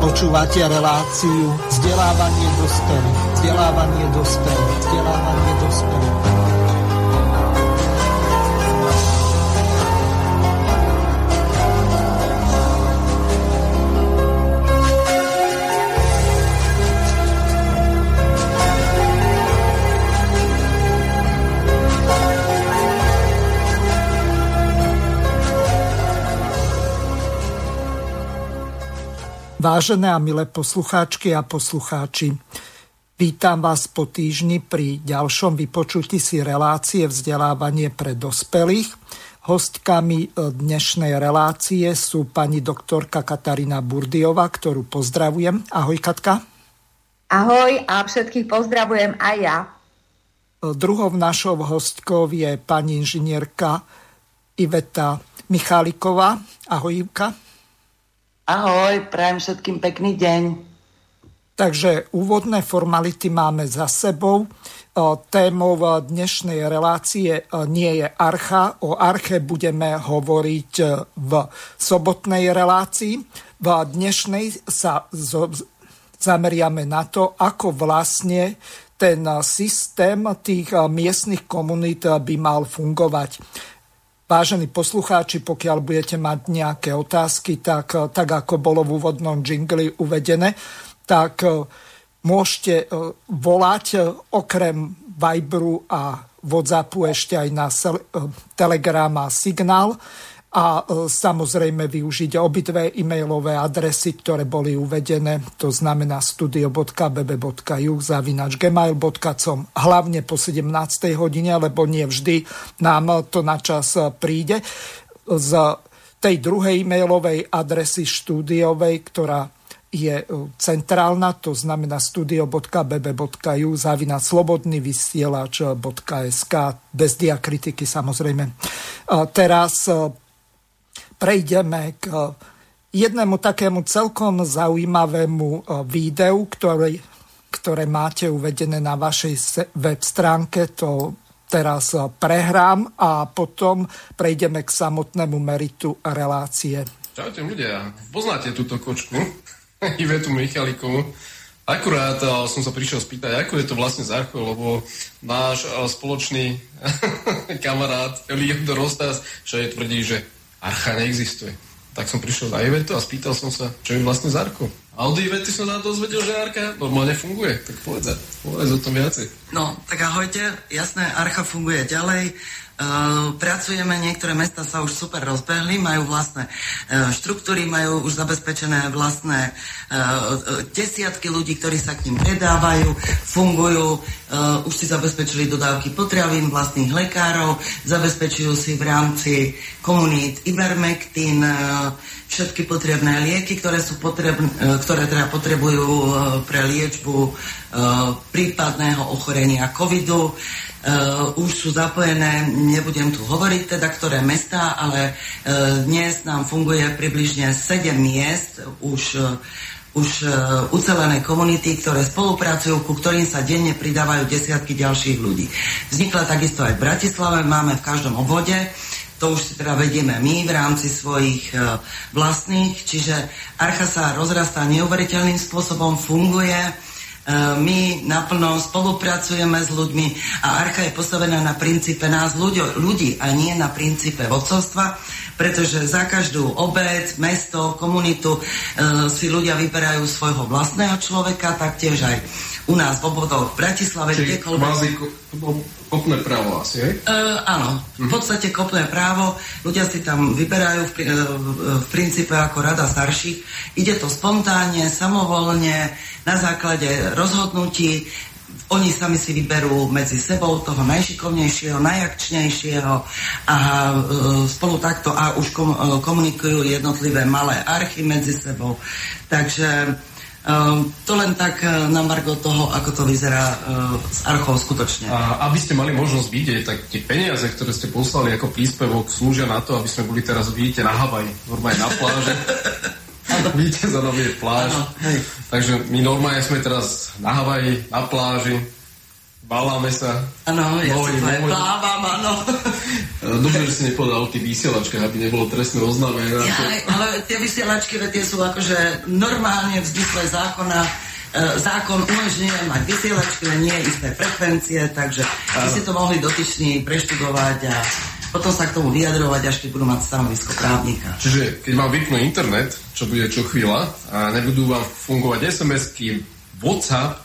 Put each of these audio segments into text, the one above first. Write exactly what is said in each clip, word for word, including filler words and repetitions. Počúvate reláciu Vzdelávanie dospelých, Vzdelávanie dospelých, Vzdelávanie dospelých. Vážené a milé poslucháčky a poslucháči, vítam vás po týždni pri ďalšom vypočutí si relácie Vzdelávanie pre dospelých. Hostkami dnešnej relácie sú pani doktorka Katarína Burdyiová, ktorú pozdravujem. Ahoj, Katka. Ahoj a všetkých pozdravujem aj ja. Druhou našou hostkou je pani inžinierka Iveta Micháliková. Ahoj, Ivka. Ahoj, prajem všetkým pekný deň. Takže úvodné formality máme za sebou. Témou dnešnej relácie nie je archa. O arche budeme hovoriť v sobotnej relácii. V dnešnej sa zameriame na to, ako vlastne ten systém tých miestnych komunít by mal fungovať. Vážení poslucháči, pokiaľ budete mať nejaké otázky, tak, tak ako bolo v úvodnom džingli uvedené, tak môžete volať okrem Viberu a WhatsAppu ešte aj na Telegram a Signál a samozrejme využiť obidve e-mailové adresy, ktoré boli uvedené, to znamená studio bodka bé bé bodka juh zavináč gmail bodka com, hlavne po sedemnástej hodine, lebo nie vždy nám to na čas príde. Z tej druhej e-mailovej adresy štúdiovej, ktorá je centrálna, to znamená studio bodka bé bé bodka juh zavináč slobodný vysielač bodka es ká, bez diakritiky samozrejme. Teraz prejdeme k jednému takému celkom zaujímavému videu, ktoré, ktoré máte uvedené na vašej web stránke. To teraz prehrám a potom prejdeme k samotnému meritu relácie. Čaute ľudia, poznáte túto kočku, Ivetu Michalikovú. Akurát som sa prišiel spýtať, ako je to vlastne z archou, lebo náš spoločný kamarát Eliodor Rostáš tvrdí, že archa neexistuje. Tak som prišiel na Ivetu a spýtal som sa, čo je vlastne z arkou. A od Ivety som sa dozvedel, že archa normálne funguje. Tak povedz, povedz o tom viacej. No, tak ahojte. Jasné, archa funguje ďalej. Uh, pracujeme, niektoré mesta sa už super rozbehli, majú vlastné uh, štruktúry, majú už zabezpečené vlastné uh, desiatky ľudí, ktorí sa k ním predávajú, fungujú, uh, už si zabezpečili dodávky potravín, vlastných lekárov, zabezpečujú si v rámci komunít ivermectin, uh, všetky potrebné lieky, ktoré sú potrebné, uh, ktoré teda potrebujú uh, pre liečbu uh, prípadného ochorenia covidu. Uh, už sú zapojené, nebudem tu hovoriť teda, ktoré mestá, ale uh, dnes nám funguje približne sedem miest už, uh, už uh, ucelené komunity, ktoré spolupracujú, ku ktorým sa denne pridávajú desiatky ďalších ľudí. Vznikla takisto aj v Bratislave, máme v každom obvode, to už si teda vedieme my v rámci svojich uh, vlastných, čiže archa sa rozrastá neuveriteľným spôsobom, funguje. My naplno spolupracujeme s ľuďmi a archa je postavená na princípe nás ľudí a nie na princípe vodcovstva, pretože za každú obec, mesto, komunitu si ľudia vyberajú svojho vlastného človeka, taktiež aj u nás v obvodoch v Bratislave. Čiže kvázi kopné právo asi, hej? Uh, áno, v podstate kopné právo. Ľudia si tam vyberajú v, v princípe ako rada starších. Ide to spontánne, samovoľne, na základe rozhodnutí. Oni sami si vyberú medzi sebou toho najšikovnejšieho, najakčnejšieho a spolu takto a už komunikujú jednotlivé malé archy medzi sebou. Takže to len tak na margo toho, ako to vyzerá s archou skutočne. A aby ste mali možnosť vidieť, tak tie peniaze, ktoré ste poslali ako príspevok, slúžia na to, aby sme boli teraz, vidíte, na Havaji, normálne na pláže. Vidíte, za nami je pláž. Takže my normálne sme teraz na Havaji, na pláži, baláme sa. Áno, ja sa aj plávam, áno. Dobre, že si nepovedal o tých vysielačkách, aby nebolo trestné oznámenie. Ja, ale tie vysielačky, tie sú akože normálne v zmysle zákona. Zákon umožňuje mať vysielačky, ale nie isté frekvencie, takže by ste to mohli dotyčný preštudovať a potom sa k tomu vyjadrovať, až keď budú mať stanovisko právnika. Čiže keď vám vypnú internet, čo bude čo chvíľa, a nebudú vám fungovať es em esky, WhatsApp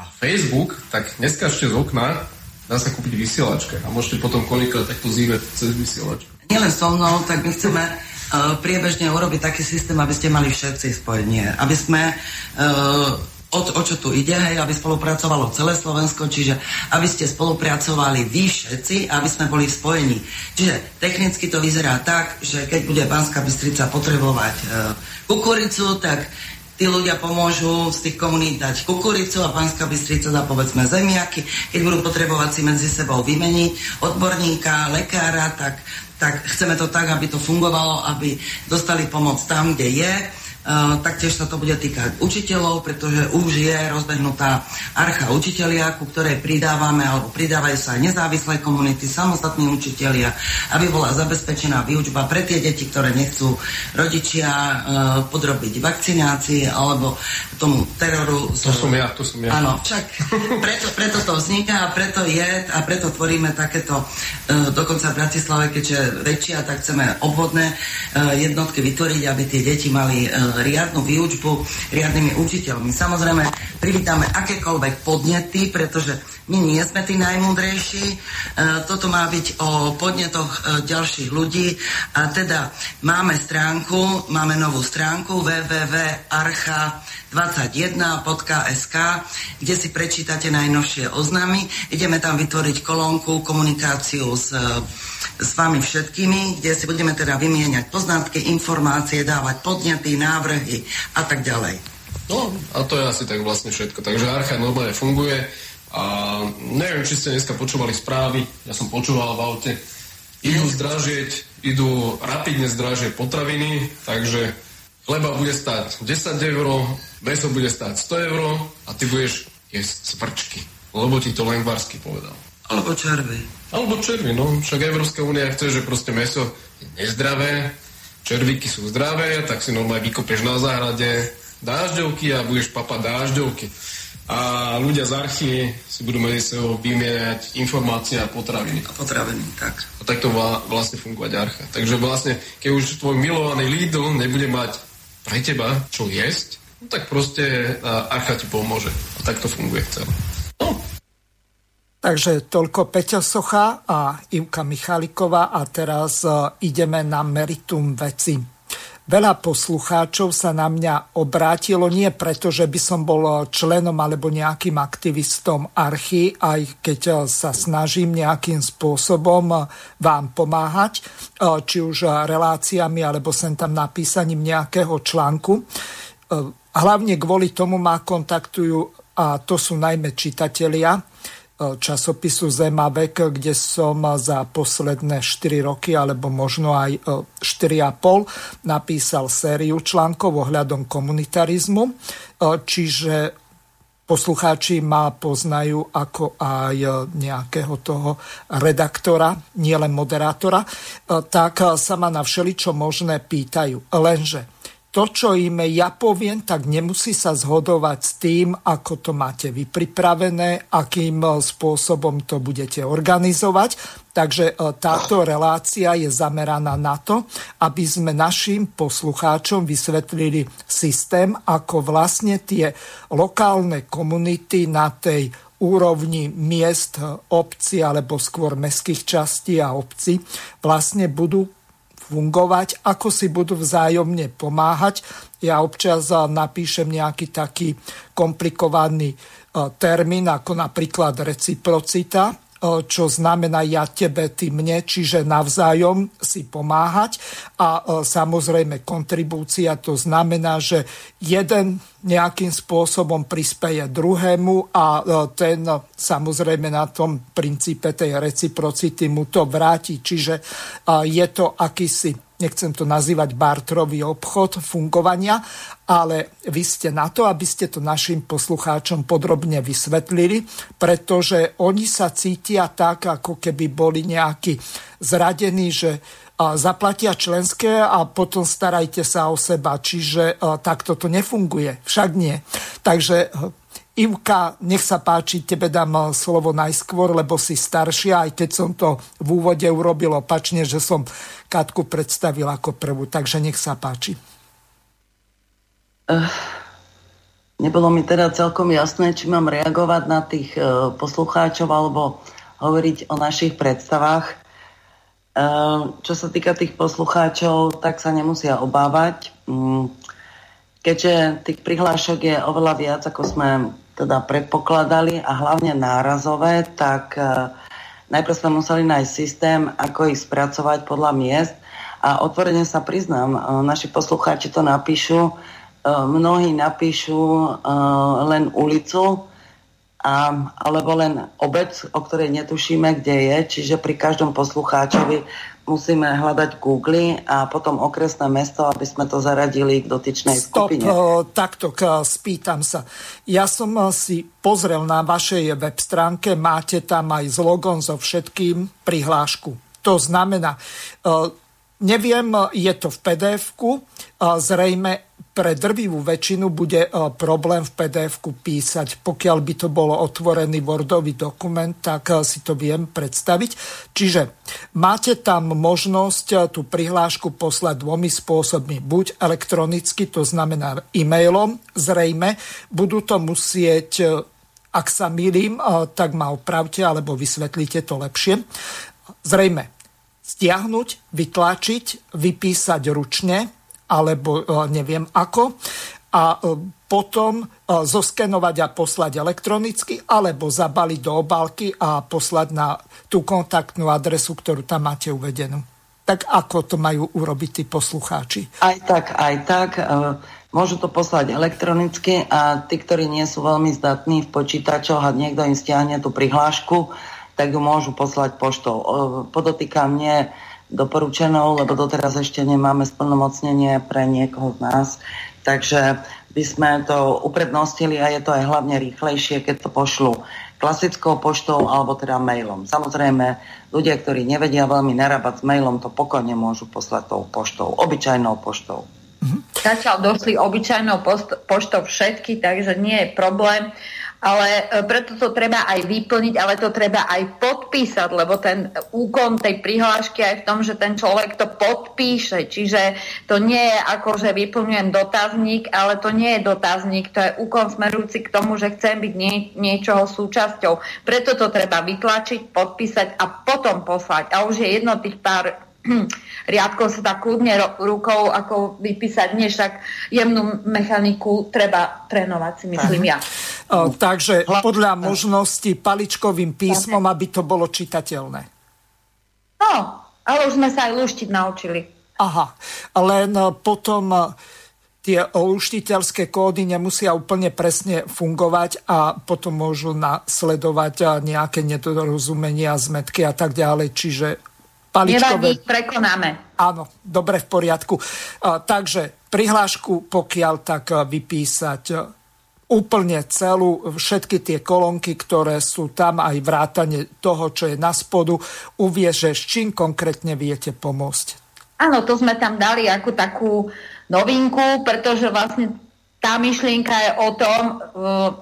a Facebook, tak neskážte z okna, dá sa kúpiť vysielačka a môžete potom komunikovať takto zime cez vysielačku. Nielen so mnou, tak my chceme uh, priebežne urobiť taký systém, aby ste mali všetci spojenie. Aby sme... Uh, O, o čo tu ide, hej, aby spolupracovalo celé Slovensko, čiže aby ste spolupracovali vy všetci, aby sme boli v spojení. Čiže technicky to vyzerá tak, že keď bude Banská Bystrica potrebovať e, kukuricu, tak tí ľudia pomôžu z tých komunít dať kukuricu a Banská Bystrica dá povedzme zemiaky. Keď budú potrebovať si medzi sebou vymeniť odborníka, lekára, tak, tak chceme to tak, aby to fungovalo, aby dostali pomoc tam, kde je. Uh, taktiež sa to bude týkať učiteľov, pretože už je rozbehnutá archa učitelia, ku ktorej pridávame alebo pridávajú sa aj nezávislé komunity, samostatní učitelia, aby bola zabezpečená výučba pre tie deti, ktoré nechcú rodičia uh, podrobiť vakcinácii alebo tomu teroru. To som ja, to som ja. Áno, však preto, preto to vzniká a preto je a preto tvoríme takéto, uh, dokonca v Bratislave, keďže väčšia, tak chceme obvodné uh, jednotky vytvoriť, aby tie deti mali uh, riadnu výučbu riadnymi učiteľmi. Samozrejme, privítame akékoľvek podnety, pretože my nie sme tí najmúdrejší. E, toto má byť o podnetoch e, ďalších ľudí. A teda máme stránku, máme novú stránku w w w bodka archa dvadsaťjeden bodka es ká, kde si prečítate najnovšie oznámy. Ideme tam vytvoriť kolónku, komunikáciu s, s vami všetkými, kde si budeme teda vymieňať poznatky, informácie, dávať podnety, návrhy a tak ďalej. No a to je asi tak vlastne všetko. Takže Archa normálne funguje a neviem, či ste dneska počúvali správy, ja som počúval v aute. Idú zdražieť, idú rapidne zdražieť potraviny, takže chleba bude stáť desať eur, meso bude stáť sto eur a ty budeš jesť svrčky, lebo ti to Lengvarsky povedal. Alebo červy. Alebo červy, no však Európska únia chce, že proste meso je nezdravé, červíky sú zdravé, tak si normálne vykopeš na záhrade dážďovky a budeš papať dážďovky. A ľudia z archy si budú medzi sebou vymieňať informácie a potraviny. A potraviny, tak. A tak to má vlastne fungovať archa. Takže vlastne, keď už tvoj milovaný Lidl nebude mať pre teba čo jesť, no tak proste archa ti pomôže. A tak to funguje celé. No. Takže toľko Peťa Socha a Ivka Micháliková a teraz uh, ideme na meritum veci. Veľa poslucháčov sa na mňa obrátilo, nie preto, že by som bol členom alebo nejakým aktivistom archy, aj keď sa snažím nejakým spôsobom vám pomáhať, či už reláciami, alebo sem tam napísaním nejakého článku. Hlavne kvôli tomu ma kontaktujú, a to sú najmä čitatelia časopisu Zema Beck, kde som za posledné štyri roky, alebo možno aj štyri a pol, napísal sériu článkov ohľadom komunitarizmu. Čiže poslucháči ma poznajú ako aj nejakého toho redaktora, nielen moderátora, tak sa ma na všeličo možné pýtajú. Lenže to, čo im ja poviem, tak nemusí sa zhodovať s tým, ako to máte vy pripravené, akým spôsobom to budete organizovať. Takže táto relácia je zameraná na to, aby sme našim poslucháčom vysvetlili systém, ako vlastne tie lokálne komunity na tej úrovni miest, obcí alebo skôr mestských častí a obcí vlastne budú fungovať, ako si budú vzájomne pomáhať. Ja občas napíšem nejaký taký komplikovaný termín ako napríklad reciprocita, čo znamená ja tebe, ty mne, čiže navzájom si pomáhať. A samozrejme kontribúcia, to znamená, že jeden nejakým spôsobom prispeje druhému a ten samozrejme na tom princípe tej reciprocity mu to vráti. Čiže je to akýsi, nechcem to nazývať bartrový obchod fungovania, ale vy ste na to, aby ste to našim poslucháčom podrobne vysvetlili, pretože oni sa cítia tak, ako keby boli nejakí zradení, že zaplatia členské a potom starajte sa o seba. Čiže takto to nefunguje. Však nie. Takže Ivka, nech sa páči, tebe dám slovo najskôr, lebo si staršia, aj keď som to v úvode urobil opačne, že som Katku predstavil ako prvú, takže nech sa páči. Uh, nebolo mi teda celkom jasné, či mám reagovať na tých uh, poslucháčov alebo hovoriť o našich predstavách. Uh, čo sa týka tých poslucháčov, tak sa nemusia obávať. Mm, keďže tých prihlášok je oveľa viac, ako sme teda predpokladali a hlavne nárazové, tak e, najprv sme museli nájsť systém, ako ich spracovať podľa miest a otvorene sa priznám, e, naši poslucháči to napíšu, e, mnohí napíšu e, len ulicu a, alebo len obec, o ktorej netušíme, kde je, čiže pri každom poslucháčovi musíme hľadať Google a potom okresné mesto, aby sme to zaradili k dotyčnej Stop, skupine. Stop, takto spýtam sa. Ja som si pozrel na vašej web stránke, máte tam aj s logom so všetkým prihlášku. To znamená, neviem, je to v pé dé efku, zrejme pre drvivú väčšinu bude problém v pé dé efku písať. Pokiaľ by to bolo otvorený Wordový dokument, tak si to viem predstaviť. Čiže máte tam možnosť tú prihlášku poslať dvomi spôsobmi. Buď elektronicky, to znamená e-mailom, zrejme. Budú to musieť, ak sa milím, tak ma opravte, alebo vysvetlite to lepšie. Zrejme, stiahnuť, vytlačiť, vypísať ručne, alebo neviem ako, a potom zoskenovať a poslať elektronicky, alebo zabaliť do obálky a poslať na tú kontaktnú adresu, ktorú tam máte uvedenú. Tak ako to majú urobiť tí poslucháči? Aj tak, aj tak. Môžu to poslať elektronicky a tí, ktorí nie sú veľmi zdatní v počítačoch a niekto im stiahne tú prihlášku, tak ju môžu poslať poštou. Podotýkam, nie doporučenou, lebo doteraz ešte nemáme splnomocnenie pre niekoho z nás. Takže by sme to uprednostili a je to aj hlavne rýchlejšie, keď to pošlu klasickou poštou alebo teda mailom. Samozrejme, ľudia, ktorí nevedia veľmi narábať s mailom, to pokojne môžu poslať tou poštou, obyčajnou poštou. Zatiaľ došli obyčajnou poštou všetky, takže nie je problém. Ale preto to treba aj vyplniť, ale to treba aj podpísať, lebo ten úkon tej prihlášky aj v tom, že ten človek to podpíše. Čiže to nie je ako, že vyplňujem dotazník, ale to nie je dotazník, to je úkon smerujúci k tomu, že chcem byť nie, niečoho súčasťou. Preto to treba vytlačiť, podpísať a potom poslať. A už je jedno tých pár riadkom sa tak kľudne rukou ako vypísať, než tak jemnú mechaniku treba trénovať, si myslím ja. O, takže podľa možnosti paličkovým písmom, aby to bolo čitateľné. No, ale už sme sa aj lúštiť naučili. Aha, len potom tie lúštiteľské kódy nemusia úplne presne fungovať a potom môžu nasledovať nejaké nedorozumenia, zmetky a tak ďalej, čiže paličkové. Nevadí, prekonáme. Áno, dobre, v poriadku. A, takže prihlášku, pokiaľ tak vypísať úplne celú, všetky tie kolónky, ktoré sú tam, aj vrátane toho, čo je na spodu, uvieš, s čím konkrétne viete pomôcť. Áno, to sme tam dali ako takú novinku, pretože vlastne tá myšlienka je o tom,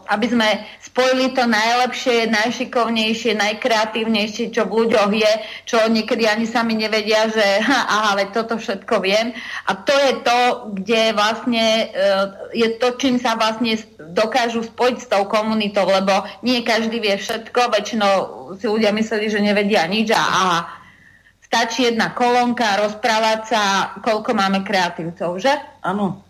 aby sme spojili to najlepšie, najšikovnejšie, najkreatívnejšie, čo v ľuďoch je, čo niekedy ani sami nevedia, že aha, ale toto všetko viem. A to je to, kde vlastne je to, čím sa vlastne dokážu spojiť s tou komunitou, lebo nie každý vie všetko, väčšinou si ľudia mysleli, že nevedia nič a aha, stačí jedna kolónka, rozprávať sa, koľko máme kreatívcov, že? Áno.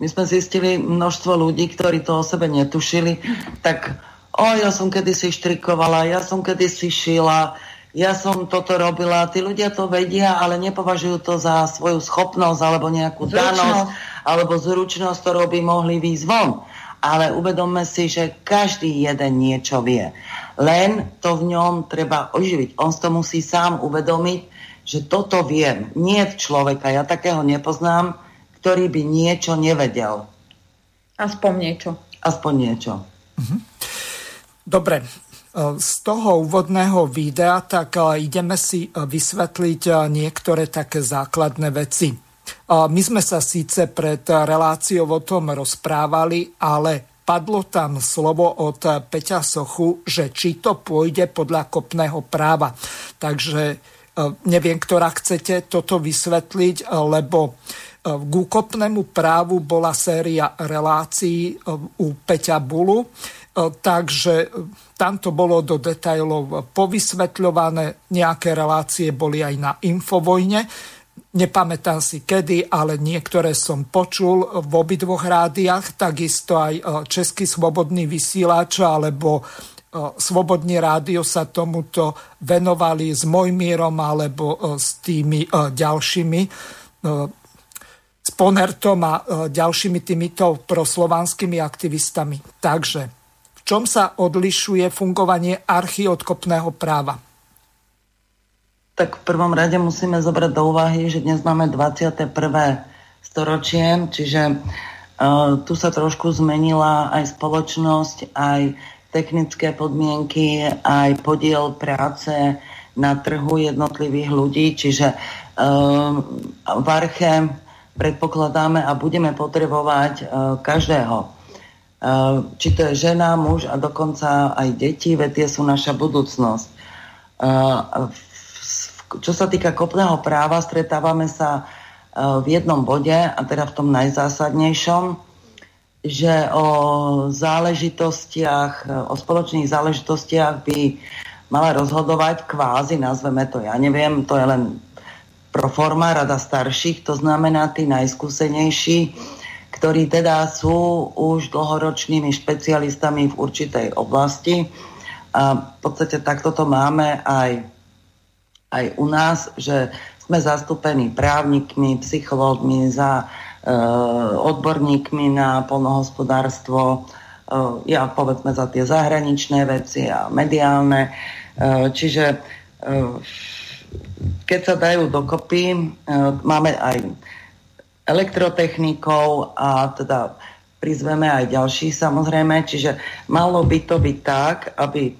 My sme zistili množstvo ľudí, ktorí to o sebe netušili, tak o, ja som kedysi štrikovala, ja som kedysi šila, ja som toto robila. Tí ľudia to vedia, ale nepovažujú to za svoju schopnosť alebo nejakú danosť alebo zručnosť, ktorou by mohli výjsť von. Ale uvedomme si, že každý jeden niečo vie. Len to v ňom treba oživiť. On to musí sám uvedomiť, že toto viem. Nie človeka, ja takého nepoznám, ktorý by niečo nevedel. Aspoň niečo. Aspoň niečo. Dobre, z toho úvodného videa tak ideme si vysvetliť niektoré také základné veci. My sme sa síce pred reláciou o tom rozprávali, ale padlo tam slovo od Peťa Sochu, že či to pôjde podľa kopného práva. Takže neviem, ktorá chcete toto vysvetliť, lebo k úkopnému právu bola séria relácií u Peťa Bulu, takže tam to bolo do detailov povysvetľované, nejaké relácie boli aj na Infovojne, nepamätám si kedy, ale niektoré som počul v obidvoch rádiách, takisto aj Český svobodný vysielač alebo Svobodní rádio sa tomuto venovali s Mojmírom alebo s tými ďalšími s Ponertom a ďalšími týmito proslovanskými aktivistami. Takže, v čom sa odlišuje fungovanie archy od kopného práva? Tak v prvom rade musíme zobrať do úvahy, že dnes máme dvadsiate prvé storočie, čiže uh, tu sa trošku zmenila aj spoločnosť, aj technické podmienky, aj podiel práce na trhu jednotlivých ľudí, čiže uh, v arche predpokladáme a budeme potrebovať e, každého. E, či to je žena, muž a dokonca aj deti, veď tie sú naša budúcnosť. E, v, čo sa týka kopného práva, stretávame sa e, v jednom bode, a teda v tom najzásadnejšom, že o záležitostiach, o spoločných záležitostiach by mala rozhodovať kvázi, nazveme to, ja neviem, to je len pro forma rada starších, to znamená tí najskúsenejší, ktorí teda sú už dlhoročnými špecialistami v určitej oblasti. A v podstate takto to máme aj, aj u nás, že sme zastúpení právnikmi, psychológmi, za, e, odborníkmi na poľnohospodárstvo, e, ja povedzme za tie zahraničné veci a mediálne. E, čiže e, keď sa dajú dokopy, máme aj elektrotechnikov a teda prizveme aj ďalších samozrejme, čiže malo by to byť tak, aby,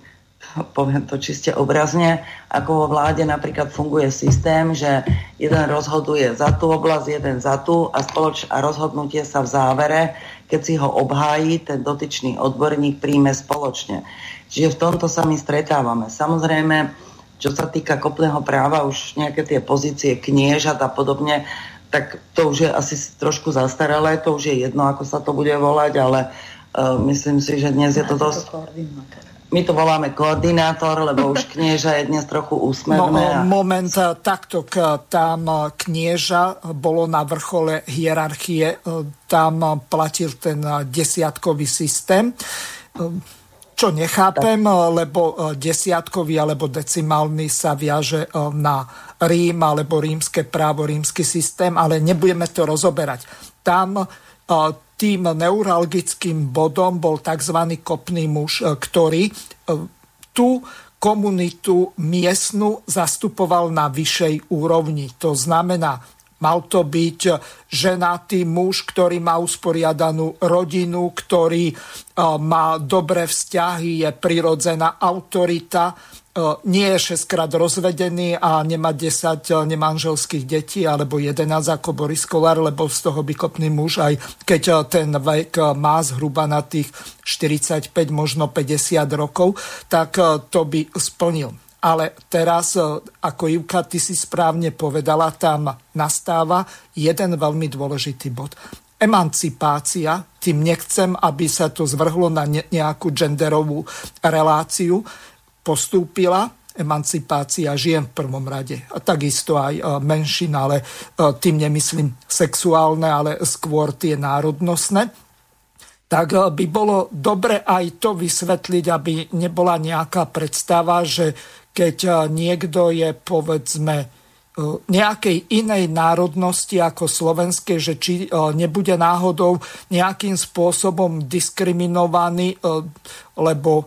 poviem to čiste obrazne, ako vo vláde napríklad funguje systém, že jeden rozhoduje za tú oblasť, jeden za tú a spoloč a rozhodnutie sa v závere, keď si ho obhájí, ten dotyčný odborník príjme spoločne. Čiže v tomto sa my stretávame. Samozrejme, čo sa týka kopného práva, už nejaké tie pozície kniežat a podobne, tak to už je asi trošku zastaralé, to už je jedno, ako sa to bude volať, ale uh, myslím si, že dnes je to dosť... My to voláme koordinátor, lebo už knieža je dnes trochu úsmevné. No, moment, takto tam knieža bolo na vrchole hierarchie, tam platil ten desiatkový systém. Čo nechápem, lebo desiatkový alebo decimálny sa viaže na Rím alebo rímske právo, rímsky systém, ale nebudeme to rozoberať. Tam tým neuralgickým bodom bol tzv. Kopný muž, ktorý tú komunitu miestnu zastupoval na vyššej úrovni. To znamená, mal to byť ženatý muž, ktorý má usporiadanú rodinu, ktorý má dobré vzťahy, je prirodzená autorita, nie je šesťkrát rozvedený a nemá desať nemanželských detí alebo jedenásť ako Boris Kollár, lebo z toho by kopný muž, aj keď ten vek má zhruba na tých štyridsaťpäť, možno päťdesiat rokov, tak to by splnil. Ale teraz, ako Ivka, ty si správne povedala, tam nastáva jeden veľmi dôležitý bod. Emancipácia, tým nechcem, aby sa to zvrhlo na nejakú genderovú reláciu, postúpila emancipácia žien v prvom rade. A takisto aj menšin, ale tým nemyslím sexuálne, ale skôr tie národnostné. Tak by bolo dobre aj to vysvetliť, aby nebola nejaká predstava, že keď niekto je, povedzme, nejakej inej národnosti ako slovenskej, že či nebude náhodou nejakým spôsobom diskriminovaný, lebo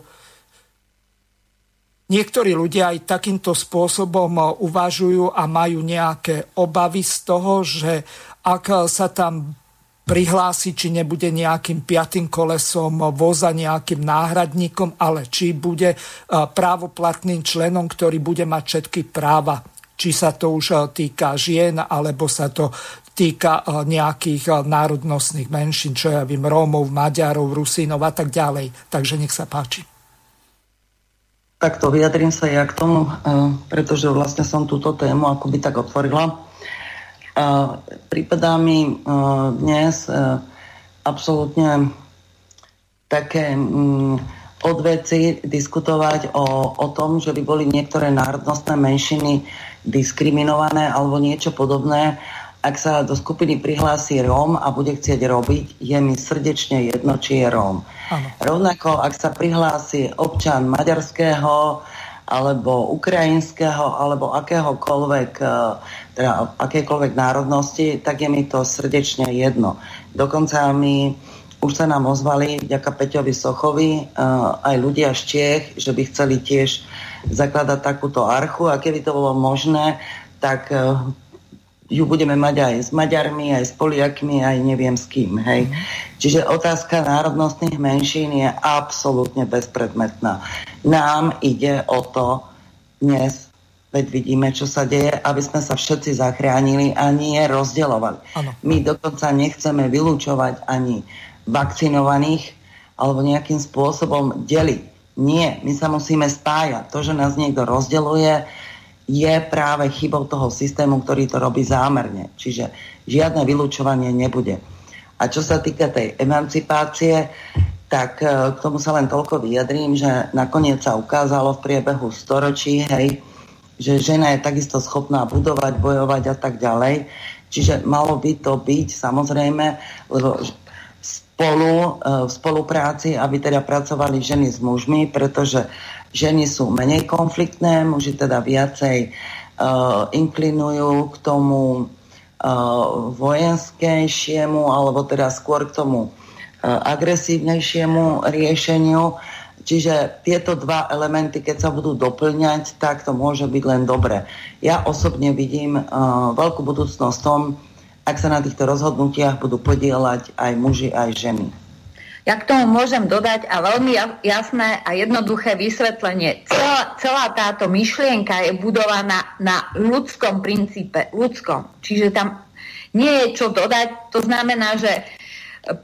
niektorí ľudia aj takýmto spôsobom uvažujú a majú nejaké obavy z toho, že ak sa tam prihlási, či nebude nejakým piatým kolesom voza, nejakým náhradníkom, ale či bude právoplatným členom, ktorý bude mať všetky práva. Či sa to už týka žien, alebo sa to týka nejakých národnostných menšín, čo ja viem, Rómov, Maďarov, Rusínov a tak ďalej. Takže nech sa páči. Takto vyjadrím sa ja k tomu, pretože vlastne som túto tému akoby tak otvorila. Uh, prípadá mi uh, dnes uh, absolútne také um, odveci diskutovať o, o tom, že by boli niektoré národnostné menšiny diskriminované alebo niečo podobné. Ak sa do skupiny prihlási Róm a bude chcieť robiť, je mi srdečne jedno, či je Róm. Aha. Rovnako, ak sa prihlási občan maďarského alebo ukrajinského, alebo akéhokoľvek, teda akékoľvek národnosti, tak je mi to srdečne jedno. Dokonca my, už sa nám ozvali, vďaka Peťovi Sochovi, aj ľudia z Čiech, že by chceli tiež zakladať takúto archu, a keby to bolo možné, tak ju budeme mať aj s Maďarmi, aj s Poliakmi, aj neviem s kým. Hej. Čiže otázka národnostných menšín je absolútne bezpredmetná. Nám ide o to dnes, veď vidíme, čo sa deje, aby sme sa všetci zachránili a nie rozdielovali. Ano. My dokonca nechceme vylúčovať ani vakcinovaných alebo nejakým spôsobom deliť. Nie, my sa musíme spájať. To, že nás niekto rozdeľuje, je práve chybou toho systému, ktorý to robí zámerne. Čiže žiadne vylúčovanie nebude. A čo sa týka tej emancipácie, tak k tomu sa len toľko vyjadrím, že nakoniec sa ukázalo v priebehu storočí, hej, že žena je takisto schopná budovať, bojovať a tak ďalej. Čiže malo by to byť samozrejme spolu, v spolupráci, aby teda pracovali ženy s mužmi, pretože ženy sú menej konfliktné, muži teda viacej uh, inklinujú k tomu uh, vojenskejšiemu, alebo teda skôr k tomu uh, agresívnejšiemu riešeniu. Čiže tieto dva elementy, keď sa budú doplňať, tak to môže byť len dobre. Ja osobne vidím uh, veľkú budúcnosť tom, ak sa na týchto rozhodnutiach budú podieľať aj muži, aj ženy. Ja k tomu môžem dodať a veľmi jasné a jednoduché vysvetlenie. Celá, celá táto myšlienka je budovaná na ľudskom princípe. Ľudskom. Čiže tam nie je čo dodať. To znamená, že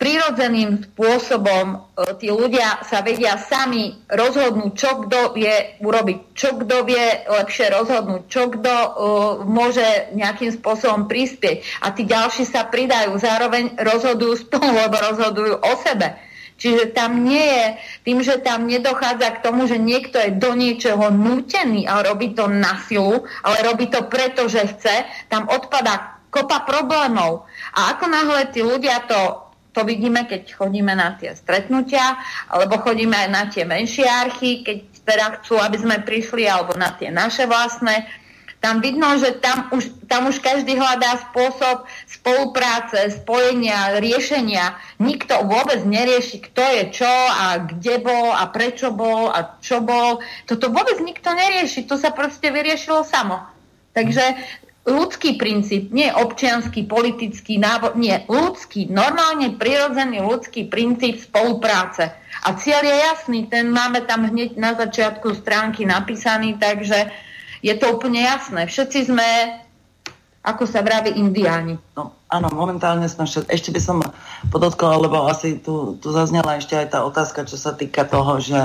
prirodzeným spôsobom tí ľudia sa vedia sami rozhodnúť, čo kto vie urobiť, čo kto vie lepšie rozhodnúť, čo kto uh, môže nejakým spôsobom prispieť. A tí ďalší sa pridajú, zároveň rozhodujú spolu, lebo rozhodujú o sebe. Čiže tam nie je, tým, že tam nedochádza k tomu, že niekto je do niečoho nútený a robí to na silu, ale robí to preto, že chce, tam odpadá kopa problémov. A ako náhle tí ľudia to, to vidíme, keď chodíme na tie stretnutia, alebo chodíme aj na tie menšie archy, keď teda chcú, aby sme prišli, alebo na tie naše vlastné. Tam vidno, že tam už, tam už každý hľadá spôsob spolupráce, spojenia, riešenia. Nikto vôbec nerieši, kto je čo a kde bol a prečo bol a čo bol. Toto vôbec nikto nerieši. To sa proste vyriešilo samo. Takže ľudský princíp, nie občiansky, politický, návod, nie ľudský, normálne prirodzený ľudský princíp spolupráce. A cieľ je jasný, ten máme tam hneď na začiatku stránky napísaný, takže je to úplne jasné. Všetci sme, ako sa vraví, indiáni. No, áno, momentálne sme všetci. Ešte by som podotkala, lebo asi tu, tu zaznela ešte aj tá otázka, čo sa týka toho, že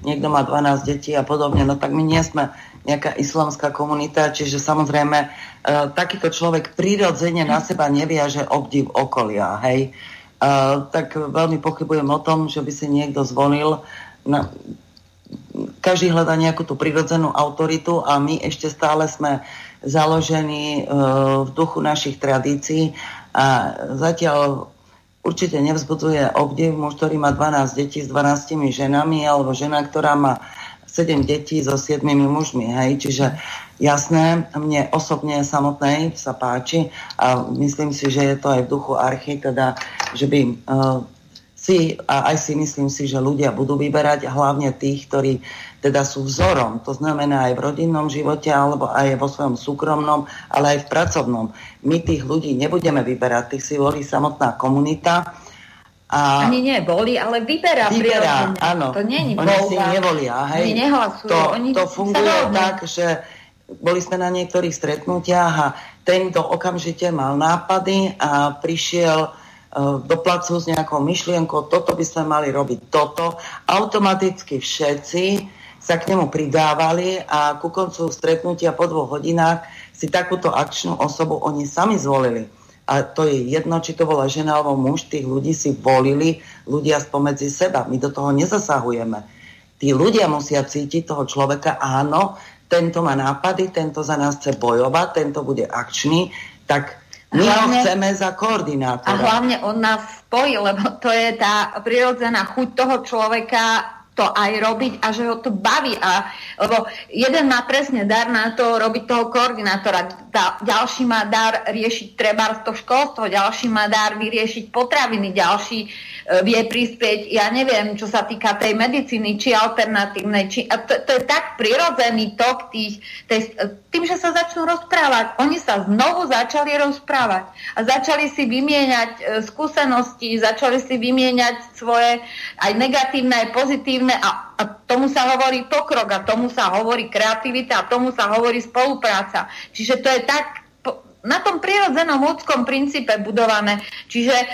niekto má dvanásť detí a podobne. No tak my nie sme nejaká islamská komunita, čiže samozrejme e, takýto človek prirodzene na seba neviaže obdiv okolia. Hej? E, tak veľmi pochybujem o tom, že by si niekto zvolil na každý hľadá nejakú tú prirodzenú autoritu a my ešte stále sme založení e, v duchu našich tradícií a zatiaľ určite nevzbudzuje obdiv muž, ktorý má dvanásť detí s dvanástimi ženami alebo žena, ktorá má sedem detí so siedmimi mužmi. Hej? Čiže jasné, mne osobne samotnej sa páči a myslím si, že je to aj v duchu archy, teda, že by... E, Si, a aj si myslím si, že ľudia budú vyberať hlavne tých, ktorí teda sú vzorom. To znamená aj v rodinnom živote, alebo aj vo svojom súkromnom, ale aj v pracovnom. My tých ľudí nebudeme vyberať, tých si volí samotná komunita. A ani neboli, ale vyberá. Vyberá, prirodzene. Áno. To nie je voľba. Oni si nevolia, hej. Oni nehlasujú. To, oni to funguje tak, že boli sme na niektorých stretnutiach a ten, kto okamžite mal nápady a prišiel do placu s nejakou myšlienkou, toto by sme mali robiť, toto. Automaticky všetci sa k nemu pridávali a ku koncu stretnutia po dvoch hodinách si takúto akčnú osobu oni sami zvolili. A to je jedno, či to bola žena alebo muž, tých ľudí si volili ľudia spomedzi seba. My do toho nezasahujeme. Tí ľudia musia cítiť toho človeka, áno, tento má nápady, tento za nás chce bojovať, tento bude akčný, tak... My ho chceme za koordinátora. A hlavne on nás spojí, lebo to je tá prirodzená chuť toho človeka to aj robiť a že ho to baví. A, lebo jeden má presne dar na to robiť toho koordinátora, tá, ďalší má dar riešiť trebárs to školstvo, ďalší má dar vyriešiť potraviny, ďalší e, vie prispieť, ja neviem, čo sa týka tej medicíny, či alternatívnej. Či, a to, to je tak prirodzený tok tých, tej, tým, že sa začnú rozprávať. Oni sa znovu začali rozprávať a začali si vymieňať e, skúsenosti, začali si vymieňať svoje aj negatívne, aj pozitívne a, a tomu sa hovorí pokrok a tomu sa hovorí kreativita a tomu sa hovorí spolupráca. Čiže to je tak po, na tom prirodzenom ľudskom princípe budované. Čiže e,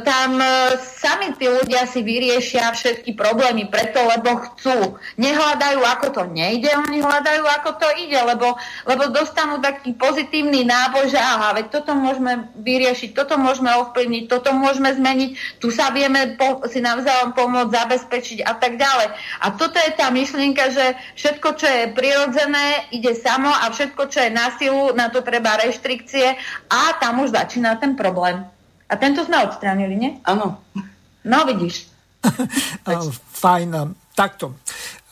tam e, sami tí ľudia si vyriešia všetky problémy preto, lebo chcú. Nehľadajú, ako to nejde, oni hľadajú, ako to ide, lebo, lebo dostanú taký pozitívny náboj, že aha, veď toto môžeme vyriešiť, toto môžeme ovplyvniť, toto môžeme zmeniť, tu sa vieme po, si navzájom pomôcť, zabezpečiť a tak ďalej. A toto je tá myšlienka, že všetko, čo je prirodzené, ide samo a všetko, čo je na silu, na to treba reštrikcie a tam už začína ten problém. A tento sme odstránili, nie? Áno. No, vidíš. Fajn. Takto.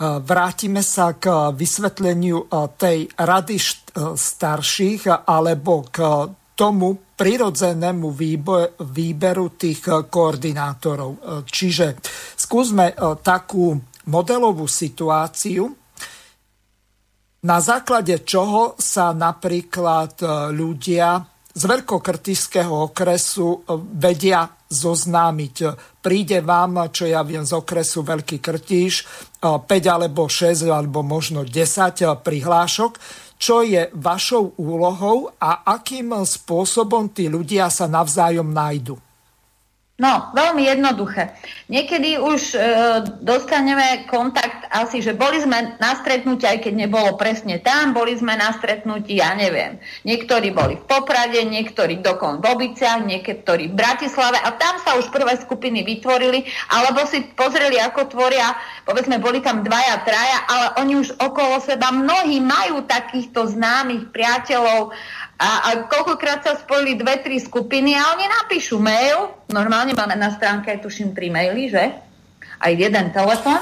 Vrátime sa k vysvetleniu tej rady št- starších alebo k tomu prirodzenému výbo- výberu tých koordinátorov. Čiže skúsme takú modelovú situáciu, na základe čoho sa napríklad ľudia z Veľkokrtíšskeho okresu vedia zoznámiť. Príde vám, čo ja viem, z okresu Veľký Krtíš, päť alebo šesť alebo možno desať prihlášok, čo je vašou úlohou a akým spôsobom tí ľudia sa navzájom nájdu. No, veľmi jednoduché. Niekedy už e, dostaneme kontakt asi, že boli sme na stretnutí, aj keď nebolo presne tam, boli sme na stretnutí, ja neviem. Niektorí boli v Poprade, niektorí dokon v Obiciach, niektorí v Bratislave a tam sa už prvé skupiny vytvorili, alebo si pozreli, ako tvoria, povedzme, boli tam dvaja, traja, ale oni už okolo seba mnohí majú takýchto známych priateľov. A, a koľkokrát sa spojili dve, tri skupiny a oni napíšu mail, normálne máme na stránke aj tuším tri maily, že? Aj jeden telefon.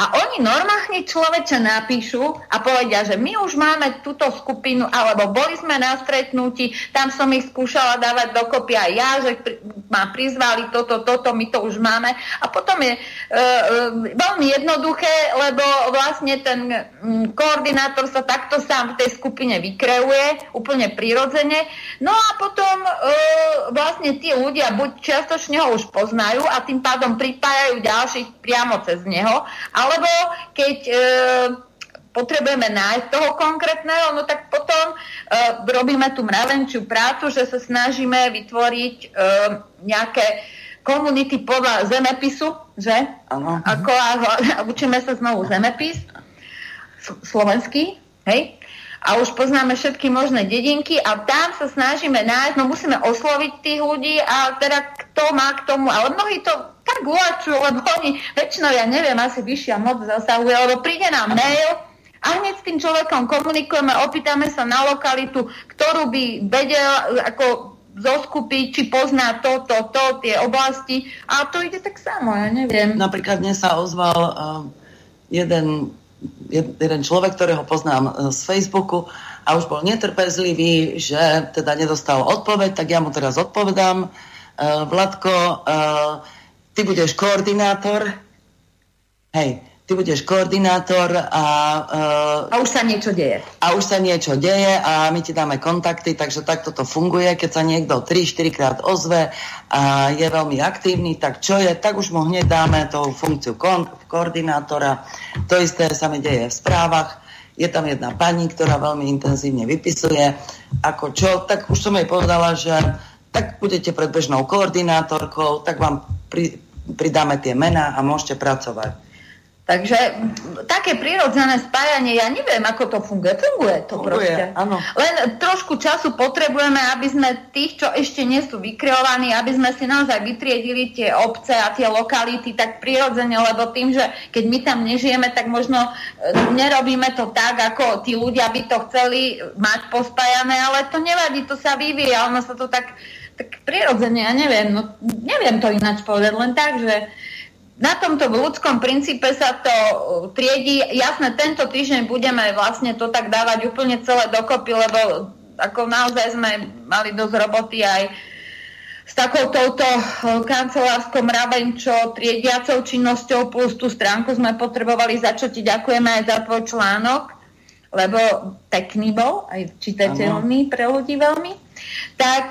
A oni normálne človeče napíšu a povedia, že my už máme túto skupinu, alebo boli sme na stretnutí, tam som ich skúšala dávať dokopy aj ja, že ma prizvali toto, toto, my to už máme. A potom je e, e, veľmi jednoduché, lebo vlastne ten m, koordinátor sa takto sám v tej skupine vykreuje, úplne prirodzene. No a potom e, vlastne tí ľudia buď čiastočne ho už poznajú a tým pádom pripájajú ďalších priamo cez neho, alebo keď e, potrebujeme nájsť toho konkrétneho, no tak potom e, robíme tú mravenčiu prácu, že sa snažíme vytvoriť e, nejaké komunity podľa zemepisu, že? Ano. Ako, a učíme sa znovu zemepis, slovenský, hej? A už poznáme všetky možné dedinky a tam sa snažíme nájsť, no musíme osloviť tých ľudí a teda kto má k tomu, ale mnohí to... tak uľačujú, lebo oni väčšinou, ja neviem, asi vyššia moc zasahuje, lebo príde nám mail a hneď s tým človekom komunikujeme, opýtame sa na lokalitu, ktorú by vedel ako zoskupiť, či pozná to, to, to, tie oblasti. A to ide tak samo, ja neviem. Napríklad dnes sa ozval uh, jeden, jeden človek, ktorého poznám z Facebooku a už bol netrpezlivý, že teda nedostal odpoveď, tak ja mu teraz odpovedám. Uh, Vladko, uh, ty budeš koordinátor. Hej, ty budeš koordinátor a... Uh, a už sa niečo deje. A už sa niečo deje a my ti dáme kontakty, takže takto to funguje. Keď sa niekto tri štyri krát ozve a je veľmi aktívny, tak čo je, tak už mu hneď dáme tú funkciu kon- koordinátora. To isté sa mi deje v správach. Je tam jedna pani, ktorá veľmi intenzívne vypisuje, ako čo, tak už som jej povedala, že tak budete predbežnou koordinátorkou, tak vám pri, pridáme tie mená a môžete pracovať. Takže také prirodzené spájanie, ja neviem, ako to funguje. Funguje to funguje, proste. Áno. Len trošku času potrebujeme, aby sme tých, čo ešte nie sú vykreovaní, aby sme si naozaj vytriedili tie obce a tie lokality tak prirodzene, lebo tým, že keď my tam nežijeme, tak možno nerobíme to tak, ako tí ľudia by to chceli mať pospájané, ale to nevadí, to sa vyvíja, ono sa to tak, tak prirodzene, ja neviem, no, neviem to ináč povedať, len tak, že na tomto ľudskom princípe sa to triedí. Jasné, tento týždeň budeme vlastne to tak dávať úplne celé dokopy, lebo ako naozaj sme mali dosť roboty aj s takou touto kancelárskou mravenčou triediacou činnosťou, plus tú stránku sme potrebovali začať. Ďakujeme aj za tvoj článok, lebo pekný bol, aj čitateľný pre ľudí veľmi. Tak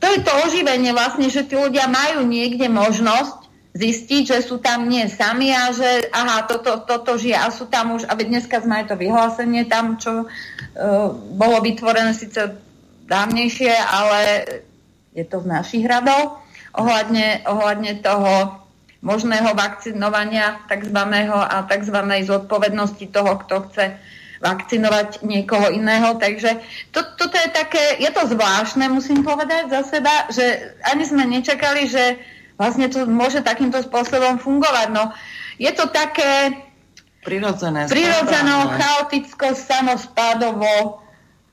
to je to oživenie vlastne, že tí ľudia majú niekde možnosť zistiť, že sú tam nie sami a že aha, toto, toto žije a sú tam už, aby dneska sme aj to vyhlásenie tam, čo uh, bolo vytvorené síce dávnejšie, ale je to z našich hradov ohľadne, ohľadne toho možného vakcinovania takzvaného a takzvanej zodpovednosti toho, kto chce vakcinovať niekoho iného, takže to, toto je také, je to zvláštne, musím povedať za seba, že ani sme nečakali, že vlastne to môže takýmto spôsobom fungovať. No, je to také prirodzené, chaoticko, samospádovo.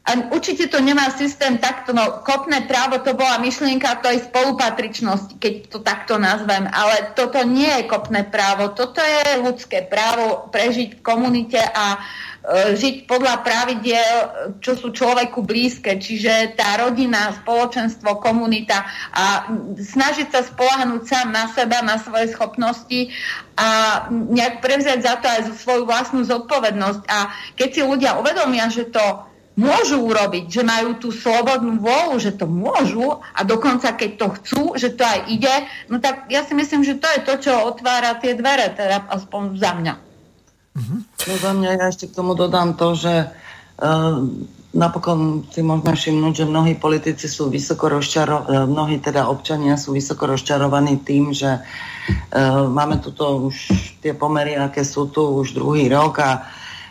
A určite to nemá systém takto. No, kopné právo, to bola myšlienka tej spolupatričnosti, keď to takto nazvem. Ale toto nie je kopné právo. Toto je ľudské právo prežiť v komunite a e, žiť podľa pravidiel, čo sú človeku blízke. Čiže tá rodina, spoločenstvo, komunita a snažiť sa spoľahnúť sám na seba, na svoje schopnosti a nejak prevziať za to aj svoju vlastnú zodpovednosť. A keď si ľudia uvedomia, že to môžu urobiť, že majú tú slobodnú vôľu, že to môžu a dokonca keď to chcú, že to aj ide, no tak ja si myslím, že to je to, čo otvára tie dvere, teda aspoň za mňa. Mm-hmm. No za mňa ja ešte k tomu dodám to, že e, napokon si môžeme všimnúť, že mnohí politici sú vysoko rozčarovaní, mnohí teda občania sú vysoko rozčarovaní tým, že e, máme tuto už tie pomery, aké sú tu už druhý rok a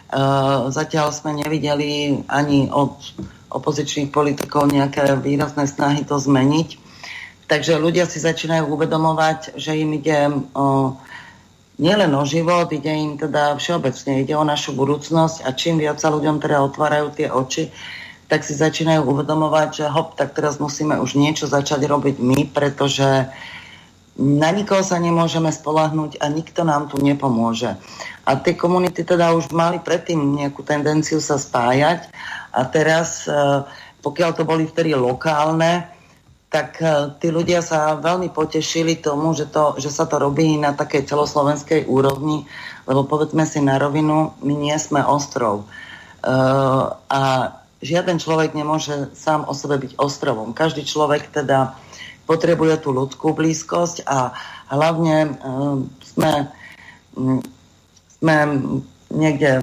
Uh, zatiaľ sme nevideli ani od opozičných politikov nejaké výrazné snahy to zmeniť. Takže ľudia si začínajú uvedomovať, že im ide uh, nielen o život, ide im teda všeobecne, ide o našu budúcnosť a čím viac sa ľuďom teda otvárajú tie oči, tak si začínajú uvedomovať, že hop, tak teraz musíme už niečo začať robiť my, pretože na nikoho sa nemôžeme spoľahnúť a nikto nám tu nepomôže. A tie komunity teda už mali predtým nejakú tendenciu sa spájať a teraz, pokiaľ to boli vtedy lokálne, tak tí ľudia sa veľmi potešili tomu, že, to, že sa to robí na takej celoslovenskej úrovni, lebo povedzme si na rovinu, my nie sme ostrov. A žiaden človek nemôže sám o sebe byť ostrovom. Každý človek teda potrebuje tú ľudskú blízkosť a hlavne e, sme, sme niekde e,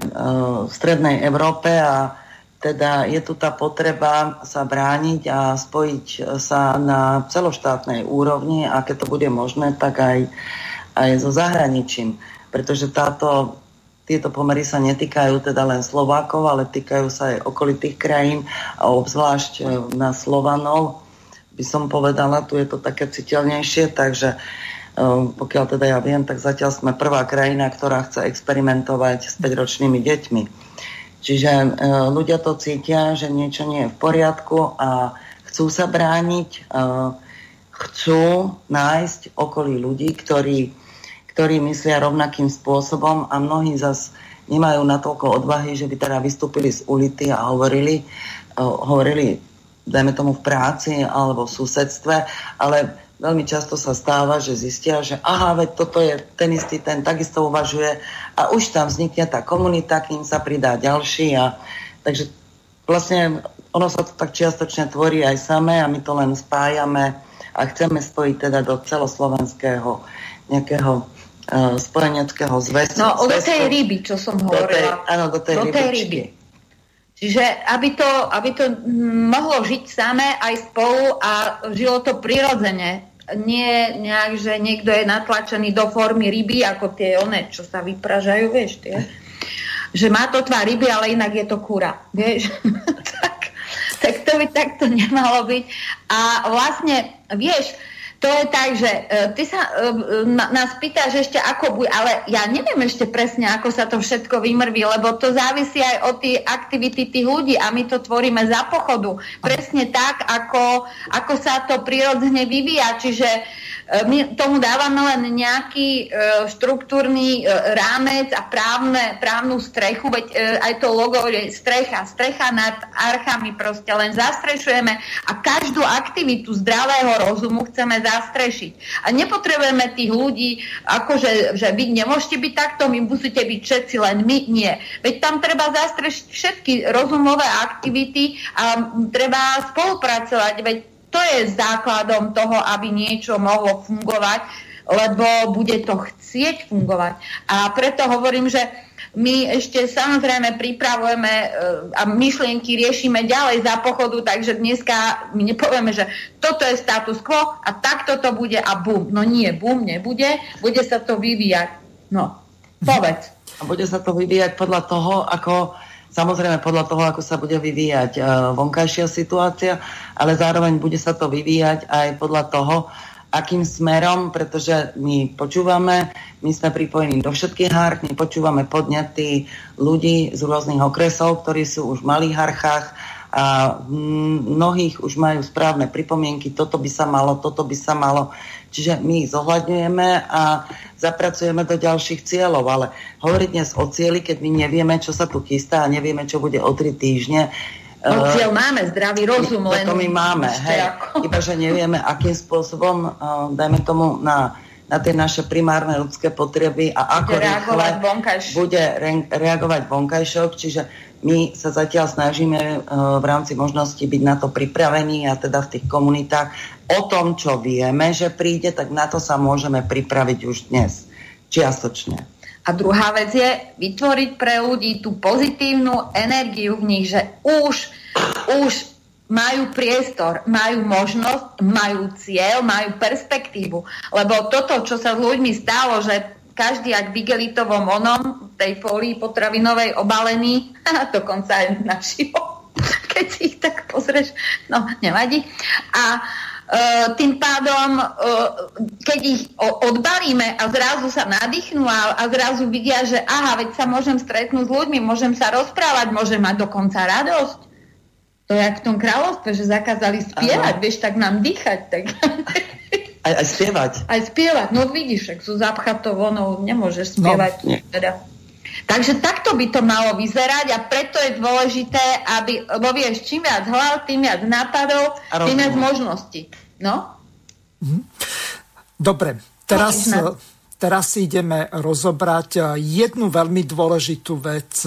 v strednej Európe a teda je tu tá potreba sa brániť a spojiť sa na celoštátnej úrovni a keď to bude možné, tak aj, aj so zahraničím. Pretože táto, tieto pomery sa netýkajú teda len Slovákov, ale týkajú sa aj okolitých krajín a obzvlášť na Slovanov, by som povedala, tu je to také citeľnejšie, takže Pokiaľ teda ja viem, tak zatiaľ sme prvá krajina, ktorá chce experimentovať s päťročnými deťmi. Čiže ľudia to cítia, že niečo nie je v poriadku a chcú sa brániť, chcú nájsť okolí ľudí, ktorí, ktorí myslia rovnakým spôsobom, a mnohí zas nemajú natoľko odvahy, že by teda vystúpili z ulici a hovorili, hovorili, dajme tomu v práci alebo v susedstve, ale veľmi často sa stáva, že zistia, že aha, veď toto je ten istý, ten takisto uvažuje, a už tam vznikne tá komunita, kým sa pridá ďalší, a takže vlastne ono sa to tak čiastočne tvorí aj samé a my to len spájame a chceme spojiť teda do celoslovenského nejakého uh, spojeneckého zväzku. No, zväzku, do tej ryby, čo som hovorila. Tej, áno, do tej, do tej ryby. Čiže aby to, aby to mohlo žiť samé aj spolu a žilo to prirodzene. Nie nejak, že niekto je natlačený do formy ryby, ako tie one, čo sa vypražajú, vieš, tie. Že má to tvár ryby, ale inak je to kura, vieš. Tak to by takto nemalo byť. A vlastne, vieš, to je tak, že ty sa nás pýtaš ešte ako bude, ale ja neviem ešte presne, ako sa to všetko vymrví, lebo to závisí aj od tých aktivity tých ľudí a my to tvoríme za pochodu. Presne tak, ako, ako sa to prirodzene vyvíja. Čiže my tomu dávame len nejaký štruktúrny rámec a právne, právnu strechu, veď aj to logo je strecha, strecha nad archami, proste len zastrešujeme a každú aktivitu zdravého rozumu chceme zastrešiť. A nepotrebujeme tých ľudí, akože že vy nemôžete byť takto, my musíte byť všetci, len my nie. Veď tam treba zastrešiť všetky rozumové aktivity a treba spolupracovať, veď to je základom toho, aby niečo mohlo fungovať, lebo bude to chcieť fungovať. A preto hovorím, že my ešte samozrejme pripravujeme a myšlienky riešime ďalej za pochodu, takže dneska my nepovieme, že toto je status quo a takto to bude a bum. No nie, bum nebude, bude sa to vyvíjať. No, povedz. A bude sa to vyvíjať podľa toho, ako... Samozrejme podľa toho, ako sa bude vyvíjať vonkajšia situácia, ale zároveň bude sa to vyvíjať aj podľa toho, akým smerom, pretože my počúvame, my sme pripojení do všetkých harch, my počúvame podnety ľudí z rôznych okresov, ktorí sú už v malých harchách a mnohých už majú správne pripomienky, toto by sa malo, toto by sa malo. Čiže my ich zohľadňujeme a zapracujeme do ďalších cieľov, ale hovoriť dnes o cieli, keď my nevieme, čo sa tu chystá a nevieme, čo bude o tri týždne. No cieľ máme, zdravý rozum. My, len to my máme, hej. Ako... Iba, že nevieme, akým spôsobom, dajme tomu, na, na tie naše primárne ľudské potreby a ako rýchle bude re- reagovať vonkajšok, čiže my sa zatiaľ snažíme v rámci možnosti byť na to pripravení a teda v tých komunitách o tom, čo vieme, že príde, tak na to sa môžeme pripraviť už dnes, čiastočne. A druhá vec je vytvoriť pre ľudí tú pozitívnu energiu v nich, že už, už majú priestor, majú možnosť, majú cieľ, majú perspektívu. Lebo toto, čo sa s ľuďmi stalo, že každý, ak v igelitovom onom, tej fólii potravinovej obalený, a dokonca aj našiho, keď si ich tak pozrieš, no nevadí. A e, tým pádom, e, keď ich odbalíme a zrazu sa nadýchnú a, a zrazu vidia, že aha, veď sa môžem stretnúť s ľuďmi, môžem sa rozprávať, môžem mať dokonca radosť. To je jak v tom kráľovstve, že zakázali spievať, aha. Vieš, tak nám dýchať, tak... Aj, aj spievať. Aj spievať, no vidíš, ak sú zapchatou vonou, nemôžeš spievať. No, teda. Takže takto by to malo vyzerať a preto je dôležité, aby, lebo vieš, čím viac hlav, tým viac nápadov, tým viac možností. No? Dobre, teraz, teraz ideme rozobrať jednu veľmi dôležitú vec.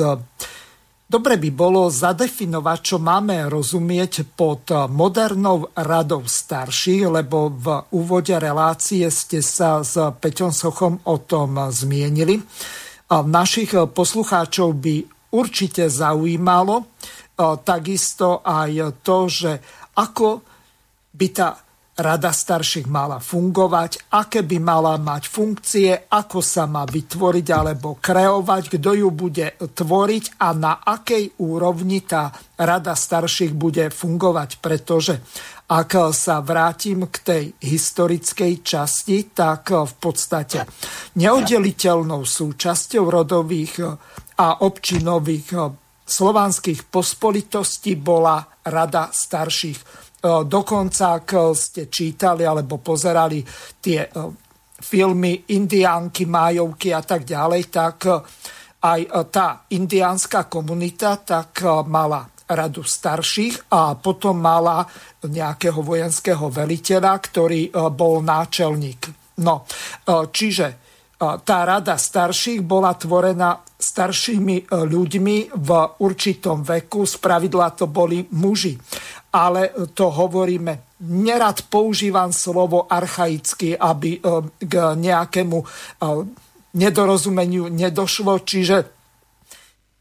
Dobre by bolo zadefinovať, čo máme rozumieť pod modernou radou starších, lebo v úvode relácie ste sa s Peťom Sochom o tom zmienili. A našich poslucháčov by určite zaujímalo takisto aj to, že ako by tá rada starších mala fungovať, aké by mala mať funkcie, ako sa má vytvoriť alebo kreovať, kto ju bude tvoriť a na akej úrovni tá rada starších bude fungovať. Pretože ak sa vrátim k tej historickej časti, tak v podstate neoddeliteľnou súčasťou rodových a občinových slovanských pospolitostí bola rada starších. Dokonca, ak ste čítali alebo pozerali tie filmy Indiánky, Májovky a tak ďalej, tak aj tá indiánska komunita tak mala radu starších a potom mala nejakého vojenského veliteľa, ktorý bol náčelník. No, čiže tá rada starších bola tvorená staršími ľuďmi v určitom veku, spravidla to boli muži. Ale to hovoríme, nerad používam slovo archaicky, aby k nejakému nedorozumeniu nedošlo. Čiže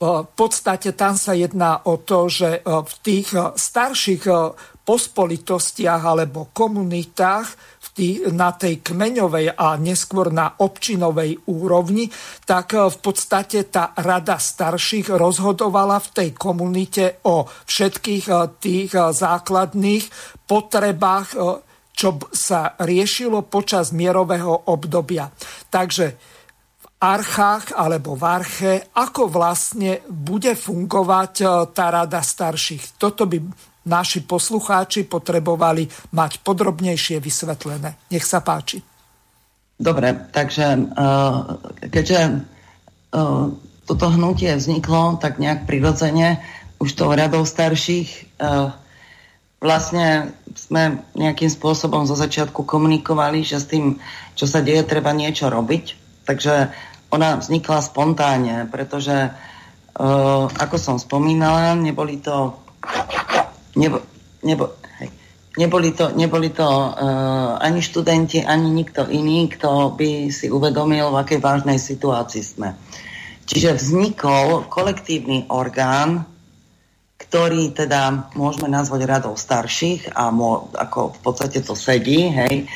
v podstate tam sa jedná o to, že v tých starších pospolitostiach alebo komunitách v tých, na tej kmeňovej a neskôr na občinovej úrovni, tak v podstate tá rada starších rozhodovala v tej komunite o všetkých tých základných potrebách, čo sa riešilo počas mierového obdobia. Takže archách alebo v arche, ako vlastne bude fungovať tá rada starších. Toto by naši poslucháči potrebovali mať podrobnejšie vysvetlené. Nech sa páči. Dobre, takže keďže toto hnutie vzniklo tak nejak prirodzene, už tou radou starších vlastne sme nejakým spôsobom zo začiatku komunikovali, že s tým, čo sa deje, treba niečo robiť. Takže ona vznikla spontánne, pretože, uh, ako som spomínala, neboli to, nebo, nebo, hej, neboli to, neboli to uh, ani študenti, ani nikto iný, kto by si uvedomil, v akej vážnej situácii sme. Čiže vznikol kolektívny orgán, ktorý teda môžeme nazvať radou starších a mo, ako v podstate to sedí, hej,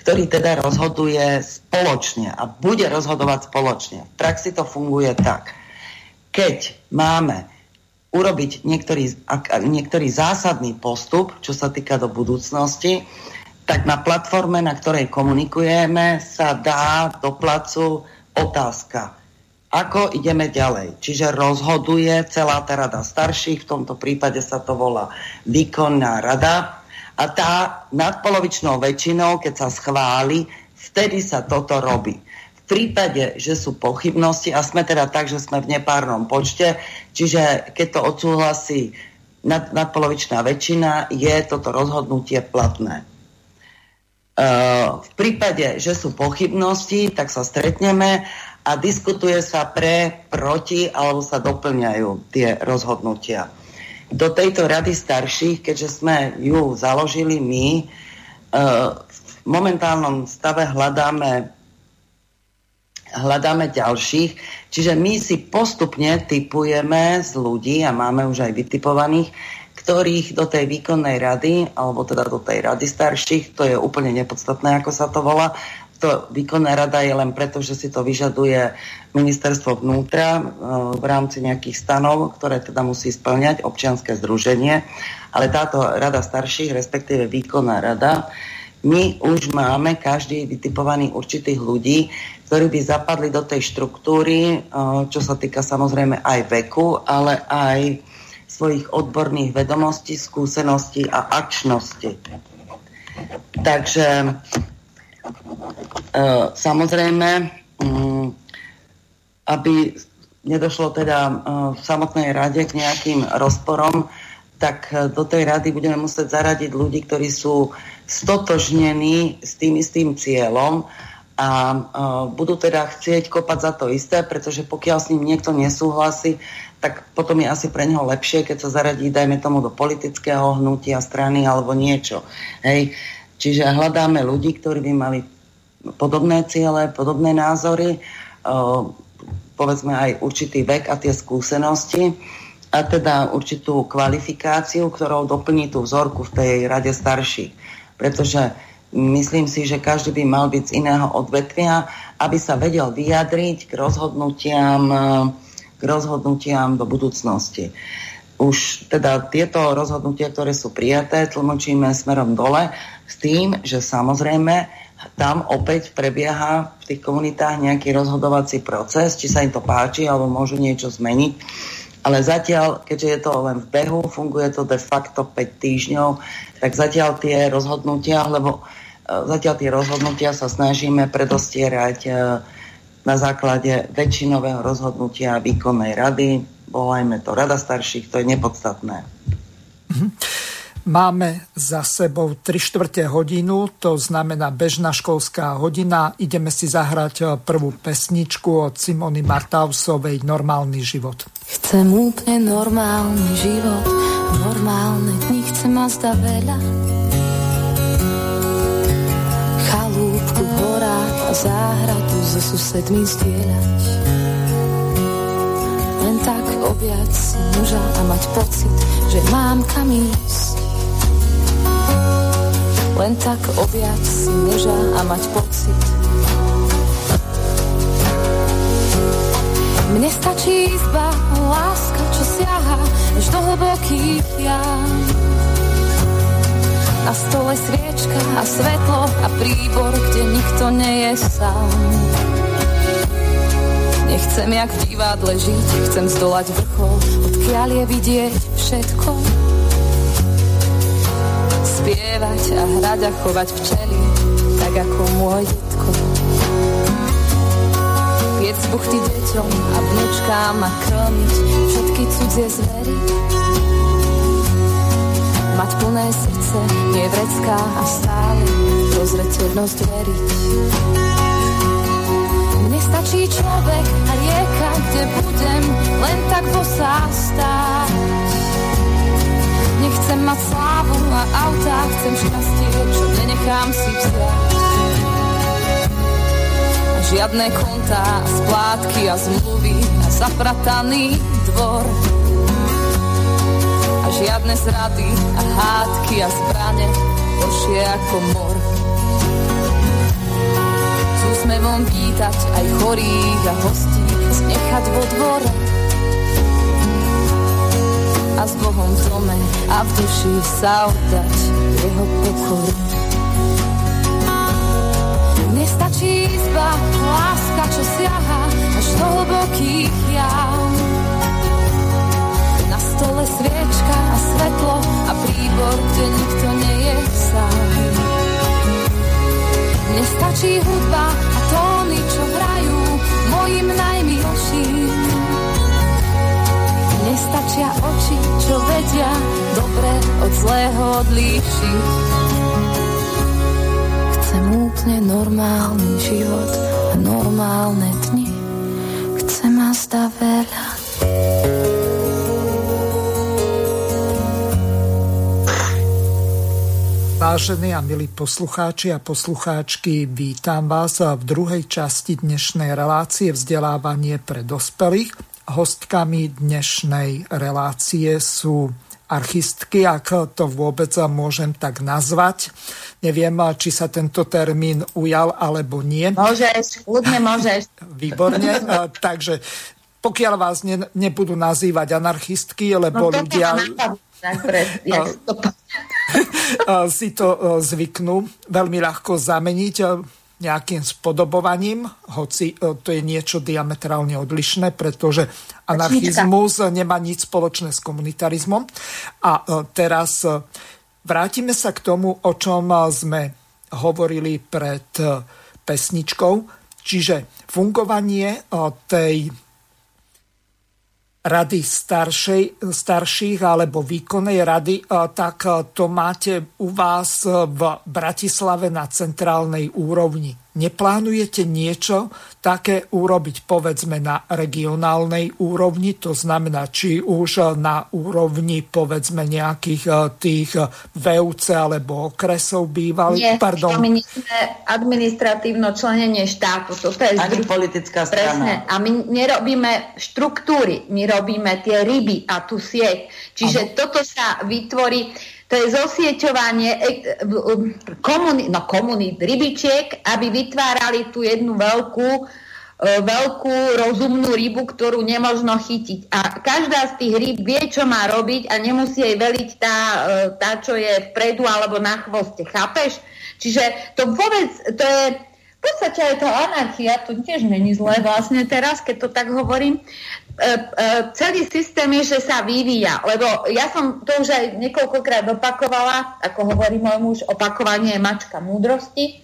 ktorý teda rozhoduje spoločne a bude rozhodovať spoločne. V praxi to funguje tak. Keď máme urobiť niektorý, niektorý zásadný postup, čo sa týka do budúcnosti, tak na platforme, na ktorej komunikujeme, sa dá do placu otázka, ako ideme ďalej. Čiže rozhoduje celá tá rada starších, v tomto prípade sa to volá výkonná rada, a tá nadpolovičnou väčšinou, keď sa schváli, vtedy sa toto robí. V prípade, že sú pochybnosti, a sme teda tak, že sme v nepárnom počte, čiže keď to odsúhlasí nad, nadpolovičná väčšina, je toto rozhodnutie platné. E, v prípade, že sú pochybnosti, tak sa stretneme a diskutuje sa pre, proti, alebo sa doplňajú tie rozhodnutia. Do tejto rady starších, keďže sme ju založili my, v momentálnom stave hľadáme, hľadáme ďalších. Čiže my si postupne tipujeme z ľudí a máme už aj vytipovaných, ktorých do tej výkonnej rady, alebo teda do tej rady starších, to je úplne nepodstatné, ako sa to volá. To výkonná rada je len preto, že si to vyžaduje ministerstvo vnútra v rámci nejakých stanov, ktoré teda musí spĺňať občianske združenie. Ale táto rada starších, respektíve výkonná rada, my už máme každý vytipovaný určitých ľudí, ktorí by zapadli do tej štruktúry, čo sa týka samozrejme aj veku, ale aj svojich odborných vedomostí, skúseností a akčnosti. Takže Uh, samozrejme, um, aby nedošlo teda uh, v samotnej rade k nejakým rozporom, tak uh, do tej rady budeme musieť zaradiť ľudí, ktorí sú stotožnení s tým istým cieľom a uh, budú teda chcieť kopať za to isté, pretože pokiaľ s ním niekto nesúhlasí, tak potom je asi pre neho lepšie, keď sa zaradí, dajme tomu, do politického hnutia, strany alebo niečo. Hej. Čiže hľadáme ľudí, ktorí by mali podobné ciele, podobné názory, povedzme aj určitý vek a tie skúsenosti a teda určitú kvalifikáciu, ktorou doplní tú vzorku v tej rade starších. Pretože Myslím si, že každý by mal byť z iného odvetvia, aby sa vedel vyjadriť k rozhodnutiam, k rozhodnutiam do budúcnosti. Už teda tieto rozhodnutia, ktoré sú prijaté, tlmočíme smerom dole s tým, že samozrejme tam opäť prebieha v tých komunitách nejaký rozhodovací proces, či sa im to páči, alebo môžu niečo zmeniť. Ale zatiaľ, keďže je to len v behu, funguje to de facto päť týždňov, tak zatiaľ tie rozhodnutia, lebo zatiaľ tie rozhodnutia sa snažíme predostierať na základe väčšinového rozhodnutia výkonnej rady. Volajme to rada starších, to je nepodstatné. Máme za sebou tri štvrte hodinu, to znamená bežná školská hodina. Ideme si zahrať prvú pesničku od Simony Martausovej Normálny život. Chcem úplne normálny život, normálne dni chcem azda veľa. Chalúbku v horách a záhradu so susedmi zdieľať. Len tak objať si muža a mať pocit, že mám kam ísť. Len tak objať si muža a mať pocit. Mne stačí izba, láska, čo siaha až do hlbokých jam. Na stole sviečka a svetlo a príbor, kde nikto nie je sám. Nechcem jak v divadle žiť, chcem zdolať vrchol, odkiaľ je vidieť všetko. Spievať a hrať a chovať včely, tak ako môj detko. Piec buchty deťom a vnúčkám a krmiť všetky cudzie zvery. Mať plné srdce, nie vrecká a stále dozreteľnosť veriť. Stačí človek a rieka, kde budem len tak bosá stáť. Nechcem mať slávu a autá, chcem šťastie, čo nenechám si vziať. Žiadne kontá, splátky a zmluvy a zaprataný dvor. A žiadne zrady a hádky a zbrane, horšie ako mor. Sme von vítať aj chorých a hostí, znechať vo dvore a s Bohom v dome a v duši sa oddať jeho pokoru. Nestačí izba, láska, čo siaha až do hlbokých jav. Na stole sviečka a svetlo a príbor, kde nikto nie je sám. Nestačí hudba a tóny, čo hrajú mojim najmilším. Nestačia oči, čo vedia dobre od zlého odlíšiť. Chcem úplne normálny život a normálne dni. Chcem azda veľa. Vážení a milí poslucháči a poslucháčky, vítam vás v druhej časti dnešnej relácie Vzdelávanie pre dospelých. Hostkami dnešnej relácie sú archistky, ak to vôbec môžem tak nazvať. Neviem, či sa tento termín ujal alebo nie. Môžeš, ľudne môžeš. Výborne, takže pokiaľ vás ne, nebudú nazývať anarchistky, lebo no, ľudia... si to zvyknú veľmi ľahko zameniť nejakým spodobovaním, hoci to je niečo diametrálne odlišné, pretože anarchizmus nemá nič spoločné s komunitarizmom. A teraz vrátime sa k tomu, o čom sme hovorili pred pesničkou, čiže fungovanie tej rady staršej, starších alebo výkonnej rady, tak to máte u vás v Bratislave na centrálnej úrovni. Neplánujete niečo také urobiť, povedzme, na regionálnej úrovni, to znamená, či už na úrovni, povedzme, nejakých tých vé ú cé alebo okresov bývalých? Nie, pardon. To my nie sme administratívno členenie štátu. To je ani politická strana. Presne. A my nerobíme štruktúry, my robíme tie ryby a tú sieť. Čiže ano. Toto sa vytvorí... To je zosieťovanie komunít, no komunít rybičiek, aby vytvárali tú jednu veľkú, veľkú rozumnú rybu, ktorú nemožno chytiť. A každá z tých ryb vie, čo má robiť a nemusí jej veliť tá, tá čo je vpredu alebo na chvoste. Chápeš? Čiže to vôbec, to je... V podstate aj tá anarchia, to tiež není zlé vlastne teraz, keď to tak hovorím. E, e, celý systém je, že sa vyvíja, lebo ja som to už aj niekoľkokrát opakovala, ako hovorí môj muž, opakovanie je mačka múdrosti,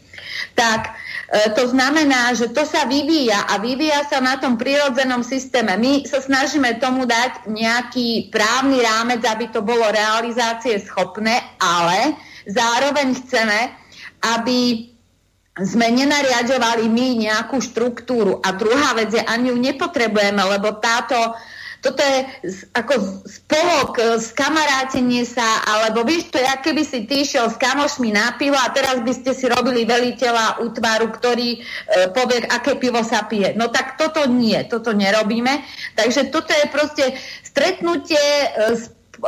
tak e, to znamená, že to sa vyvíja a vyvíja sa na tom prirodzenom systéme. My sa snažíme tomu dať nejaký právny rámec, aby to bolo realizácie schopné, ale zároveň chceme, aby sme nenariadovali my nejakú štruktúru. A druhá vec je, ani ju nepotrebujeme, lebo táto, toto je ako spolok, skamarátenie sa, alebo vieš, to je, keby si ty šiel s kamošmi na pivo a teraz by ste si robili veliteľa útvaru, ktorý e, povie, aké pivo sa pije. No tak toto nie, toto nerobíme. Takže toto je proste stretnutie, e,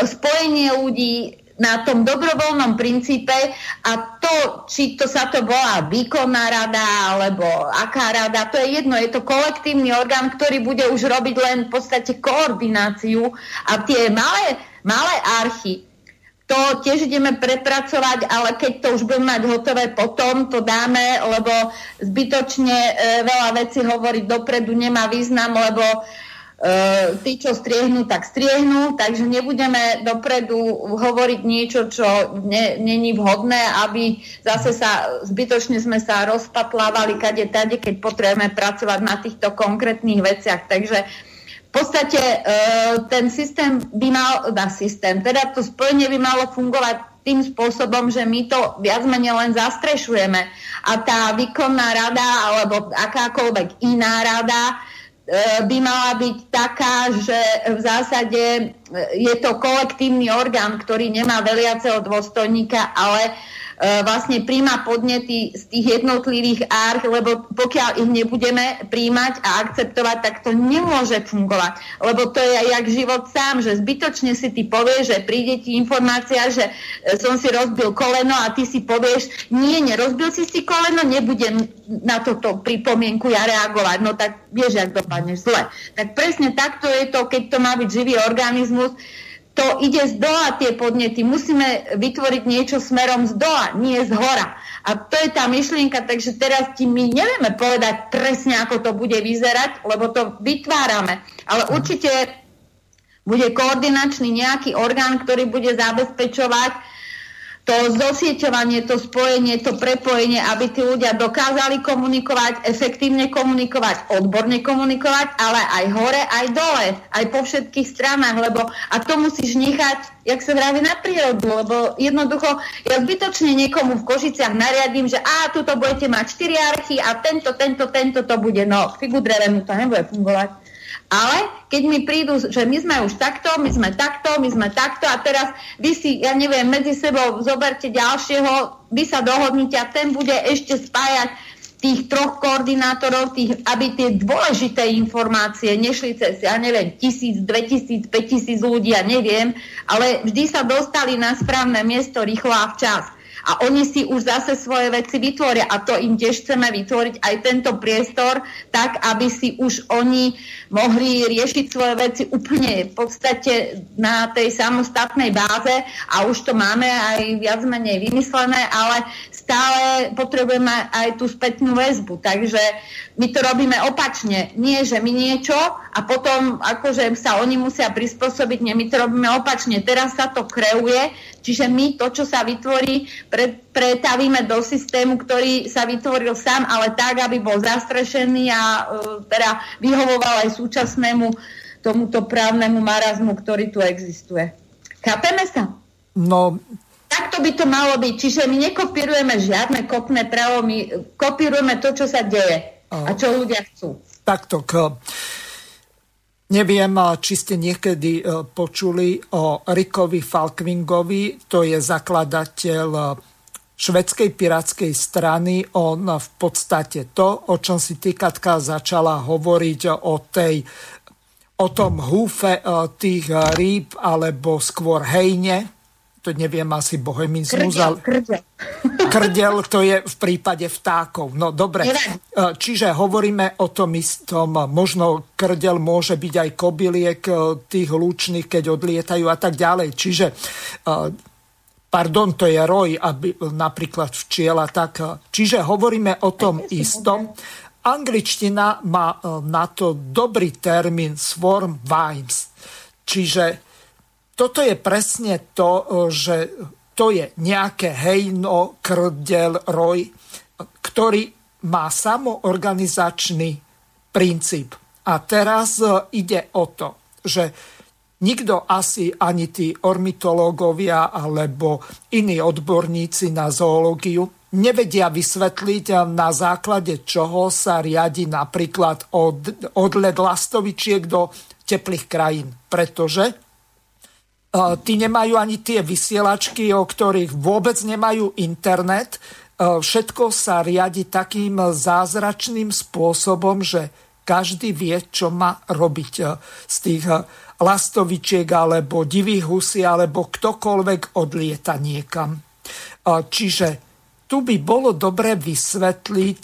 spojenie ľudí, na tom dobrovoľnom princípe a to, či to sa to volá výkonná rada, alebo aká rada, to je jedno, je to kolektívny orgán, ktorý bude už robiť len v podstate koordináciu a tie malé, malé archy, to tiež ideme prepracovať, ale keď to už budeme mať hotové, potom to dáme, lebo zbytočne e, veľa vecí hovoriť dopredu nemá význam, lebo Uh, tí, čo striehnú, tak striehnú, takže nebudeme dopredu hovoriť niečo, čo ne, není vhodné, aby zase sa zbytočne sme sa rozpatlávali kade tade, keď potrebujeme pracovať na týchto konkrétnych veciach. Takže v podstate uh, ten systém by mal, na systém, teda to spojenie by malo fungovať tým spôsobom, že my to viac menej len zastrešujeme a tá výkonná rada alebo akákoľvek iná rada by mala byť taká, že v zásade je to kolektívny orgán, ktorý nemá veliaceho dôstojníka, ale vlastne príjma podnety z tých jednotlivých árch, lebo pokiaľ ich nebudeme príjmať a akceptovať, tak to nemôže fungovať. Lebo to je jak život sám, že zbytočne si ty povieš, že príde ti informácia, že som si rozbil koleno a ty si povieš, nie, nerozbil si si koleno, nebudem na toto pripomienku ja reagovať. No tak vieš, jak dopadneš zle. Tak presne takto je to, keď to má byť živý organizmus, to ide z dola tie podnety. Musíme vytvoriť niečo smerom z dola, nie z hora. A to je tá myšlienka, takže teraz ti my nevieme povedať presne, ako to bude vyzerať, lebo to vytvárame. Ale určite bude koordinačný nejaký orgán, ktorý bude zabezpečovať to zosieťovanie, to spojenie, to prepojenie, aby tí ľudia dokázali komunikovať, efektívne komunikovať, odborne komunikovať, ale aj hore, aj dole, aj po všetkých stranách, lebo a to musíš nechať, jak sa vraví, na prírodu, lebo jednoducho ja zbytočne niekomu v Košiciach nariadím, že a tuto budete mať štyri archy a tento, tento, tento to bude, no figu dreve mu to nebude fungovať. Ale keď mi prídu, že my sme už takto, my sme takto, my sme takto a teraz vy si, ja neviem, medzi sebou zoberte ďalšieho, vy sa dohodnite a ten bude ešte spájať tých troch koordinátorov, tých, aby tie dôležité informácie nešli cez, ja neviem, tisíc, dve tisíc, päť tisíc ľudí, ja neviem, ale vždy sa dostali na správne miesto rýchlo a včas. A oni si už zase svoje veci vytvoria a to im tiež chceme vytvoriť aj tento priestor tak, aby si už oni mohli riešiť svoje veci úplne v podstate na tej samostatnej báze a už to máme aj viac menej vymyslené, ale stále potrebujeme aj tú spätnú väzbu, takže my to robíme opačne, nie že my niečo a potom akože sa oni musia prispôsobiť, nie, my to robíme opačne, teraz sa to kreuje, čiže my to, čo sa vytvorí, pretavíme do systému, ktorý sa vytvoril sám, ale tak, aby bol zastrešený a teda vyhovoval aj súčasnému tomuto právnemu marazmu, ktorý tu existuje. Chápeme sa? No... Takto by to malo byť. Čiže my nekopírujeme žiadne kopné právo, my kopírujeme to, čo sa deje a čo ľudia chcú. Takto. Neviem, či ste niekedy počuli o Rickovi Falkvingovi, to je zakladateľ švedskej pirátskej strany. On v podstate to, o čom si ty, Katka, začala hovoriť o, tej, o tom húfe tých rýb, alebo skôr hejne, to neviem asi bohemizmus. Krdel, ale... krdel. Krdel, to je v prípade vtákov. No dobre, čiže hovoríme o tom istom. Možno krdel môže byť aj kobyliek tých hlučných, keď odlietajú a tak ďalej. Čiže, pardon, to je roj, aby, napríklad včiela. Tak, čiže hovoríme o tom istom. Angličtina má na to dobrý termín swarm vibes. Čiže toto je presne to, že to je nejaké hejno, krdel, roj, ktorý má samoorganizačný princíp. A teraz ide o to, že nikto asi, ani tí ornitológovia alebo iní odborníci na zoológiu nevedia vysvetliť, na základe čoho sa riadi napríklad od, odlet lastovičiek do teplých krajín, pretože tí nemajú ani tie vysielačky, o ktorých vôbec nemajú internet. Všetko sa riadi takým zázračným spôsobom, že každý vie, čo má robiť z tých lastovičiek, alebo divých husí, alebo ktokoľvek odlieta niekam. Čiže tu by bolo dobre vysvetliť,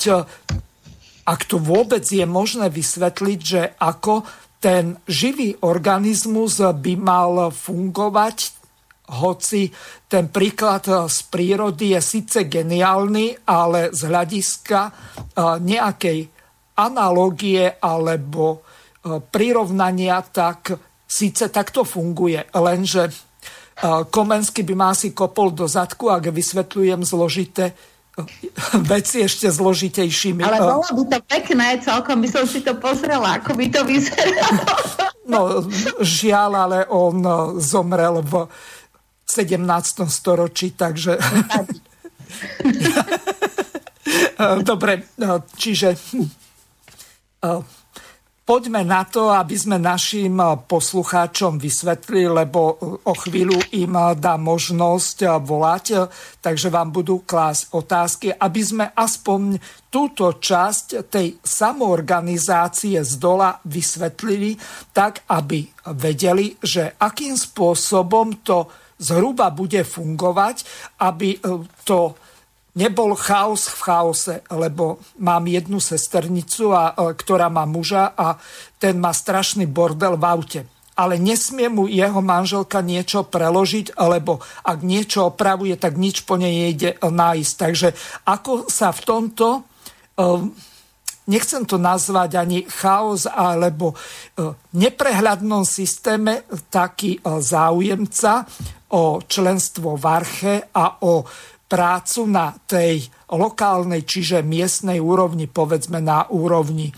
ak to vôbec je možné vysvetliť, že ako ten živý organizmus by mal fungovať, hoci ten príklad z prírody je síce geniálny, ale z hľadiska nejakej analogie alebo prirovnania, tak síce takto funguje. Lenže Komenský by ma asi kopol do zadku, ak vysvetľujem zložité veci ešte zložitejšími. Ale bolo by to pekné, celkom by som si to pozrela, ako by to vyzeralo. No, žiaľ, ale on zomrel v sedemnástom storočí, takže... Dobre, čiže poďme na to, aby sme našim poslucháčom vysvetlili, lebo o chvíľu im dá možnosť volať, takže vám budú klásť otázky, aby sme aspoň túto časť tej samoorganizácie zdola vysvetlili, tak aby vedeli, že akým spôsobom to zhruba bude fungovať, aby to nebol chaos v chaose, lebo mám jednu sesternicu, a, a, ktorá má muža a ten má strašný bordel v aute. Ale nesmie mu jeho manželka niečo preložiť, lebo ak niečo opravuje, tak nič po nej nejde nájsť. Takže ako sa v tomto... Um, nechcem to nazvať ani chaos, alebo neprehľadnom systéme taký záujemca o členstvo v Arche a o prácu na tej lokálnej, čiže miestnej úrovni, povedzme na úrovni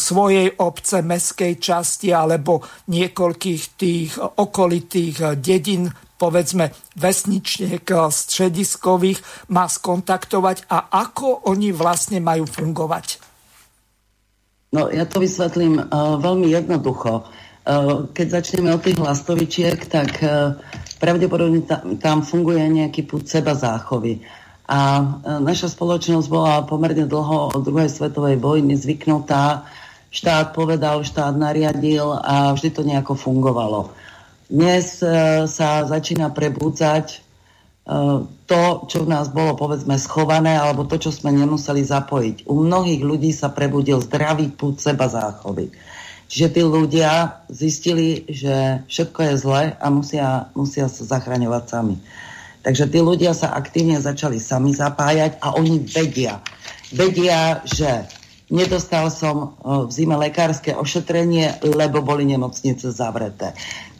svojej obce, mestskej časti alebo niekoľkých tých okolitých dedín, povedzme vesničiek strediskových, má skontaktovať a ako oni vlastne majú fungovať? No, ja to vysvetlím uh, veľmi jednoducho. Uh, keď začneme od tých lastovičiek, tak uh, pravdepodobne ta, tam funguje nejaký púd seba záchovy. A uh, naša spoločnosť bola pomerne dlho od druhej svetovej vojny zvyknutá. Štát povedal, štát nariadil a vždy to nejako fungovalo. Dnes uh, sa začína prebúdzať uh, to, čo v nás bolo, povedzme, schované, alebo to, čo sme nemuseli zapojiť. U mnohých ľudí sa prebudil zdravý púd seba záchovy. Čiže tí ľudia zistili, že všetko je zle a musia, musia sa zachraňovať sami. Takže tí ľudia sa aktívne začali sami zapájať a oni vedia. Vedia, že nedostal som v zime lekárske ošetrenie, lebo boli nemocnice zavreté.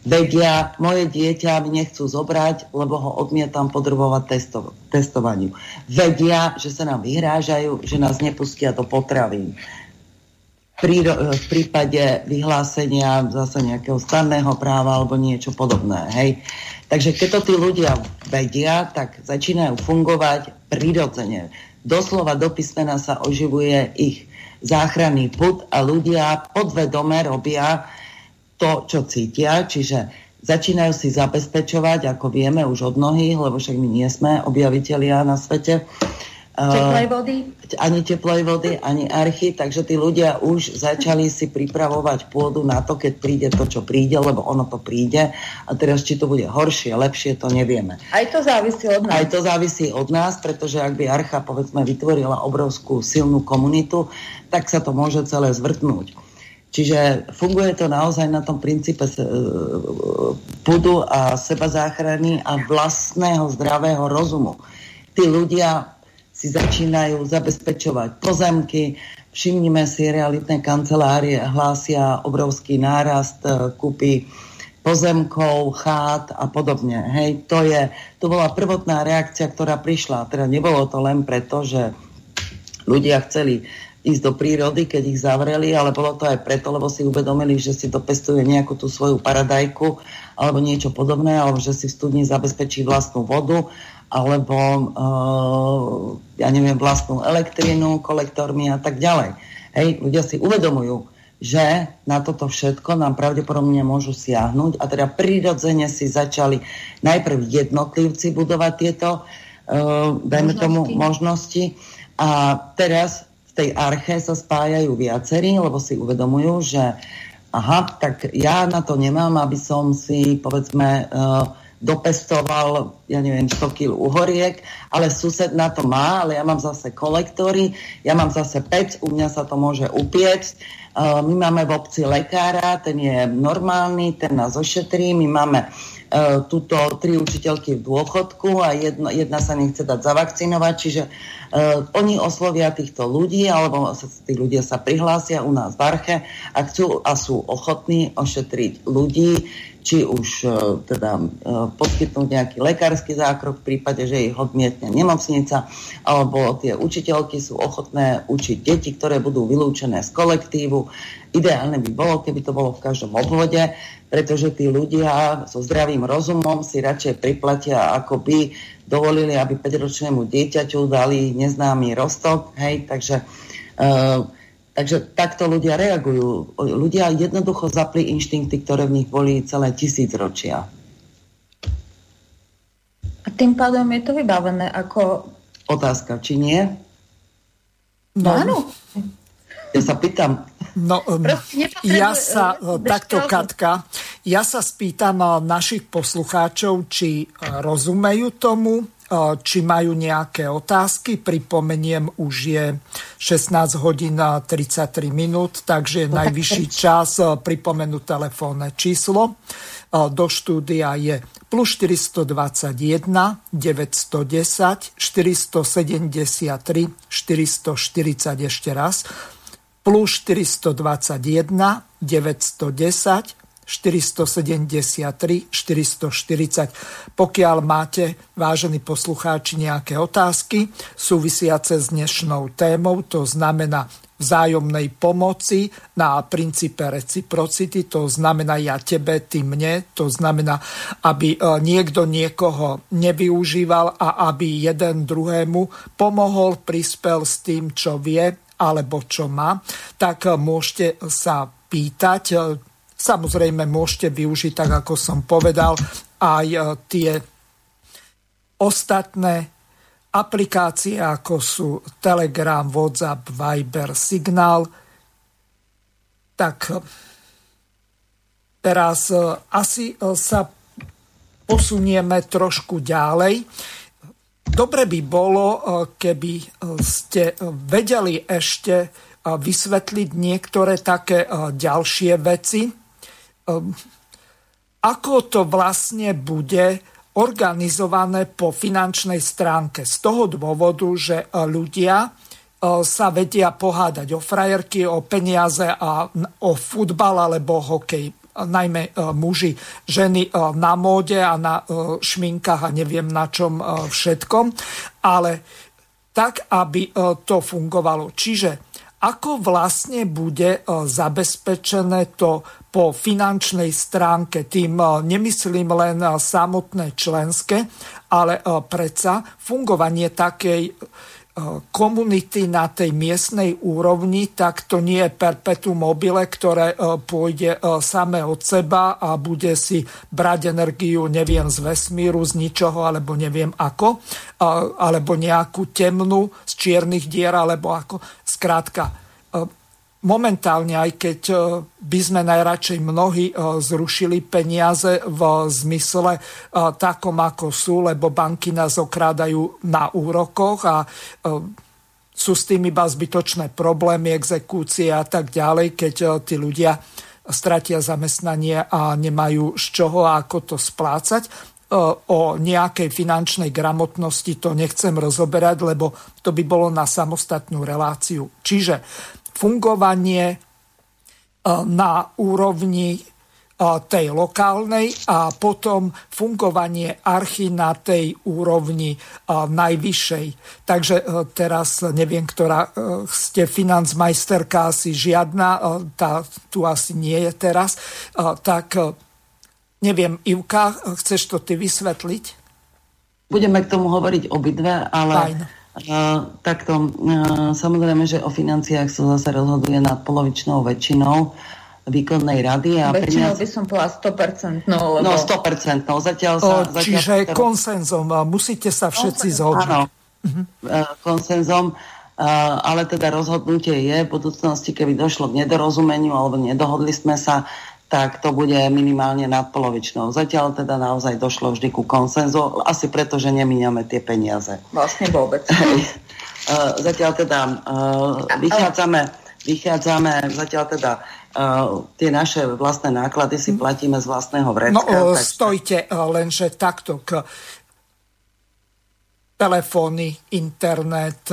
Vedia, moje dieťa mi nechcú zobrať, lebo ho odmietam podrobovať testo- testovaniu. Vedia, že sa nám vyhrážajú, že nás nepustia do potravín. V prípade vyhlásenia zase nejakého stanného práva alebo niečo podobné. Hej. Takže keď to tí ľudia vedia, tak začínajú fungovať prirodzene. Doslova do písmena sa oživuje ich záchranný pud a ľudia podvedome robia to, čo cítia, čiže začínajú si zabezpečovať, ako vieme už od mnohých, lebo však my nie sme objavitelia na svete, Teplej vody? Ani teplej vody, ani archy, takže tí ľudia už začali si pripravovať pôdu na to, keď príde to, čo príde, lebo ono to príde. A teraz, či to bude horšie, lepšie, to nevieme. Aj to závisí od nás. Aj to závisí od nás, pretože ak by archa, povedzme, vytvorila obrovskú silnú komunitu, tak sa to môže celé zvrtnúť. Čiže funguje to naozaj na tom princípe púdu a sebazáchrany a vlastného zdravého rozumu. Tí ľudia si začínajú zabezpečovať pozemky, všimnime si, realitné kancelárie hlásia obrovský nárast kúpy pozemkov, chát a podobne. Hej, to je, to bola prvotná reakcia, ktorá prišla. Teda nebolo to len preto, že ľudia chceli ísť do prírody, keď ich zavreli, ale bolo to aj preto, lebo si uvedomili, že si dopestuje nejakú tú svoju paradajku alebo niečo podobné, alebo že si v studni zabezpečí vlastnú vodu alebo e, ja neviem, vlastnú elektrínu, kolektormi a tak ďalej. Hej, ľudia si uvedomujú, že na toto všetko nám pravdepodobne môžu siahnuť a teda prirodzene si začali najprv jednotlivci budovať tieto, e, dajme tomu, možnosti a teraz v tej arche sa spájajú viacerí, lebo si uvedomujú, že aha, tak ja na to nemám, aby som si, povedzme, e, dopestoval, ja neviem, sto kíl uhoriek, ale sused na to má, ale ja mám zase kolektory, ja mám zase pec, u mňa sa to môže upiecť. Uh, my máme v obci lekára, ten je normálny, ten nás ošetrí, my máme uh, tuto tri učiteľky v dôchodku a jedna, jedna sa nechce dať zavakcinovať, čiže uh, oni oslovia týchto ľudí, alebo sa, tí ľudia sa prihlásia u nás v arche a chcú a sú ochotní ošetriť ľudí, či už teda poskytnúť nejaký lekársky zákrok v prípade, že ich odmietne nemocnica, alebo tie učiteľky sú ochotné učiť deti, ktoré budú vylúčené z kolektívu. Ideálne by bolo, keby to bolo v každom obvode, pretože tí ľudia so zdravým rozumom si radšej priplatia, ako by dovolili, aby päťročnému dieťaťu dali neznámy roztok. Hej, takže... Uh, Takže takto ľudia reagujú. Ľudia jednoducho zapli inštinkty, ktoré v nich boli celé tisícročia. A tým pádom je to vybavené ako... Otázka, či nie? No, áno. Ja sa pýtam. No, um, ja sa takto, Katka, ja sa spýtam našich poslucháčov, či rozumejú tomu, či majú nejaké otázky. Pripomeniem, už je šestnásť hodín tridsaťtri minút, takže je najvyšší čas pripomenúť telefónne číslo. Do štúdia je plus štyri dva jeden, deväť jedna nula, štyri sedem tri, štyri štyri nula ešte raz. Plus štyri dva jeden, deväť jedna nula, štyri sedem tri, štyri štyri nula. Pokiaľ máte, vážení poslucháči, nejaké otázky súvisiace s dnešnou témou, to znamená vzájomnej pomoci na princípe reciprocity, to znamená ja tebe, ty mne, to znamená, aby niekto niekoho nevyužíval a aby jeden druhému pomohol, prispel s tým, čo vie alebo čo má, tak môžete sa pýtať. Samozrejme, môžete využiť, tak ako som povedal, aj tie ostatné aplikácie, ako sú Telegram, WhatsApp, Viber, Signál. Tak teraz asi sa posunieme trošku ďalej. Dobre by bolo, keby ste vedeli ešte vysvetliť niektoré také ďalšie veci, ako to vlastne bude organizované po finančnej stránke. Z toho dôvodu, že ľudia sa vedia pohádať o frajerky, o peniaze a o futbal alebo hokej. Najmä muži, ženy na móde a na šminkách a neviem na čom všetkom. Ale tak, aby to fungovalo. Čiže ako vlastne bude zabezpečené to po finančnej stránke, tým nemyslím len samotné členské, ale predsa fungovanie takej komunity na tej miestnej úrovni, tak to nie je perpetuum mobile, ktoré pôjde samé od seba a bude si brať energiu, neviem, z vesmíru, z ničoho, alebo neviem ako, alebo nejakú temnú z čiernych dier, alebo ako. Skrátka, momentálne, aj keď by sme najradšej mnohí zrušili peniaze v zmysle takom, ako sú, lebo banky nás okrádajú na úrokoch a sú s tým iba zbytočné problémy, exekúcie a tak ďalej, keď tí ľudia stratia zamestnanie a nemajú z čoho a ako to splácať. O nejakej finančnej gramotnosti to nechcem rozoberať, lebo to by bolo na samostatnú reláciu. Čiže fungovanie na úrovni tej lokálnej a potom fungovanie archy na tej úrovni najvyššej. Takže teraz neviem, ktorá ste financmajsterka, asi žiadna, tá tu asi nie je teraz. Tak neviem, Ivka, chceš to ty vysvetliť? Budeme k tomu hovoriť obidve, ale... Fajn. Uh, takto, uh, samozrejme, že o financiách sa zase rozhoduje nad polovičnou väčšinou výkonnej rady. A väčšinou peniaz... by som povedala sto percent. No, lebo... no sto percent. No, zatiaľ sa, o, čiže zatiaľ... konsenzom, musíte sa všetci zhodnúť. Áno, uh-huh. uh, konsenzom, uh, ale teda rozhodnutie je, v budúcnosti, keby došlo k nedorozumeniu alebo nedohodli sme sa, tak to bude minimálne nadpolovičnou. Zatiaľ teda naozaj došlo vždy ku konsenzu, asi preto, že nemíňame tie peniaze. Vlastne vôbec. Zatiaľ teda uh, vychádzame, vychádzame, zatiaľ teda uh, tie naše vlastné náklady si platíme z vlastného vrecka. No tak... stojte, lenže takto k telefóny, internet,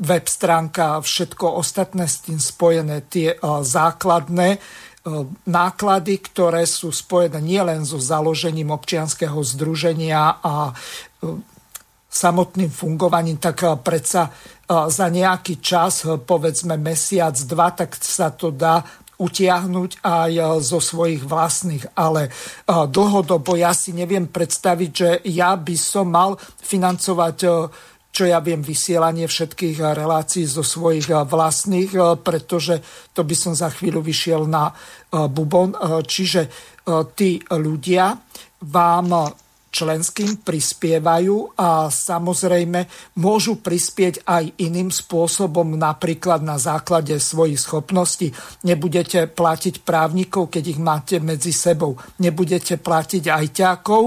web stránka, všetko ostatné s tým spojené, tie uh, základné náklady, ktoré sú spojené nielen so založením občianskeho združenia a samotným fungovaním, tak predsa za nejaký čas, povedzme mesiac, dva, tak sa to dá utiahnuť aj zo svojich vlastných, ale dlhodobo ja si neviem predstaviť, že ja by som mal financovať, čo ja viem, vysielanie všetkých relácií zo svojich vlastných, pretože to by som za chvíľu vyšiel na bubon. Čiže tí ľudia vám členským prispievajú a samozrejme môžu prispieť aj iným spôsobom, napríklad na základe svojich schopností. Nebudete platiť právnikov, keď ich máte medzi sebou. Nebudete platiť ajťákov,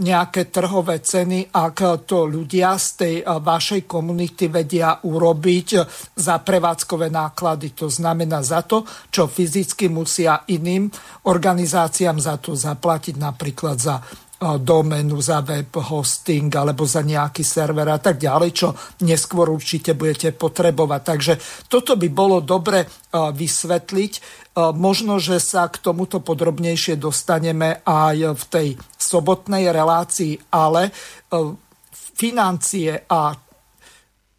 nejaké trhové ceny, ak to ľudia z tej vašej komunity vedia urobiť za prevádzkové náklady. To znamená za to, čo fyzicky musia iným organizáciám za to zaplatiť, napríklad za doménu, za web hosting alebo za nejaký server a tak ďalej, čo neskôr určite budete potrebovať. Takže toto by bolo dobre vysvetliť. Možno, že sa k tomuto podrobnejšie dostaneme aj v tej sobotnej relácii, ale financie a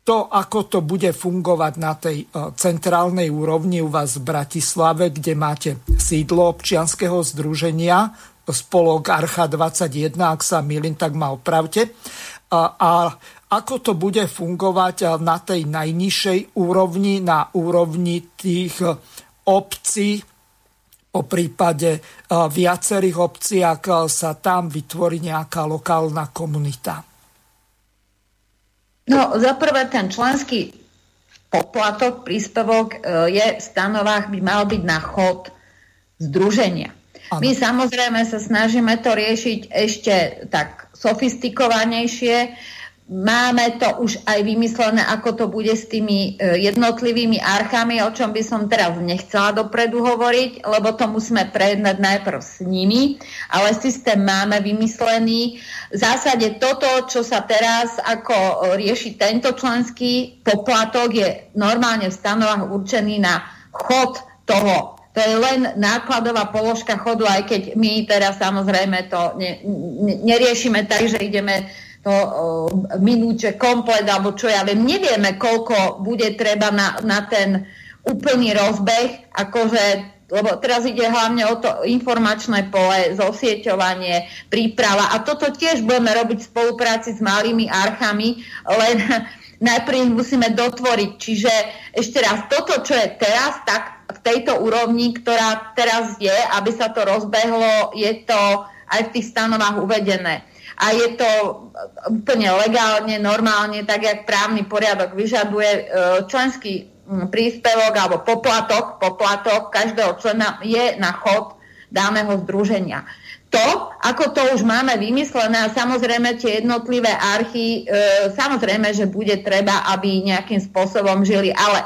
to, ako to bude fungovať na tej centrálnej úrovni u vás v Bratislave, kde máte sídlo občianskeho združenia spolok Archa dvadsaťjeden, ak sa milím, tak ma opravte. A, a ako to bude fungovať na tej najnižšej úrovni, na úrovni tých obcí, po prípade viacerých obcí, ak sa tam vytvorí nejaká lokálna komunita? No, za prvé ten členský poplatok, príspevok je v stanovách, by mal byť na chod združenia. Ano. My samozrejme sa snažíme to riešiť ešte tak sofistikovanejšie. Máme to už aj vymyslené, ako to bude s tými jednotlivými archami, o čom by som teraz nechcela dopredu hovoriť, lebo to musíme prejednať najprv s nimi, ale systém máme vymyslený. V zásade toto, čo sa teraz ako rieši tento členský poplatok, je normálne v stanovách určený na chod toho. To je len nákladová položka chodu, aj keď my teraz samozrejme to ne, ne, neriešime tak, že ideme to uh, minúče komplet, alebo čo ja viem, nevieme, koľko bude treba na, na ten úplný rozbeh, akože, lebo teraz ide hlavne o to informačné pole, zosieťovanie, príprava a toto tiež budeme robiť v spolupráci s malými archami, len najprv ich musíme dotvoriť. Čiže ešte raz, toto, čo je teraz, tak v tejto úrovni, ktorá teraz je, aby sa to rozbehlo, je to aj v tých stanovách uvedené. A je to úplne legálne, normálne, tak jak právny poriadok vyžaduje. Členský príspevok alebo poplatok, poplatok každého člena je na chod daného združenia. To, ako to už máme vymyslené, a samozrejme tie jednotlivé archy, e, samozrejme, že bude treba, aby nejakým spôsobom žili, ale,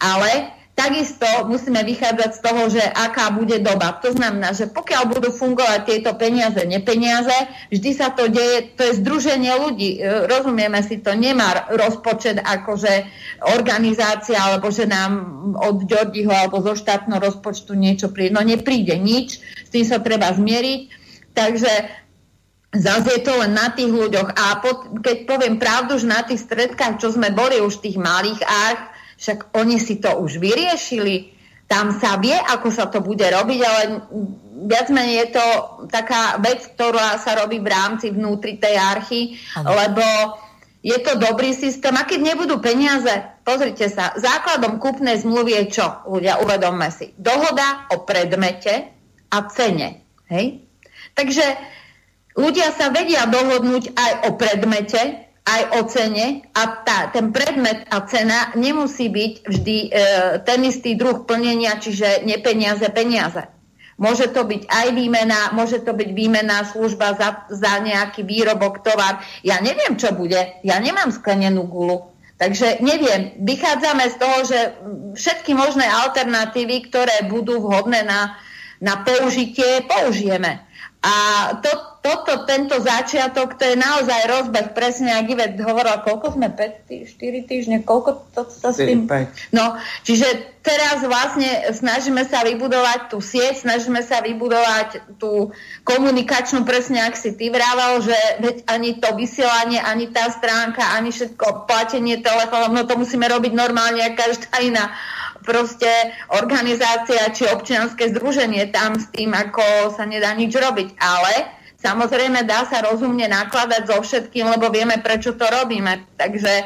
ale takisto musíme vychádzať z toho, že aká bude doba. To znamená, že pokiaľ budú fungovať tieto peniaze, nepeniaze, vždy sa to deje, to je združenie ľudí, e, rozumieme si to, nemá rozpočet akože organizácia, alebo že nám od Ďordiho alebo zo štátneho rozpočtu niečo príde. No nepríde nič, s tým sa treba zmieriť. Takže zase je to len na tých ľuďoch. A pod, keď poviem pravdu, že na tých stredkách, čo sme boli už v tých malých arch, však oni si to už vyriešili. Tam sa vie, ako sa to bude robiť, ale viac menej je to taká vec, ktorá sa robí v rámci vnútri tej archy, ano. Lebo je to dobrý systém. A keď nebudú peniaze, pozrite sa, základom kúpnej zmluvy je čo? Ľudia, uvedomme si. Dohoda o predmete a cene. Hej? Takže ľudia sa vedia dohodnúť aj o predmete, aj o cene a tá, ten predmet a cena nemusí byť vždy e, ten istý druh plnenia, čiže nepeniaze, peniaze. Môže to byť aj výmena, môže to byť výmena služba za, za nejaký výrobok, tovar. Ja neviem, čo bude, ja nemám sklenenú gulu. Takže neviem, vychádzame z toho, že všetky možné alternatívy, ktoré budú vhodné na na použitie použijeme. A to, toto, tento začiatok, to je naozaj rozbeh, presne, ak Ivet hovorila, koľko sme, päť, štyri týždne, koľko to, to s tým... No, čiže teraz vlastne snažíme sa vybudovať tú sieť, snažíme sa vybudovať tú komunikačnú, presne, ak si ty vraval, že veď ani to vysielanie, ani tá stránka, ani všetko, platenie telefónom, no to musíme robiť normálne, ako každá iná proste organizácia či občianske združenie, tam s tým ako sa nedá nič robiť, ale samozrejme dá sa rozumne nakladať so všetkým, lebo vieme, prečo to robíme, takže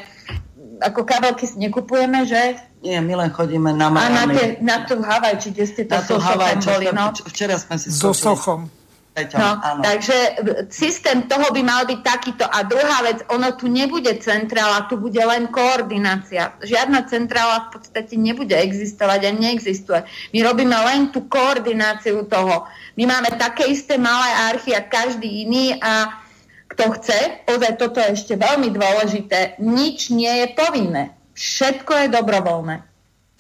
ako kabelky si nekupujeme, že? Nie, my len chodíme na Marami. A na tú Havaj, či kde ste to so Sochom boli, no? Včera sme si so Sochom. No, takže systém toho by mal byť takýto. A druhá vec, ono tu nebude centrála, tu bude len koordinácia. Žiadna centrála v podstate nebude existovať a neexistuje. My robíme len tú koordináciu toho. My máme také isté malé archy, ako každý iný, a kto chce, ozaj toto je ešte veľmi dôležité, nič nie je povinné. Všetko je dobrovoľné.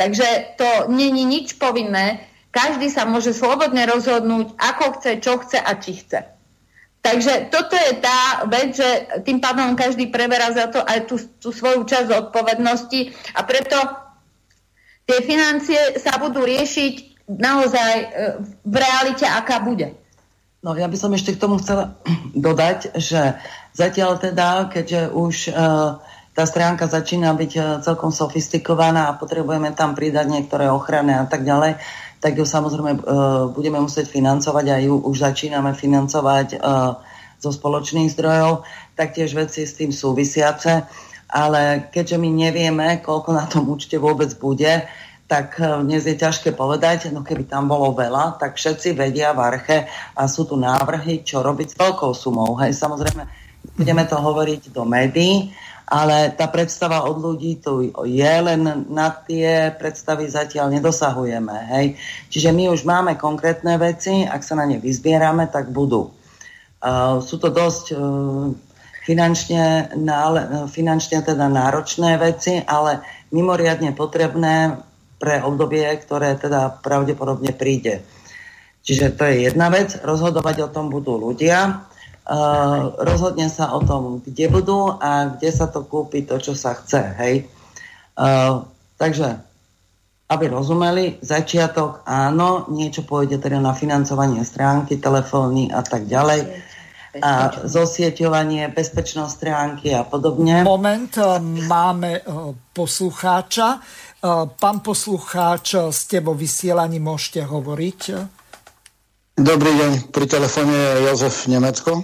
Takže to nie je nič povinné. Každý sa môže slobodne rozhodnúť, ako chce, čo chce a či chce. Takže toto je tá vec, že tým pádom každý preberá za to aj tú, tú svoju časť odpovednosti, a preto tie financie sa budú riešiť naozaj v realite, aká bude. No ja by som ešte k tomu chcela dodať, že zatiaľ teda, keďže už uh, tá stránka začína byť celkom sofistikovaná a potrebujeme tam pridať niektoré ochrany a tak ďalej, tak ju samozrejme e, budeme musieť financovať a ju už začíname financovať e, zo spoločných zdrojov, taktiež veci s tým súvisiace. Ale keďže my nevieme, koľko na tom účte vôbec bude, tak dnes je ťažké povedať, no keby tam bolo veľa, tak všetci vedia v arche a sú tu návrhy, čo robiť s veľkou sumou. Hej, samozrejme, budeme to hovoriť do médií, ale tá predstava od ľudí tu je, len na tie predstavy zatiaľ nedosahujeme. Hej? Čiže my už máme konkrétne veci, ak sa na ne vyzbierame, tak budú. Uh, sú to dosť uh, finančne, nále, finančne teda náročné veci, ale mimoriadne potrebné pre obdobie, ktoré teda pravdepodobne príde. Čiže to je jedna vec, rozhodovať o tom budú ľudia. Uh, rozhodne sa o tom, kde budú a kde sa to kúpi, to, čo sa chce. Hej? Uh, takže, aby rozumeli, začiatok áno, niečo pôjde teda na financovanie stránky, telefóny a tak ďalej. A zosieťovanie, bezpečnosť stránky a podobne. Moment, máme poslucháča. Pán poslucháč, s tebou vysielaní môžete hovoriť. Dobrý deň, pri telefóne je Jozef Nemecko.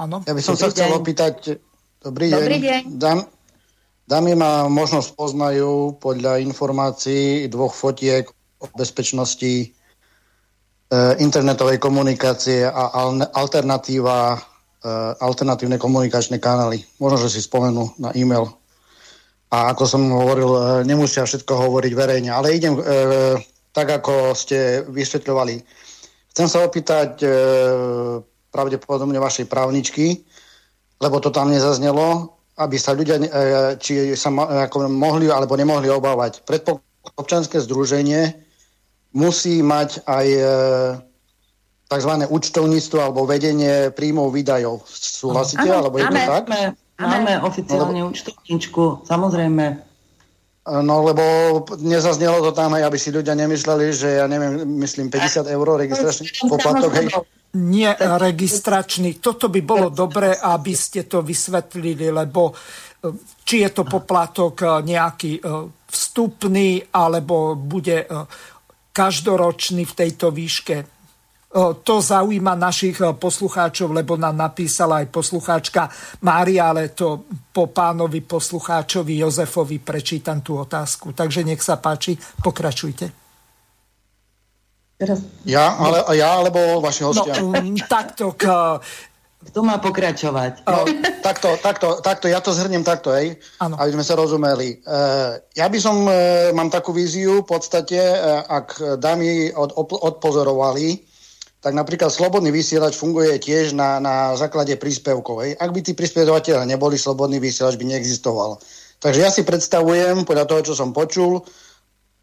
Áno. Ja by som Dobrý sa deň. chcel opýtať... Dobrý, Dobrý deň. deň. Dan, Dámy ma možno spoznajú podľa informácií dvoch fotiek o bezpečnosti internetovej komunikácie a alternatíva, alternatívne komunikačné kanály. Možno, že si spomenú na e-mail. A ako som hovoril, nemusia všetko hovoriť verejne. Ale idem e, tak, ako ste vysvetľovali. Chcem sa opýtať e, pravdepodobne vašej právničky, lebo to tam nezaznelo, aby sa ľudia, e, či sa ako mohli alebo nemohli obávať. Predpok- občianske združenie musí mať aj e, tzv. Účtovníctvo alebo vedenie príjmov výdajov. Súhlasíte? Ano, alebo je to tak? Máme oficiálne no, účtovníčku, samozrejme. No, lebo nezaznelo to tam, hej, aby si ľudia nemysleli, že ja neviem, myslím päťdesiat eur registračný poplatok. Hej. Nie registračný. Toto by bolo dobré, aby ste to vysvetlili, lebo či je to poplatok nejaký vstupný, alebo bude každoročný v tejto výške. To zaujíma našich poslucháčov, lebo nám napísala aj poslucháčka Mária, ale to po pánovi poslucháčovi Jozefovi prečítam tú otázku. Takže nech sa páči, pokračujte. Ja, ale, ja alebo vaši hostia? No, takto. K... Kto má pokračovať? No, takto, takto, takto, ja to zhrniem takto, hej, aby sme sa rozumeli. Ja by som, mám takú víziu, v podstate, ak dámy od, odpozorovali, tak napríklad slobodný vysielač funguje tiež na, na základe príspevkov. Ak by tí prispievateľe neboli, slobodný vysielač by neexistoval. Takže ja si predstavujem, podľa toho, čo som počul,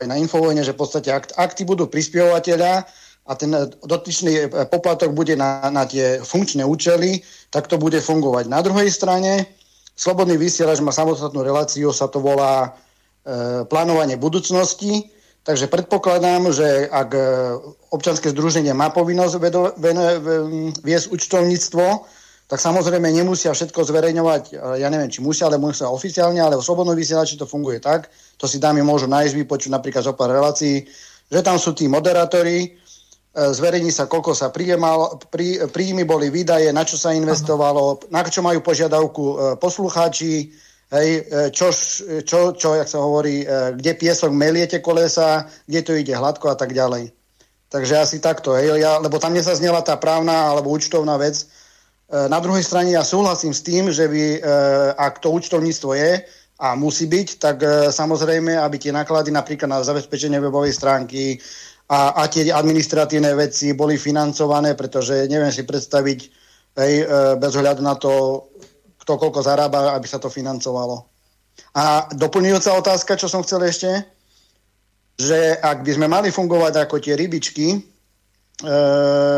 aj na Infovojne, že v podstate ak, ak tí budú prispievateľa a ten dotyčný poplatok bude na, na tie funkčné účely, tak to bude fungovať. Na druhej strane, slobodný vysielač má samostatnú reláciu, sa to volá e, plánovanie budúcnosti. Takže predpokladám, že ak občianske združenie má povinnosť viesť účtovníctvo, tak samozrejme nemusia všetko zverejňovať, ja neviem, či musia, ale musia oficiálne, ale v slobodnom vysielači to funguje tak, to si dámy môžu nájsť, vypočuť napríklad zo pár relácií, že tam sú tí moderátori, zverejní sa, koľko sa prijemal, prí, príjmy boli, výdaje, na čo sa investovalo, na čo majú požiadavku poslucháči, hej, čo, čo, čo, jak sa hovorí, kde piesok meliete kolesa, kde to ide hladko a tak ďalej. Takže asi takto, hej, ja, lebo tam nezaznela tá právna alebo účtovná vec. Na druhej strane ja súhlasím s tým, že by, ak to účtovníctvo je a musí byť, tak samozrejme, aby tie náklady napríklad na zabezpečenie webovej stránky a, a tie administratívne veci boli financované, pretože neviem si predstaviť, hej, bez ohľadu na to, to, koľko zarába, aby sa to financovalo. A doplňujúca otázka, čo som chcel ešte, že ak by sme mali fungovať ako tie rybičky, e,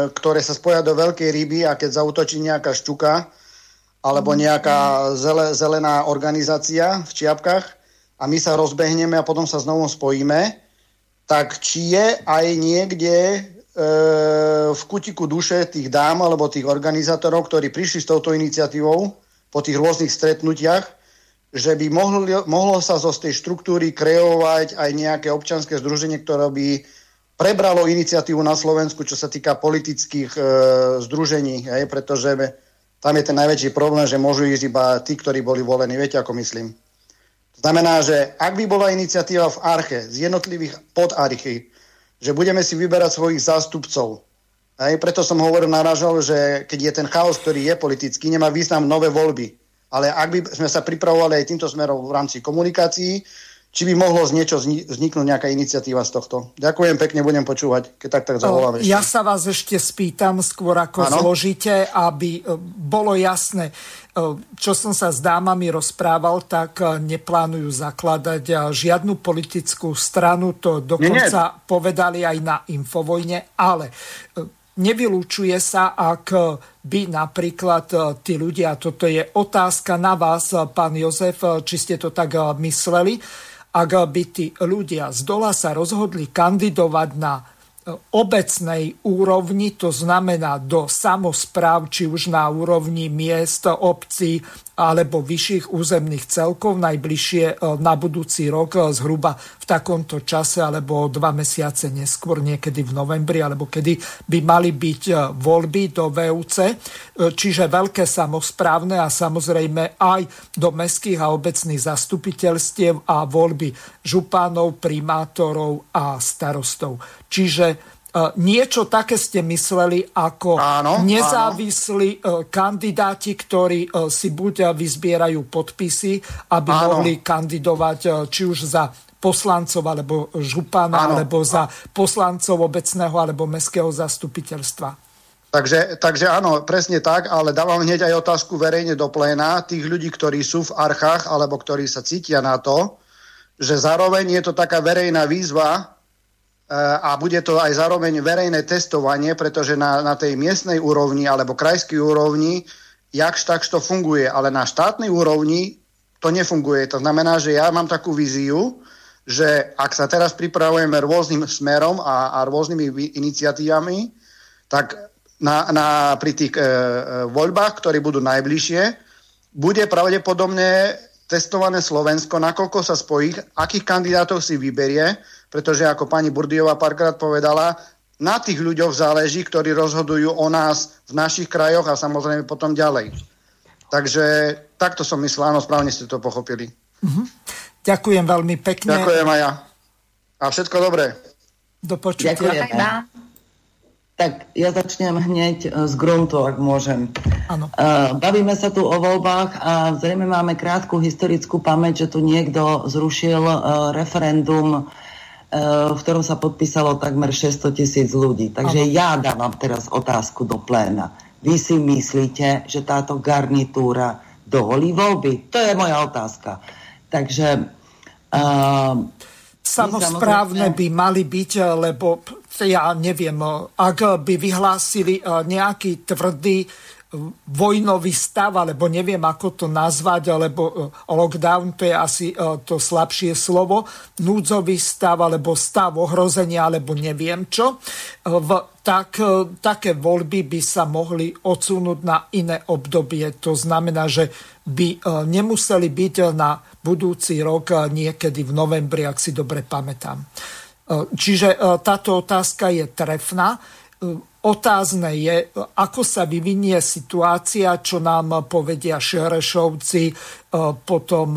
ktoré sa spoja do veľkej ryby a keď zautočí nejaká šťuka alebo nejaká zele, zelená organizácia v čiapkach a my sa rozbehneme a potom sa znovu spojíme, tak či je aj niekde e, v kutiku duše tých dám alebo tých organizátorov, ktorí prišli s touto iniciatívou po tých rôznych stretnutiach, že by mohlo, mohlo sa zo tej štruktúry kreovať aj nejaké občianske združenie, ktoré by prebralo iniciatívu na Slovensku, čo sa týka politických e, združení, hej, pretože tam je ten najväčší problém, že môžu ísť iba tí, ktorí boli volení, viete, ako myslím. To znamená, že ak by bola iniciatíva v Arche, z jednotlivých podarchy, že budeme si vyberať svojich zástupcov, hej, preto som hovoril, naražal, že keď je ten chaos, ktorý je politický, nemá význam nové voľby. Ale ak by sme sa pripravovali aj týmto smerom v rámci komunikácií, či by mohlo z niečo vzniknúť nejaká iniciatíva z tohto. Ďakujem pekne, budem počúvať, keď tak, tak zavolám ešte. Ja sa vás ešte spýtam, skôr ako ano? zložite, aby bolo jasné, čo som sa s dámami rozprával, tak neplánujú zakladať žiadnu politickú stranu, to dokonca nie, nie. povedali aj na Infovojne, ale... Nevylučuje sa, ak by napríklad tí ľudia, toto je otázka na vás, pán Jozef, či ste to tak mysleli, ak by tí ľudia z dola sa rozhodli kandidovať na obecnej úrovni, to znamená do samospráv, či už na úrovni miest, obcí alebo vyšších územných celkov najbližšie na budúci rok zhruba v takomto čase alebo dva mesiace neskôr, niekedy v novembri, alebo kedy by mali byť voľby do vé ú cé, čiže veľké samosprávne a samozrejme aj do mestských a obecných zastupiteľstiev a voľby županov, primátorov a starostov. Čiže niečo také ste mysleli ako áno, nezávislí áno. kandidáti, ktorí si buď vyzbierajú podpisy, aby áno. mohli kandidovať či už za poslancov alebo župana, áno. alebo za poslancov obecného alebo mestského zastupiteľstva. Takže, takže áno, presne tak, ale dávam hneď aj otázku verejne do pléna tých ľudí, ktorí sú v archách alebo ktorí sa cítia na to, že zároveň je to taká verejná výzva, a bude to aj zároveň verejné testovanie, pretože na, na tej miestnej úrovni alebo krajskej úrovni jakž takž to funguje, ale na štátnej úrovni to nefunguje. To znamená, že ja mám takú víziu, že ak sa teraz pripravujeme rôznym smerom a, a rôznymi iniciatívami, tak na, na, pri tých e, e, voľbách, ktoré budú najbližšie, bude pravdepodobne testované Slovensko, nakoľko sa spojí, akých kandidátov si vyberie, pretože ako pani Burdyiová párkrát povedala, na tých ľuďoch záleží, ktorí rozhodujú o nás v našich krajoch a samozrejme potom ďalej. Takže takto som myslel, áno, správne ste to pochopili. Uh-huh. Ďakujem veľmi pekne. Ďakujem aj ja. A všetko dobré. Do počutia. Ďakujem. Tak ja začnem hneď z gruntu, ak môžem. Áno. Bavíme sa tu o voľbách a zrejme máme krátku historickú pamäť, že tu niekto zrušil referendum, v ktorom sa podpísalo takmer šesťsto tisíc ľudí. Takže Aha. ja dávam teraz otázku do pléna. Vy si myslíte, že táto garnitúra dovolí voľby? To je moja otázka. Takže uh, samosprávne samozrejme... by mali byť, lebo ja neviem, ak by vyhlásili nejaký tvrdý vojnový stav, alebo neviem, ako to nazvať, alebo lockdown, to je asi to slabšie slovo, núdzový stav, alebo stav ohrozenia, alebo neviem čo, tak také voľby by sa mohli odsunúť na iné obdobie. To znamená, že by nemuseli byť na budúci rok niekedy v novembri, ak si dobre pamätám. Čiže táto otázka je trefná. Otázne je, ako sa vyvinie situácia, čo nám povedia Šerešovci, potom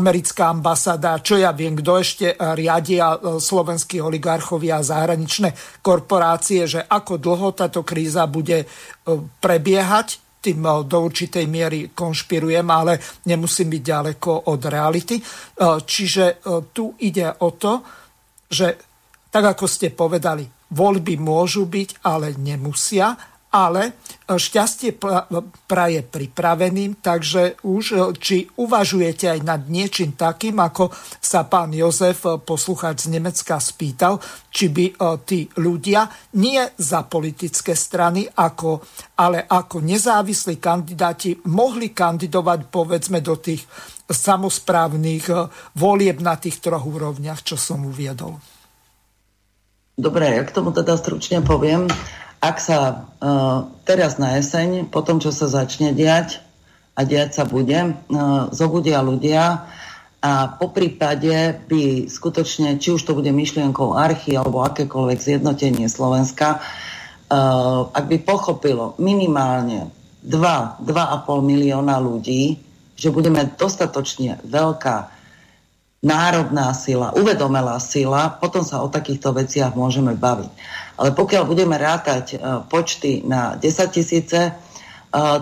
americká ambasáda, čo ja viem, kto ešte riadia slovenskí oligarchovia a zahraničné korporácie, že ako dlho táto kríza bude prebiehať. Tým do určitej miery konšpirujem, ale nemusím byť ďaleko od reality. Čiže tu ide o to, že tak ako ste povedali, voľby môžu byť, ale nemusia, ale šťastie praje pripraveným, takže už či uvažujete aj nad niečím takým, ako sa pán Jozef, poslucháč z Nemecka, spýtal, či by tí ľudia nie za politické strany, ako, ale ako nezávislí kandidáti mohli kandidovať povedzme do tých samosprávnych volieb na tých troch úrovniach, čo som uviedol. Dobre, ja k tomu teda stručne poviem. Ak sa e, teraz na jeseň, po tom, čo sa začne diať, a diať sa bude, e, zobudia ľudia a po prípade by skutočne, či už to bude myšlienkou archy alebo akékoľvek zjednotenie Slovenska, e, ak by pochopilo minimálne dva až dva a pol milióna ľudí, že budeme dostatočne veľká národná sila, uvedomelá sila, potom sa o takýchto veciach môžeme baviť. Ale pokiaľ budeme rátať uh, počty na desaťtisíce, uh,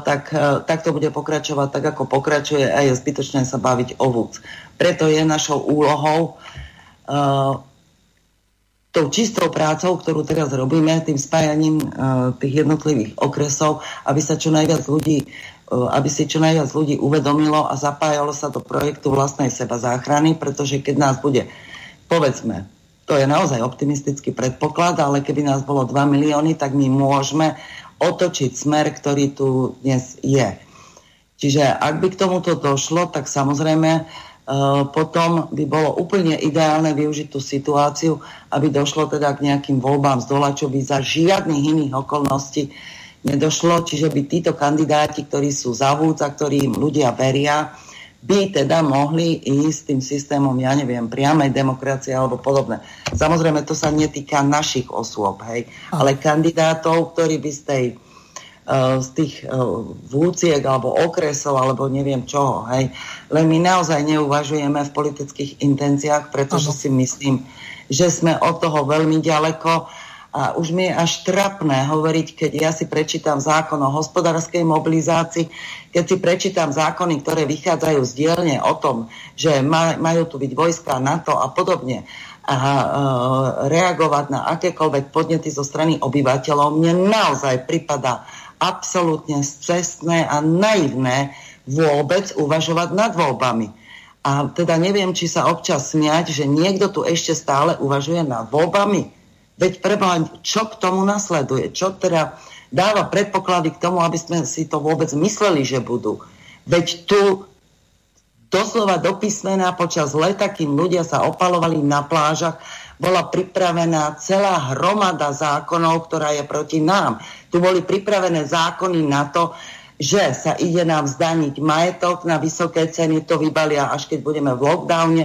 tak, uh, tak to bude pokračovať tak, ako pokračuje a je zbytočné sa baviť o vúc. Preto je našou úlohou, uh, tou čistou prácou, ktorú teraz robíme, tým spájaním uh, tých jednotlivých okresov, aby sa čo najviac ľudí aby si čo najviac ľudí uvedomilo a zapájalo sa do projektu vlastnej seba záchrany, pretože keď nás bude, povedzme, to je naozaj optimistický predpoklad, ale keby nás bolo dva milióny, tak my môžeme otočiť smer, ktorý tu dnes je. Čiže ak by k tomuto došlo, tak samozrejme potom by bolo úplne ideálne využiť tú situáciu, aby došlo teda k nejakým voľbám z dola, čo by za žiadnych iných okolností nedošlo, čiže by títo kandidáti, ktorí sú zavúca, ktorým ľudia veria, by teda mohli ísť tým systémom, ja neviem, priamej demokracie alebo podobné. Samozrejme, to sa netýka našich osôb, hej, ale kandidátov, ktorí by z, tej, z tých vúciek alebo okresov alebo neviem čoho, hej. Len my naozaj neuvažujeme v politických intenciách, pretože Aha. si myslím, že sme od toho veľmi ďaleko a už mi je až trapné hovoriť, keď ja si prečítam zákon o hospodárskej mobilizácii, keď si prečítam zákony, ktoré vychádzajú z dielne o tom, že majú tu byť vojska NATO a podobne a e, reagovať na akékoľvek podnety zo strany obyvateľov, mne naozaj pripadá absolútne scestné a naivné vôbec uvažovať nad voľbami. A teda neviem, či sa občas smiať, že niekto tu ešte stále uvažuje nad voľbami. Veď preboha, čo k tomu nasleduje? Čo teda dáva predpoklady k tomu, aby sme si to vôbec mysleli, že budú? Veď tu doslova do písmena počas leta, kým ľudia sa opalovali na plážach, bola pripravená celá hromada zákonov, ktorá je proti nám. Tu boli pripravené zákony na to, že sa ide nám zdaniť majetok na vysoké ceny, to vybalia až keď budeme v lockdowne.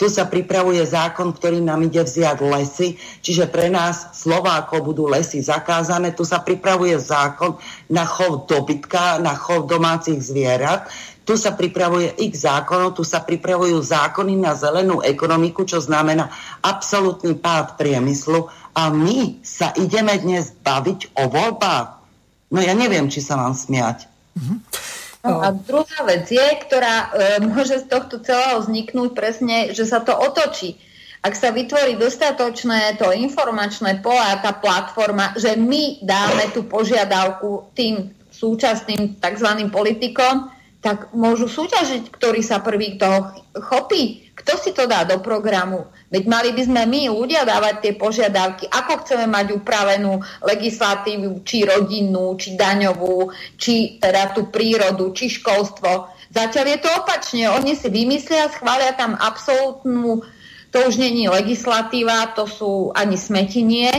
Tu sa pripravuje zákon, ktorý nám ide vziať lesy, čiže pre nás Slovákov budú lesy zakázané. Tu sa pripravuje zákon na chov dobytka, na chov domácich zvierat. Tu sa pripravuje x zákonov, tu sa pripravujú zákony na zelenú ekonomiku, čo znamená absolútny pád priemyslu. A my sa ideme dnes baviť o voľbách. No ja neviem, či sa mám smiať. Mhm. No a druhá vec je, ktorá e, môže z tohto celého vzniknúť presne, že sa to otočí. Ak sa vytvorí dostatočné to informačné pole a tá platforma, že my dáme tú požiadavku tým súčasným tzv. Politikom, tak môžu súťažiť, ktorý sa prvý toho chopí. Kto si to dá do programu? Veď mali by sme my ľudia dávať tie požiadavky, ako chceme mať upravenú legislatívu, či rodinnú, či daňovú, či teda tú prírodu, či školstvo. Zatiaľ je to opačne. Oni si vymyslia, schvália tam absolútnu, to už nie je legislatíva, to sú ani smetinie.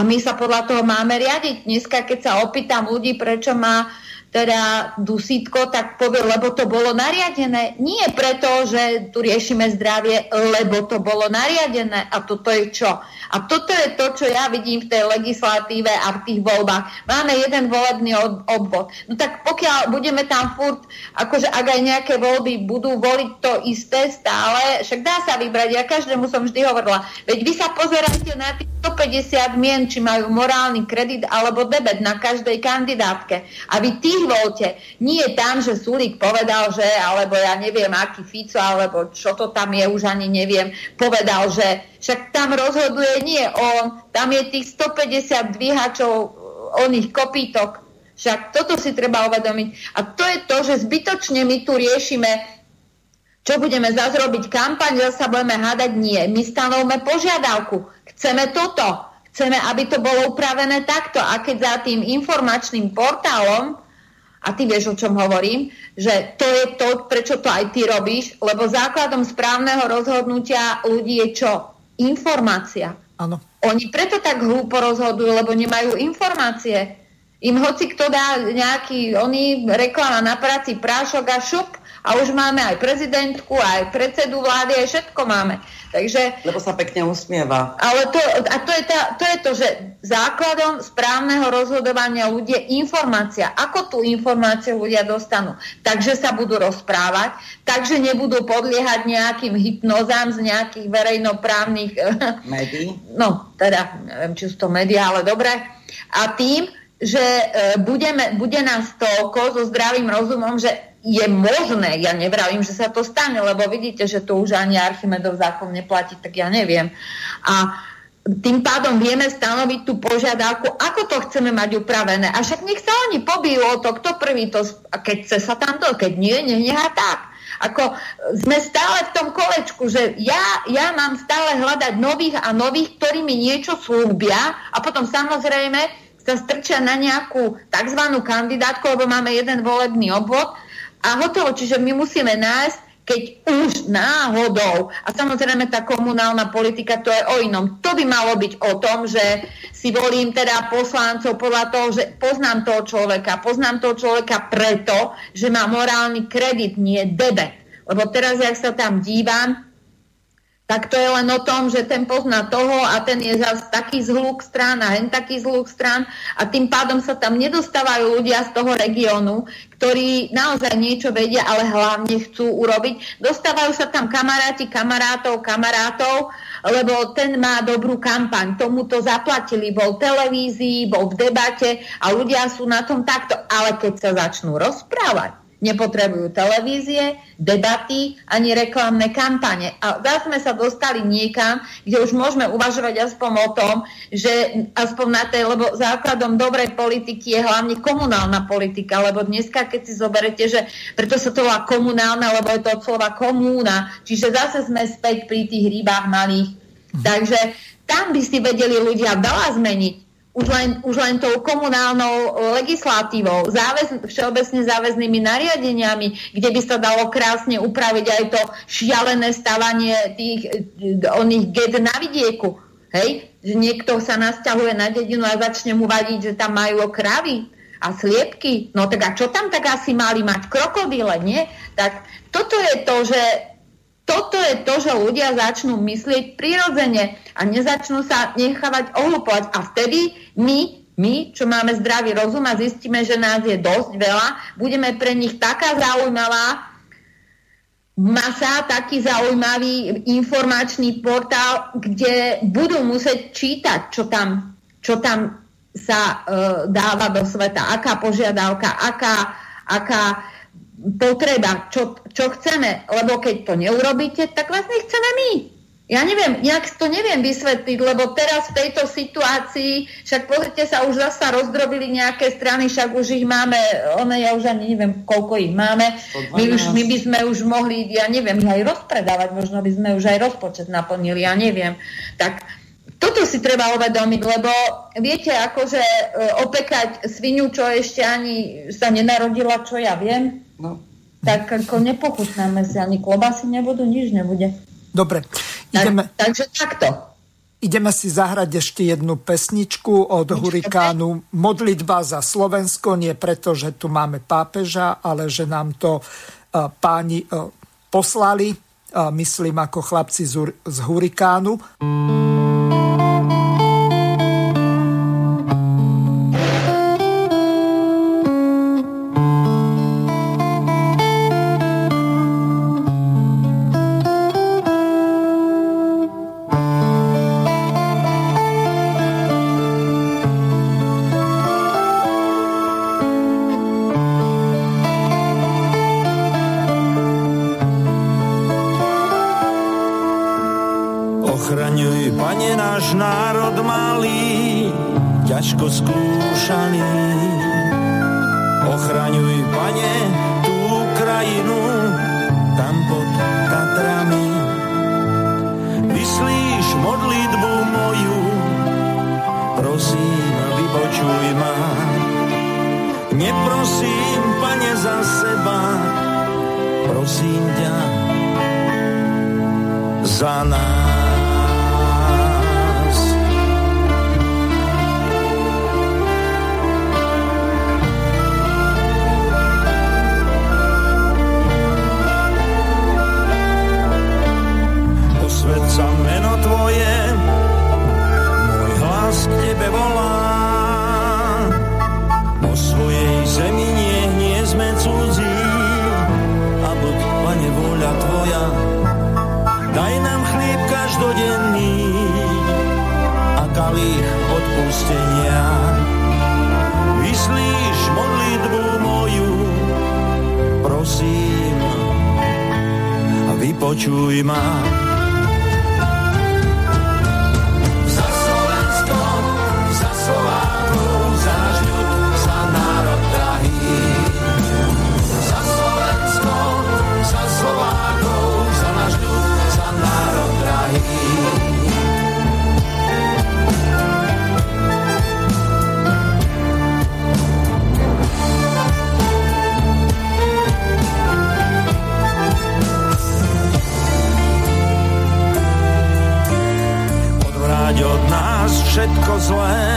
A my sa podľa toho máme riadiť. Dneska, keď sa opýtam ľudí, prečo má teda dusítko, tak povie, lebo to bolo nariadené. Nie preto, že tu riešime zdravie, lebo to bolo nariadené. A toto je čo? A toto je to, čo ja vidím v tej legislatíve a v tých voľbách. Máme jeden volebný obvod. No tak pokiaľ budeme tam furt, akože ak aj nejaké voľby budú voliť to isté stále, však dá sa vybrať. Ja každému som vždy hovorila, veď vy sa pozerajte na tých stopäťdesiat mien, či majú morálny kredit alebo debet na každej kandidátke. A vy tých volte. Nie je tam, že Sulík povedal, že, alebo ja neviem, aký Fico, alebo čo to tam je, už ani neviem, povedal, že však tam rozhoduje nie on, tam je tých stopäťdesiat dvíhačov oných kopítok. Však toto si treba uvedomiť. A to je to, že zbytočne my tu riešime, čo budeme zase robiť kampaň, zase sa budeme hádať, nie. My stanovme požiadavku. Chceme toto. Chceme, aby to bolo upravené takto. A keď za tým informačným portálom, a ty vieš, o čom hovorím, že to je to, prečo to aj ty robíš, lebo základom správneho rozhodnutia ľudí je čo? Informácia. Áno. Oni preto tak hlúpo rozhodujú, lebo nemajú informácie. Im hoci kto dá nejaký, oni reklama na práci, prášok a šup, a už máme aj prezidentku, aj predsedu vlády, aj všetko máme. Takže, lebo sa pekne usmieva. Ale to, a to je, tá, to je to, že základom správneho rozhodovania ľudí je informácia. Ako tú informáciu ľudia dostanú? Takže sa budú rozprávať, takže nebudú podliehať nejakým hypnozám z nejakých verejnoprávnych médií. No, teda, neviem, či sú to médiá, ale dobre. A tým, že budeme, bude nás toľko so zdravým rozumom, že je možné, ja nevravím, že sa to stane, lebo vidíte, že to už ani Archimedov zákon neplatí, tak ja neviem. A tým pádom vieme stanoviť tú požiadavku, ako to chceme mať upravené. A však nech sa oni pobijú o to, kto prvý to, a keď chce sa tam to, keď nie, nech nechá tak. Ako sme stále v tom kolečku, že ja, ja mám stále hľadať nových a nových, ktorí mi niečo slúbia a potom samozrejme sa strčia na nejakú tzv. Kandidátku, lebo máme jeden volebný obvod. A hotovo, čiže my musíme nájsť keď už náhodou, a samozrejme tá komunálna politika, to je o inom. To by malo byť o tom, že si volím teda poslancov podľa toho, že poznám toho človeka, poznám toho človeka preto, že má morálny kredit, nie debet. Lebo teraz, jak sa tam dívam, tak to je len o tom, že ten pozná toho a ten je zase taký zhluk strán a hen taký zhluk strán a tým pádom sa tam nedostávajú ľudia z toho regiónu, ktorí naozaj niečo vedia, ale hlavne chcú urobiť. Dostávajú sa tam kamaráti, kamarátov, kamarátov, lebo ten má dobrú kampaň. Tomu to zaplatili, bol v televízii, bol v debate a ľudia sú na tom takto. Ale keď sa začnú rozprávať, nepotrebujú televízie, debaty ani reklamné kampane. A zase sme sa dostali niekam, kde už môžeme uvažovať aspoň o tom, že aspoň na tej, lebo základom dobrej politiky je hlavne komunálna politika, lebo dneska, keď si zoberete, že preto sa to volá komunálna, lebo je to od slova komúna, čiže zase sme späť pri tých rybách malých. Hm. Takže tam by si vedeli ľudia veľa zmeniť. Už len, už len tou komunálnou legislatívou, záväz, všeobecne záväznými nariadeniami, kde by sa dalo krásne upraviť aj to šialené stavanie tých oných get na vidieku. Hej? Že niekto sa nasťahuje na dedinu a začne mu vadiť, že tam majú kravy a sliepky. No tak a čo tam tak asi mali mať? Krokodíle, nie? Tak toto je to, že Toto je to, že ľudia začnú myslieť prirodzene a nezačnú sa nechávať ohlupovať. A vtedy my, my, čo máme zdravý rozum a zistíme, že nás je dosť veľa, budeme pre nich taká zaujímavá masa, taký zaujímavý informačný portál, kde budú musieť čítať, čo tam, čo tam sa e, dáva do sveta, aká požiadavka, aká... aká potreba, čo, čo chceme, lebo keď to neurobíte, tak vás nechceme my. Ja neviem, nejak to neviem vysvetliť, lebo teraz v tejto situácii, však pozrite sa, už zasa rozdrobili nejaké strany, však už ich máme, ono ja už ani neviem, koľko ich máme, my, už, my by sme už mohli, ja neviem, aj rozpredávať, možno by sme už aj rozpočet naplnili, ja neviem. Tak toto si treba uvedomiť, lebo viete, akože opekať svinu, čo ešte ani sa nenarodila, čo ja viem, no. Tak ako nepochutnáme si, ani klobásy nebudú, nič nebude. Dobre. Ideme, tak, takže takto. Ideme si zahrať ešte jednu pesničku od Nič, Hurikánu. Okay. Modlitba za Slovensko, nie preto, že tu máme pápeža, ale že nám to uh, páni uh, poslali, uh, myslím ako chlapci z, z Hurikánu. všetko zlé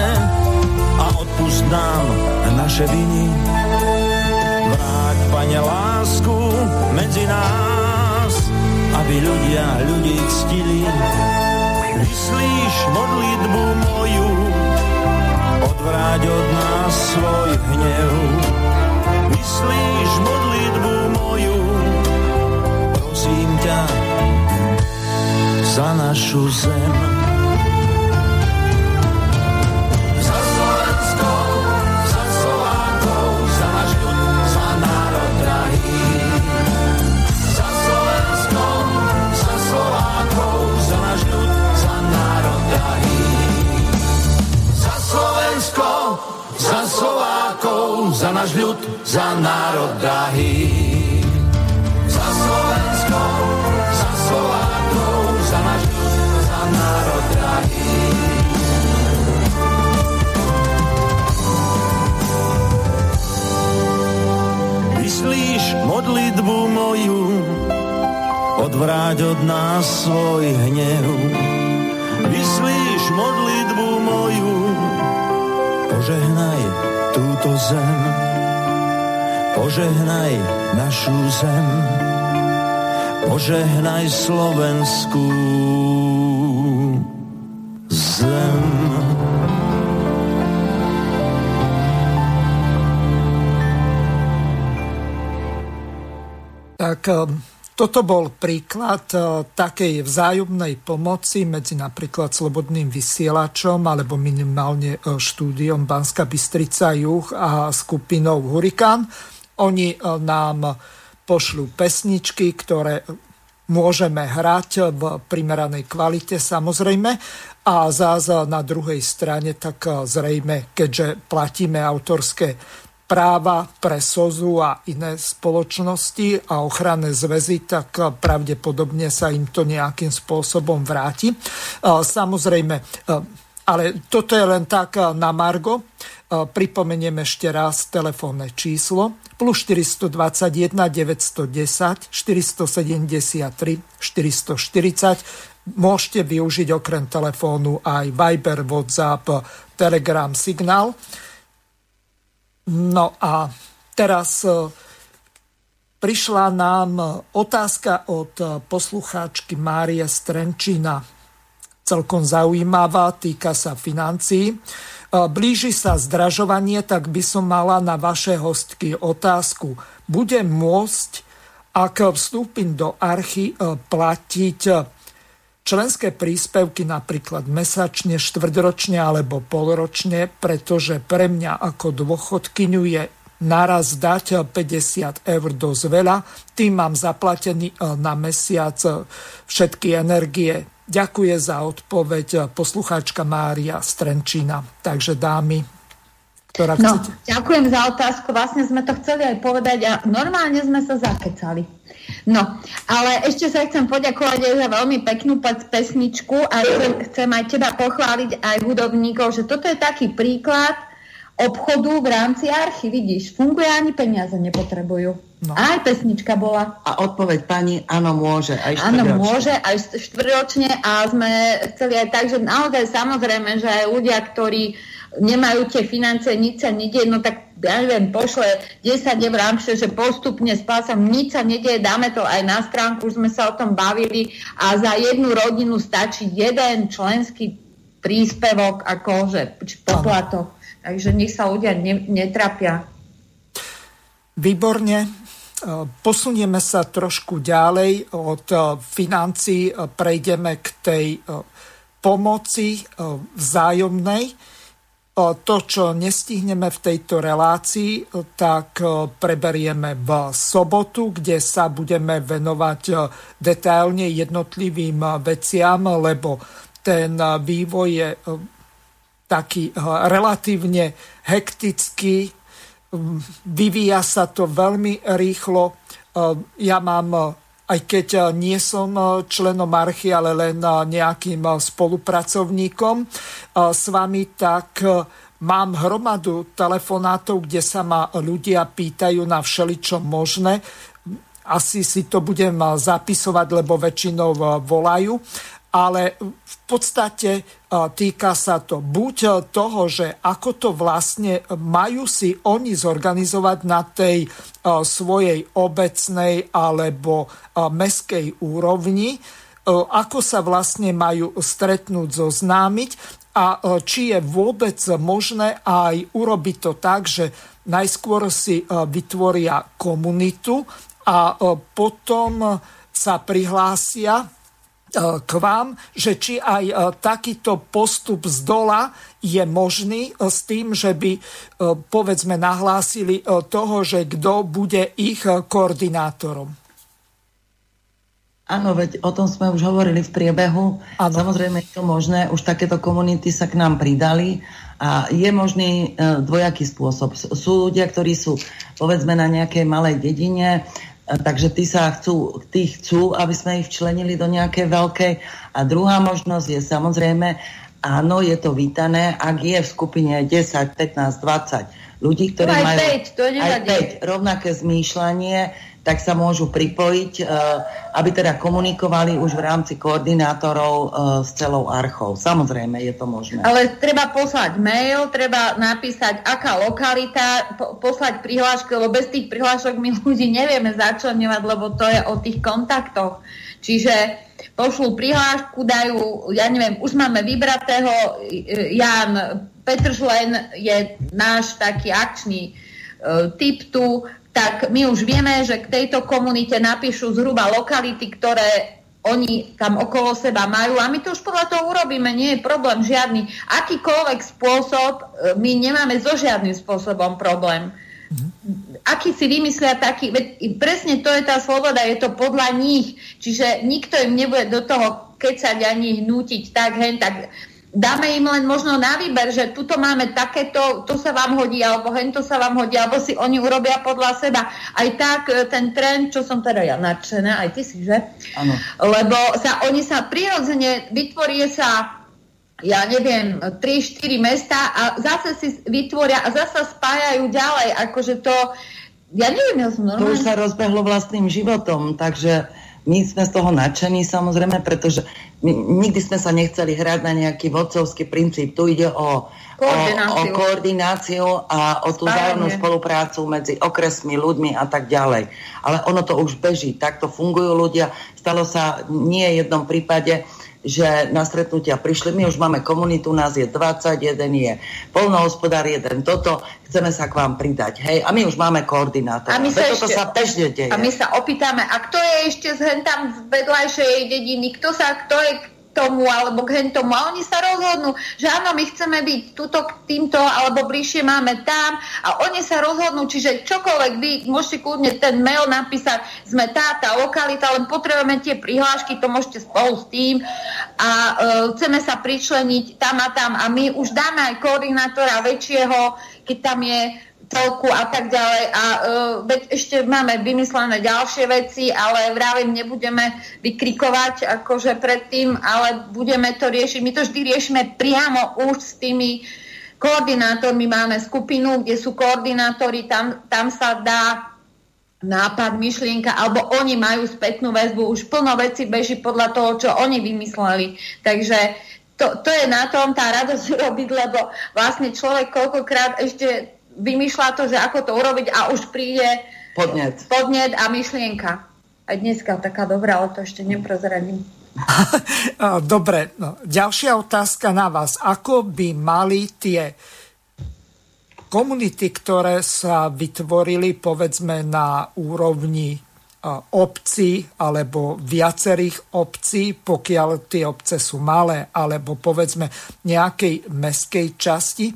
a odpust nám naše viny. Vráť, Pane, lásku medzi nás, aby ľudia ľudí ctili. Vyslíš modlitbu moju, odvráť od nás svoj hnev. Vyslíš modlitbu moju, prosím ťa za našu zem. Za Slovensko, za Slovákov, za náš ľud, za národ drahý. Za Slovensko, za Slovákov, za náš ľud, za národ drahý. Za Slovensko, za Slovákov, za náš ľud, za národ drahý. Za Slovensko, za Slovákov, za náš ľud, za národ drahý. Vyslíš modlitbu moju, odvráť od nás svoj hnev. Vyslíš modlitbu moju, požehnaj túto zem. Požehnaj našu zem. Požehnaj slovenskú zem. Tak toto bol príklad takej vzájomnej pomoci medzi napríklad Slobodným vysielačom alebo minimálne štúdiom Banská Bystrica Juh a skupinou Hurikán. Oni nám pošľú pesničky, ktoré môžeme hrať v primeranej kvalite, samozrejme. A zás na druhej strane, tak zrejme, keďže platíme autorské práva pre SOZU a iné spoločnosti a ochranné zväzy, tak pravdepodobne sa im to nejakým spôsobom vráti. Samozrejme, ale toto je len tak na margo. Pripomeniem ešte raz telefónne číslo plus štyri dva jeden deväť jeden nula štyri sedem tri štyri štyri nula. Môžete využiť okrem telefónu aj Viber, WhatsApp, Telegram, Signál. No a teraz prišla nám otázka od poslucháčky Márie Strenčína. Celkom zaujímavá, týka sa financií. Blíži sa zdražovanie, tak by som mala na vaše hostky otázku. Budem môcť, ak vstúpim do archy, platiť členské príspevky napríklad mesačne, štvrťročne alebo polročne, pretože pre mňa ako dôchodkyňu je naraz dať päťdesiat eur dosť veľa. Tým mám zaplatený na mesiac všetky energie. Ďakujem za odpoveď poslucháčka Mária Strenčína. Takže dámy, ktorá no, chcete... Ďakujem za otázku. Vlastne sme to chceli aj povedať a normálne sme sa zakecali. No, ale ešte sa chcem poďakovať aj za veľmi peknú pesničku a chcem, chcem aj teba pochváliť aj hudobníkov, že toto je taký príklad obchodu v rámci archy. Vidíš, funguje, ani peniaze nepotrebujú. No. Aj pesnička bola. A odpoveď pani, áno, môže. Aj áno, môže, aj štvrťročne. A sme chceli aj tak, že naozaj samozrejme, že aj ľudia, ktorí nemajú tie financie, nič sa nedieje, no tak ja neviem, pošle desať eur, že postupne splácam, nič sa nedieje, dáme to aj na stránku, už sme sa o tom bavili a za jednu rodinu stačí jeden členský príspevok, akože poplatok. Takže nech sa ľudia ne, netrapia. Výborne. Posunieme sa trošku ďalej od financií, prejdeme k tej pomoci vzájomnej. To, čo nestihneme v tejto relácii, tak preberieme v sobotu, kde sa budeme venovať detailne jednotlivým veciam, lebo ten vývoj je taký relatívne hektický. Vyvíja sa to veľmi rýchlo. Ja mám, aj keď nie som členom archy, ale len nejakým spolupracovníkom s vami, tak mám hromadu telefonátov, kde sa ma ľudia pýtajú na všeličo možné. Asi si to budem zapisovať, lebo väčšinou volajú. A ale v podstate týka sa to buď toho, že ako to vlastne majú si oni zorganizovať na tej svojej obecnej alebo mestskej úrovni, ako sa vlastne majú stretnúť, zoznámiť a či je vôbec možné aj urobiť to tak, že najskôr si vytvoria komunitu a potom sa prihlásia k vám, že či aj takýto postup z dola je možný s tým, že by povedzme nahlásili toho, že kto bude ich koordinátorom. Áno, veď o tom sme už hovorili v priebehu. Ano. Samozrejme je to možné, už takéto komunity sa k nám pridali a je možný e, dvojaký spôsob. Sú ľudia, ktorí sú povedzme na nejakej malej dedine, takže tí sa chcú, tí chcú, aby sme ich včlenili do nejakej veľkej. A druhá možnosť je samozrejme, áno, je to vítané, ak je v skupine desať, pätnásť, dvadsať ľudí, ktorí no majú päť, aj päť rovnaké zmýšľanie, tak sa môžu pripojiť, aby teda komunikovali už v rámci koordinátorov s celou archou. Samozrejme, je to možné. Ale treba poslať mail, treba napísať, aká lokalita, poslať prihlášky, lebo bez tých prihlášok my ľudí nevieme začleňovať, lebo to je o tých kontaktoch. Čiže pošlú prihlášku, dajú, ja neviem, už máme vybratého, Jan Petršlen je náš taký akčný typ tu, tak my už vieme, že k tejto komunite napíšu zhruba lokality, ktoré oni tam okolo seba majú a my to už podľa toho urobíme, nie je problém žiadny. Akýkoľvek spôsob, my nemáme so žiadnym spôsobom problém. Aký si vymyslia taký, presne to je tá sloboda, je to podľa nich, čiže nikto im nebude do toho kecať ani hnútiť tak, hen, tak... Dáme im len možno na výber, že tuto máme takéto, to sa vám hodí, alebo hento sa vám hodí, alebo si oni urobia podľa seba. Aj tak ten trend, čo som teda ja nadšená, aj ty si, že? Áno. Lebo sa, oni sa prirodzene, vytvorí sa, ja neviem, tri štyri mesta a zase si vytvoria a zase spájajú ďalej, akože to, ja neviem, ja som normálne. To už sa rozbehlo vlastným životom, takže... My sme z toho nadšení, samozrejme, pretože my, nikdy sme sa nechceli hrať na nejaký vodcovský princíp. Tu ide o koordináciu, o, o koordináciu a o tú vzájomnú spoluprácu medzi okresmi, ľuďmi a tak ďalej. Ale ono to už beží, takto fungujú ľudia. Stalo sa nie v jednom prípade, že na stretnutia prišli, my už máme komunitu, nás je dvadsať, jeden je poľnohospodár, jeden toto, chceme sa k vám pridať, hej, a my už máme koordinátora. A my sa ešte, toto sa bežne deje. A my sa opýtame, a kto je ešte z hentam z vedľajšej dediny, kto sa, kto je k tomu, alebo k hentomu, a oni sa rozhodnú, že áno, my chceme byť tuto k týmto, alebo bližšie máme tam, a oni sa rozhodnú, čiže čokoľvek vy môžete kľudne ten mail napísať, sme tá, tá lokalita, len potrebujeme tie prihlášky, to môžete spolu s tým, a e, chceme sa pričleniť tam a tam a my už dáme aj koordinátora väčšieho, keď tam je celku a tak ďalej a e, ešte máme vymyslené ďalšie veci, ale vravím, nebudeme vykrikovať akože predtým, ale budeme to riešiť, my to vždy riešime priamo už s tými koordinátormi, máme skupinu, kde sú koordinátori, tam, tam sa dá nápad, myšlienka, alebo oni majú spätnú väzbu, už plno vecí beží podľa toho, čo oni vymysleli. Takže to, to je na tom tá radosť robiť, lebo vlastne človek koľkokrát ešte vymýšľa to, že ako to urobiť a už príde podnet, podnet a myšlienka. A dneska taká dobrá, ale to ešte neprozradím. Dobre, no, ďalšia otázka na vás. Ako by mali tie komunity, ktoré sa vytvorili povedzme na úrovni obcí alebo viacerých obcí, pokiaľ tie obce sú malé, alebo povedzme nejakej mestskej časti,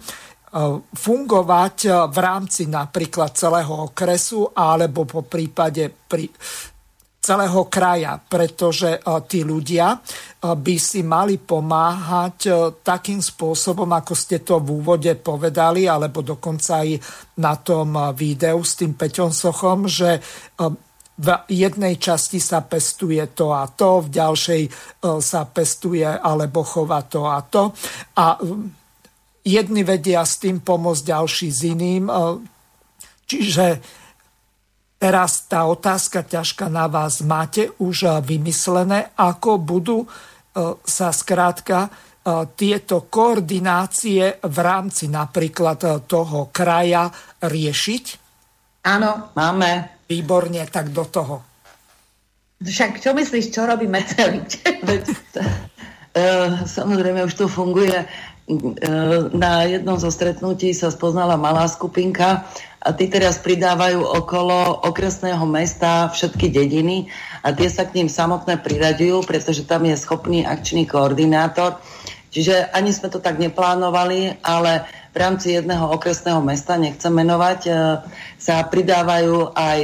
fungovať v rámci napríklad celého okresu alebo po prípade pri celého kraja, pretože tí ľudia by si mali pomáhať takým spôsobom, ako ste to v úvode povedali, alebo dokonca aj na tom videu s tým Peťom Sochom, že v jednej časti sa pestuje to a to, v ďalšej sa pestuje alebo chová to a to. A jedni vedia s tým pomôcť, ďalší s iným. Čiže teraz tá otázka ťažká na vás. Máte už vymyslené, ako budú sa skrátka tieto koordinácie v rámci napríklad toho kraja riešiť? Áno, máme. Výborne, tak do toho. Však čo myslíš, čo robíme celý deň? Samozrejme, už to funguje. Na jednom zo stretnutí sa spoznala malá skupinka a tí teraz pridávajú okolo okresného mesta všetky dediny a tie sa k ním samotné priraďujú, pretože tam je schopný akčný koordinátor. Čiže ani sme to tak neplánovali, ale v rámci jedného okresného mesta, nechcem menovať, sa pridávajú aj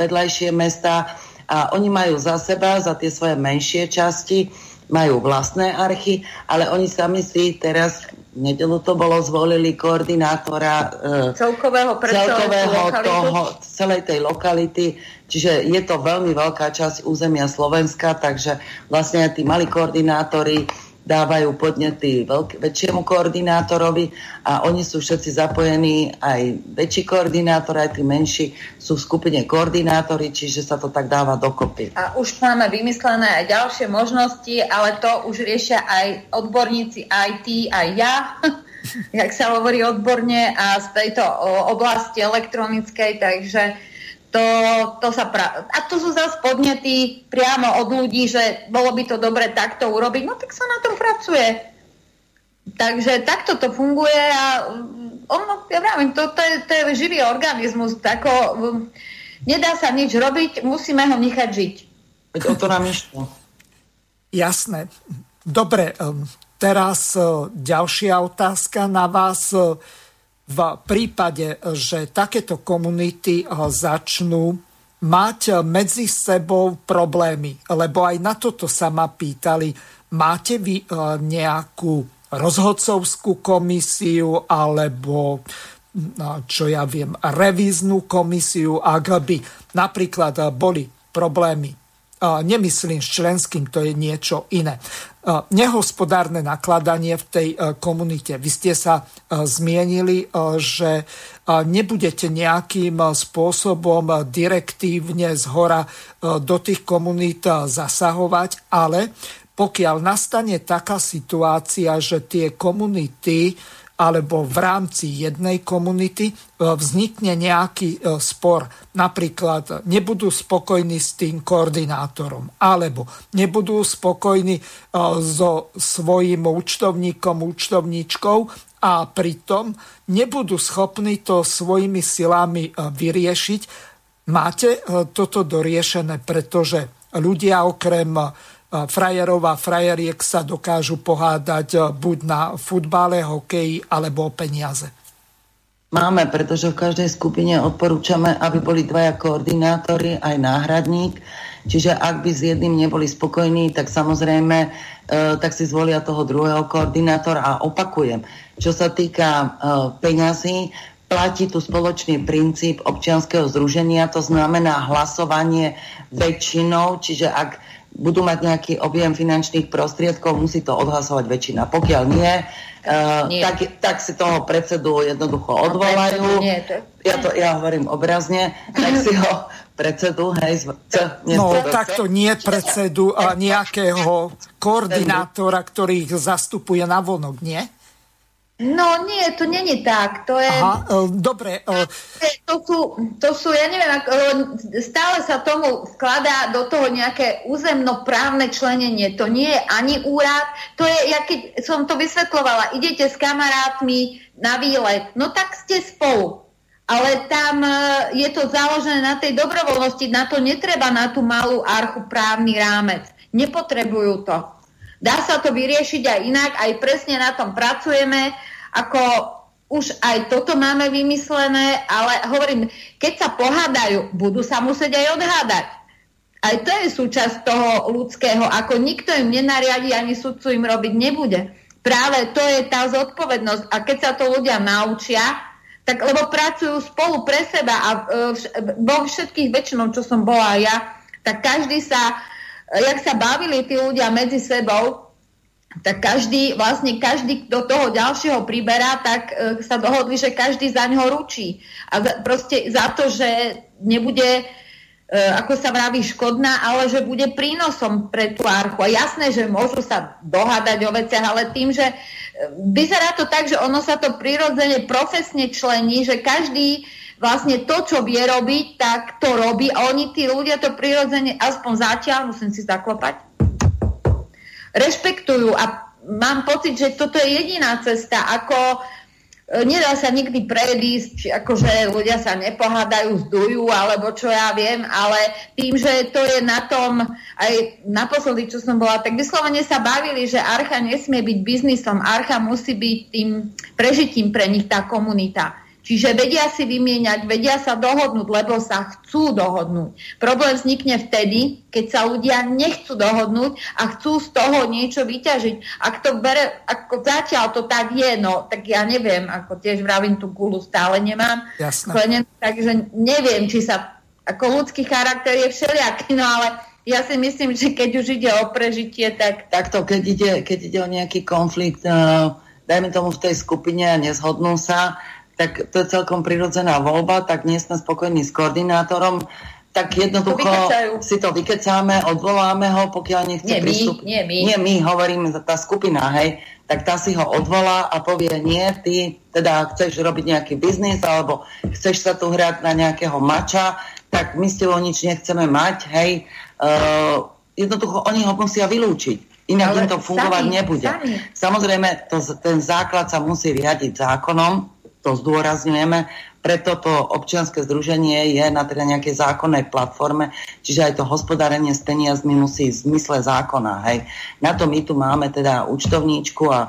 vedľajšie mesta a oni majú za seba, za tie svoje menšie časti, majú vlastné archy, ale oni sami si teraz, v nedeľu to bolo, zvolili koordinátora celkového, celkového toho, celej tej lokality, čiže je to veľmi veľká časť územia Slovenska, takže vlastne tí malí koordinátori dávajú podnety veľk- väčšiemu koordinátorovi a oni sú všetci zapojení, aj väčší koordinátor, aj tí menší sú v skupine koordinátori, čiže sa to tak dáva dokopy. A už máme vymyslené aj ďalšie možnosti, ale to už riešia aj odborníci, aj ty, aj ja, jak sa hovorí odborne, a z tejto oblasti elektronickej, takže... To, to sa pra... A to sú zase podnety priamo od ľudí, že bolo by to dobre takto urobiť, no tak sa na tom pracuje. Takže takto to funguje a ono, ja vravím, to, to, je, to je živý organizmus, tako, nedá sa nič robiť, musíme ho nechať žiť. Veď o to nám išlo. Jasné. Dobre, teraz ďalšia otázka na vás. V prípade, že takéto komunity začnú mať medzi sebou problémy, lebo aj na toto sa ma pýtali, máte vy nejakú rozhodcovskú komisiu alebo, čo ja viem, revíznu komisiu, ak by napríklad boli problémy, nemyslím s členským, to je niečo iné, nehospodárne nakladanie v tej komunite. Vy ste sa zmienili, že nebudete nejakým spôsobom direktívne zhora do tých komunít zasahovať, ale pokiaľ nastane taká situácia, že tie komunity alebo v rámci jednej komunity vznikne nejaký spor. Napríklad nebudú spokojní s tým koordinátorom, alebo nebudú spokojní so svojím účtovníkom, účtovníčkou a pritom nebudú schopní to svojimi silami vyriešiť. Máte toto doriešené, pretože ľudia okrem frajerov a frajeriek sa dokážu pohádať buď na futbale, hokeji alebo o peniaze. Máme, pretože v každej skupine odporúčame, aby boli dvaja koordinátori, aj náhradník. Čiže ak by s jedným neboli spokojní, tak samozrejme, e, tak si zvolia toho druhého koordinátora a opakujem. Čo sa týka e, peňazí, platí tu spoločný princíp občianskeho združenia, to znamená hlasovanie väčšinou, čiže ak budú mať nejaký objem finančných prostriedkov, musí to odhlasovať väčšina. Pokiaľ nie, uh, nie. Tak, tak si toho predsedu jednoducho odvolajú. No, nie, to... ja, to, ja hovorím obrazne, tak si ho predsedu, hej, zv- nie, no zv- takto nie predsedu a nejakého koordinátora, ktorý ich zastupuje na vonok, nie? No nie, to není tak, to je... Aha, dobre. To sú, to sú, ja neviem, stále sa tomu vkladá do toho nejaké územnoprávne členenie, to nie je ani úrad, to je, ja keď som to vysvetľovala, idete s kamarátmi na výlet, no tak ste spolu, ale tam je to založené na tej dobrovoľnosti, na to netreba, na tú malú archu právny rámec, nepotrebujú to. Dá sa to vyriešiť aj inak, aj presne na tom pracujeme, ako už aj toto máme vymyslené, ale hovorím, keď sa pohádajú, budú sa musieť aj odhádať. Aj to je súčasť toho ľudského, ako nikto im nenariadí, ani sudcu im robiť nebude. Práve to je tá zodpovednosť. A keď sa to ľudia naučia, tak lebo pracujú spolu pre seba a vo všetkých väčšinou, čo som bola ja, tak každý sa... Jak sa bavili tí ľudia medzi sebou, tak každý, vlastne každý do toho ďalšieho priberá, tak sa dohodli, že každý zaňho ručí. A proste za to, že nebude ako sa vraví, škodná, ale že bude prínosom pre tú archu. A jasné, že môžu sa dohadať o veciach, ale tým, že vyzerá to tak, že ono sa to prirodzene profesne člení, že každý vlastne to, čo vie robiť, tak to robí a oni, tí ľudia, to prirodzene, aspoň zatiaľ, musím si zaklopať, rešpektujú a mám pocit, že toto je jediná cesta, ako nedá sa nikdy predísť, akože ľudia sa nepohádajú, zdujú, alebo čo ja viem, ale tým, že to je na tom, aj naposledy, čo som bola, tak vyslovene sa bavili, že archa nesmie byť biznisom, archa musí byť tým prežitím pre nich, tá komunita. Čiže vedia si vymieňať, vedia sa dohodnúť, lebo sa chcú dohodnúť. Problém vznikne vtedy, keď sa ľudia nechcú dohodnúť a chcú z toho niečo vyťažiť. Ak to bere, ako zatiaľ to tak je, no, tak ja neviem, ako tiež vravím, tú gulu stále nemám. Jasné. Takže neviem, či sa, ako ľudský charakter je všelijaký, no ale ja si myslím, že keď už ide o prežitie, tak... Takto, keď ide, keď ide o nejaký konflikt, uh, dajme tomu v tej skupine a nezhodnú sa, tak to je celkom prirodzená voľba, tak nie sme spokojní s koordinátorom, tak jednoducho to si to vykecáme, odvoláme ho, pokiaľ nechce nie pristúpiť. Nie my, nie my. Hovoríme, tá skupina, hej, tak tá si ho odvolá a povie, nie, ty teda chceš robiť nejaký biznis, alebo chceš sa tu hrať na nejakého mača, tak my s tebou nič nechceme mať, hej. Uh, jednoducho oni ho musia vylúčiť. Inak im to fungovať sami, nebude. Sami. Samozrejme, to, ten základ sa musí riadiť zákonom, to zdôrazňujeme, preto to občianske združenie je na teda nejakej zákonnej platforme, čiže aj to hospodárenie s peniazmi musí v zmysle zákona, hej. Na to my tu máme teda účtovníčku a e,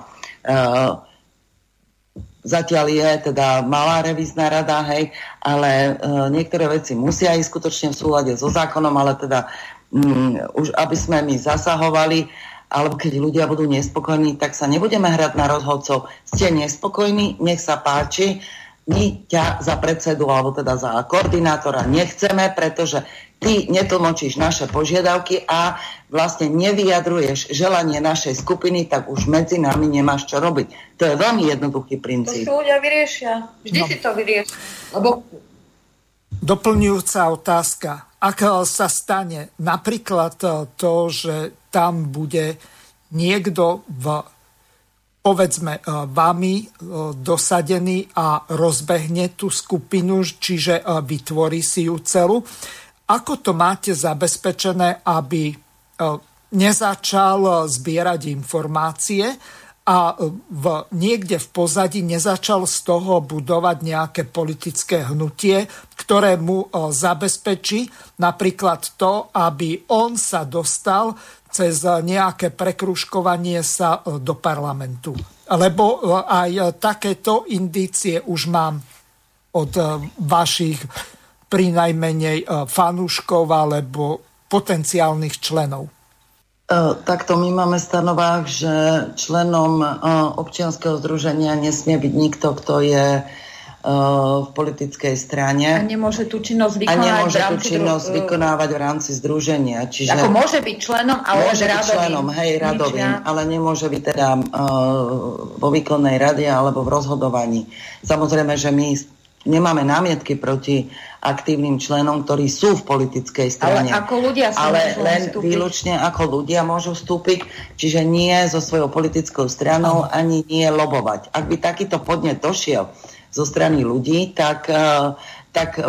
zatiaľ je teda malá revízna rada, hej, ale e, niektoré veci musia ísť skutočne v súlade so zákonom, ale teda mm, už aby sme my zasahovali, alebo keď ľudia budú nespokojní, tak sa nebudeme hrať na rozhodcov. Ste nespokojní, nech sa páči, my ťa za predsedu, alebo teda za koordinátora nechceme, pretože ty netlmočíš naše požiadavky a vlastne nevyjadruješ želanie našej skupiny, tak už medzi nami nemáš čo robiť. To je veľmi jednoduchý princíp. To si ľudia vyriešia. Vždy no. si to vyriešia. Lebo... Doplňujúca otázka. Ak sa stane napríklad to, že tam bude niekto v, povedzme, vami dosadený a rozbehne tú skupinu, čiže vytvorí si ju celú. Ako to máte zabezpečené, aby nezačal zbierať informácie a v, niekde v pozadí nezačal z toho budovať nejaké politické hnutie, ktoré mu zabezpečí napríklad to, aby on sa dostal cez nejaké prekružkovanie sa do parlamentu. Lebo aj takéto indície už mám od vašich prinajmenej fanúškov alebo potenciálnych členov. Takto my máme v stanovách, že členom občianskeho združenia nesmie byť nikto, kto je v politickej strane. A nemôže tú činnosť vykonávať, nemôže tú činnosť dru... vykonávať v rámci združenia. Čiže ako môže byť členom, ale môže byť radovým. členom, hej, radovým, Ničia. ale nemôže byť teda uh, vo výkonnej rade alebo v rozhodovaní. Samozrejme, že my nemáme námietky proti aktívnym členom, ktorí sú v politickej strane. Ale ako ľudia sa Ale len vstúpiť. výlučne ako ľudia môžu vstúpiť, čiže nie so svojou politickou stranou, Aha. ani nie lobovať. Ak by takýto podnet došiel zo strany ľudí, tak, tak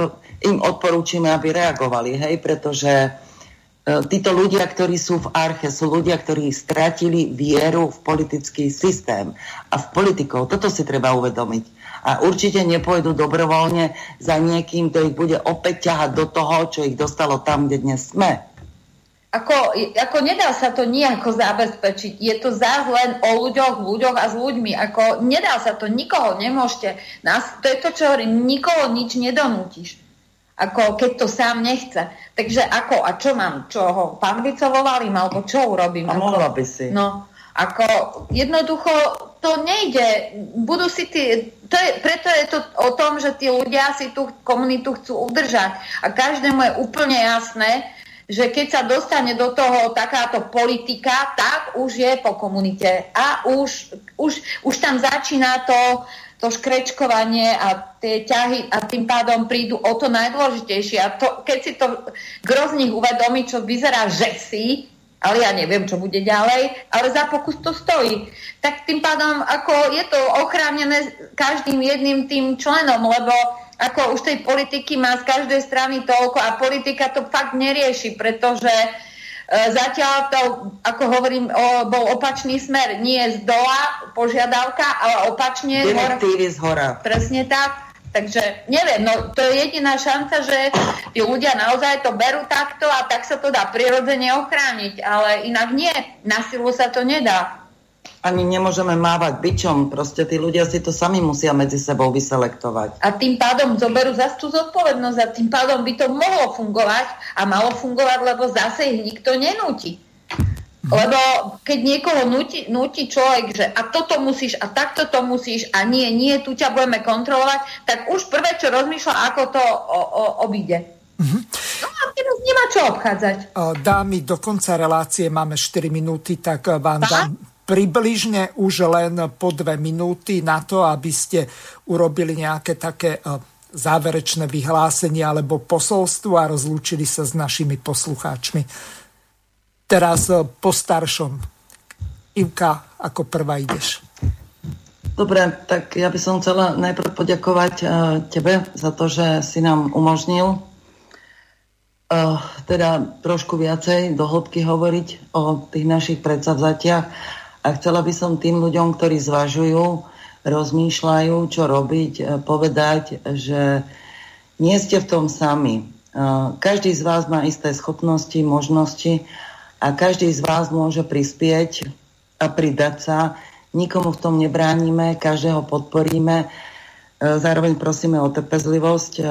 im odporúčime, aby reagovali, hej, pretože títo ľudia, ktorí sú v arche, sú ľudia, ktorí stratili vieru v politický systém a v politikov. Toto si treba uvedomiť. A určite nepôjdu dobrovoľne za niekým, kto ich bude opäť ťahať do toho, čo ich dostalo tam, kde dnes sme. Ako, ako nedá sa to nejako zabezpečiť. Je to zás len o ľuďoch, ľuďoch a s ľuďmi. Ako nedá sa to, nikoho nemôžete. Nás, to je to, čo hovorím, nikoho nič nedonútiš. Ako keď to sám nechce. Takže ako, a čo mám? Čo ho panvicovolím, alebo čo urobím? A mohla by si. No, ako jednoducho to nejde. Budú si tí, to je, preto je to o tom, že tí ľudia si tú komunitu chcú udržať. A každému je úplne jasné, že keď sa dostane do toho takáto politika, tak už je po komunite a už, už, už tam začína to, to škrečkovanie a tie ťahy a tým pádom prídu o to najdôležitejšie. A to, keď si to grozných uvedomí, čo vyzerá, že si, ale ja neviem, čo bude ďalej, ale za pokus to stojí. Tak tým pádom, ako je to ochránené každým jedným tým členom, lebo ako už tej politiky má z každej strany toľko a politika to fakt nerieši, pretože zatiaľ to, ako hovorím, o, bol opačný smer. Nie z dola požiadavka, ale opačne direktívy z hora. Presne tak. Takže neviem, no to je jediná šanca, že tí ľudia naozaj to berú takto a tak sa to dá prirodzene ochrániť. Ale inak nie, na silu sa to nedá. Ani nemôžeme mávať bičom, proste tí ľudia si to sami musia medzi sebou vyselektovať. A tým pádom zoberú zase tú zodpovednosť a tým pádom by to mohlo fungovať a malo fungovať, lebo zase ich nikto nenúti. Lebo keď niekoho núti, núti človek, že a toto musíš a takto to musíš a nie, nie, tu ťa budeme kontrolovať, tak už prvé, čo rozmýšľa, ako to o, o, obíde. Mm-hmm. No a teraz nemá čo obchádzať. Dámy, do konca relácie máme štyri minúty, tak vám dám približne už len po dve minúty na to, aby ste urobili nejaké také záverečné vyhlásenie alebo posolstvo a rozlúčili sa s našimi poslucháčmi. Teraz po staršom. Ivka, ako prvá ideš. Dobre, tak ja by som chcela najprv poďakovať uh, tebe za to, že si nám umožnil uh, teda trošku viacej do hĺbky hovoriť o tých našich predsavzatiach a chcela by som tým ľuďom, ktorí zvažujú, rozmýšľajú, čo robiť, uh, povedať, že nie ste v tom sami. Uh, každý z vás má isté schopnosti, možnosti a každý z vás môže prispieť a pridať sa. Nikomu v tom nebránime, každého podporíme. Zároveň prosíme o trpezlivosť,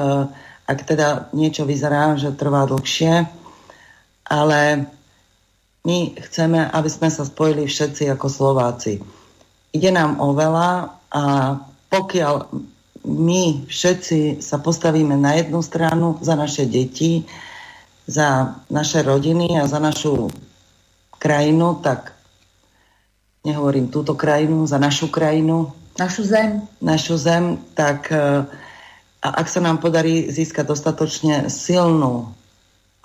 ak teda niečo vyzerá, že trvá dlhšie. Ale my chceme, aby sme sa spojili všetci ako Slováci. Ide nám o veľa a pokiaľ my všetci sa postavíme na jednu stranu za naše deti, za naše rodiny a za našu krajinu, tak nehovorím túto krajinu, za našu krajinu. Našu zem. Našu zem, tak a ak sa nám podarí získať dostatočne silnú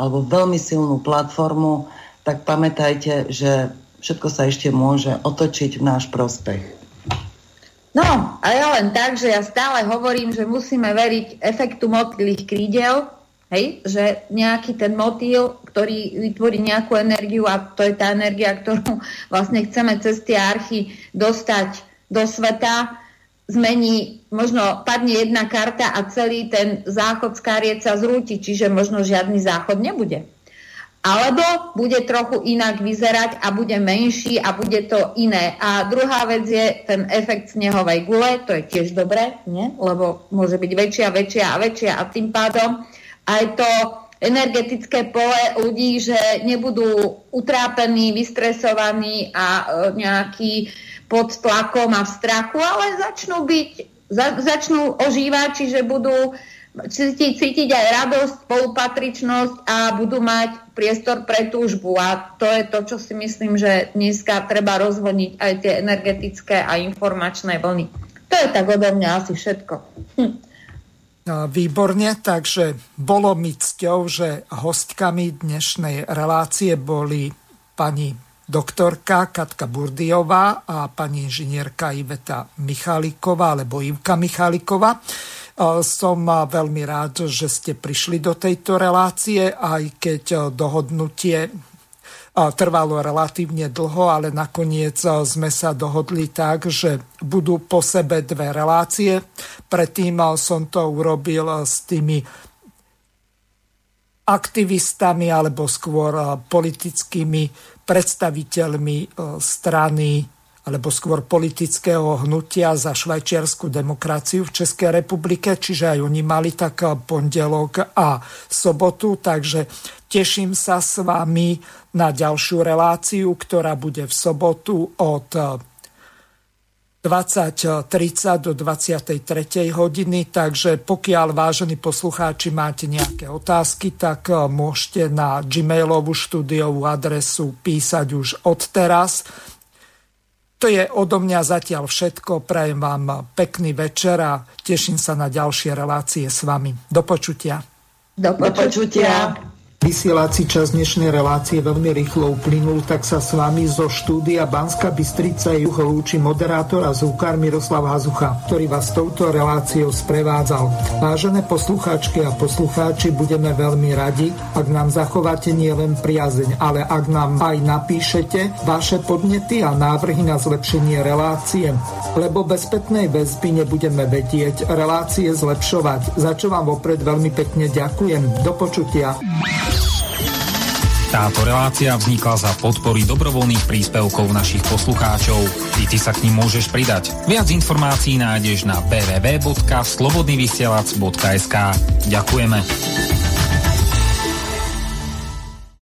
alebo veľmi silnú platformu, tak pamätajte, že všetko sa ešte môže otočiť v náš prospech. No, a ja len tak, že ja stále hovorím, že musíme veriť efektu motýlych krídel. Hej, že nejaký ten motýl, ktorý vytvorí nejakú energiu a to je tá energia, ktorú vlastne chceme cez tie archy dostať do sveta, zmení, možno padne jedna karta a celý ten záchod z kariet sa zrúti, čiže možno žiadny záchod nebude. Alebo bude trochu inak vyzerať a bude menší a bude to iné. A druhá vec je ten efekt snehovej gule, to je tiež dobré, nie? Lebo môže byť väčšia, väčšia a väčšia a tým pádom aj to energetické pole ľudí, že nebudú utrápení, vystresovaní a nejakí pod tlakom a v strachu, ale začnú byť, začnú ožívať, čiže budú cítiť, cítiť aj radosť, spolupatričnosť a budú mať priestor pre túžbu. A to je to, čo si myslím, že dneska treba rozhodniť aj tie energetické a informačné vlny. To je tak odo mňa asi všetko. Hm. Výborne, takže bolo mi cťou, že hostkami dnešnej relácie boli pani doktorka Katka Burdyiová a pani inžinierka Iveta Micháliková, alebo Ivka Micháliková. Som veľmi rád, že ste prišli do tejto relácie, aj keď dohodnutie trvalo relatívne dlho, ale nakoniec sme sa dohodli tak, že budú po sebe dve relácie. Predtým som to urobil s tými aktivistami alebo skôr politickými predstaviteľmi strany alebo skôr politického hnutia za švajčiarsku demokraciu v Českej republike, čiže aj oni mali tak pondelok a sobotu, takže teším sa s vami na ďalšiu reláciu, ktorá bude v sobotu od dvadsať tridsať do dvadsiatej tretej hodiny, takže pokiaľ, vážení poslucháči, máte nejaké otázky, tak môžete na gmailovú štúdiovú adresu písať už odteraz. To je odo mňa zatiaľ všetko. Prajem vám pekný večer a teším sa na ďalšie relácie s vami. Do počutia. Do počutia. Vysielací čas dnešnej relácie veľmi rýchlo uplynul, tak sa s vami zo štúdia Banská Bystrica juho lúči moderátor a zvukár Miroslav Hazucha, ktorý vás touto reláciou sprevádzal. Vážené poslucháčky a poslucháči, budeme veľmi radi, ak nám zachováte nielen priazeň, ale ak nám aj napíšete vaše podnety a návrhy na zlepšenie relácie, lebo bez spätnej väzby nebudeme vedieť relácie zlepšovať, za čo vám vopred veľmi pekne ďakujem. Do počutia. Táto relácia vznikla za podpory dobrovoľných príspevkov našich poslucháčov. Ty, ty sa k nim môžeš pridať. Viac informácií nájdeš na w w w bodka slobodný vysielač bodka es ka. Ďakujeme.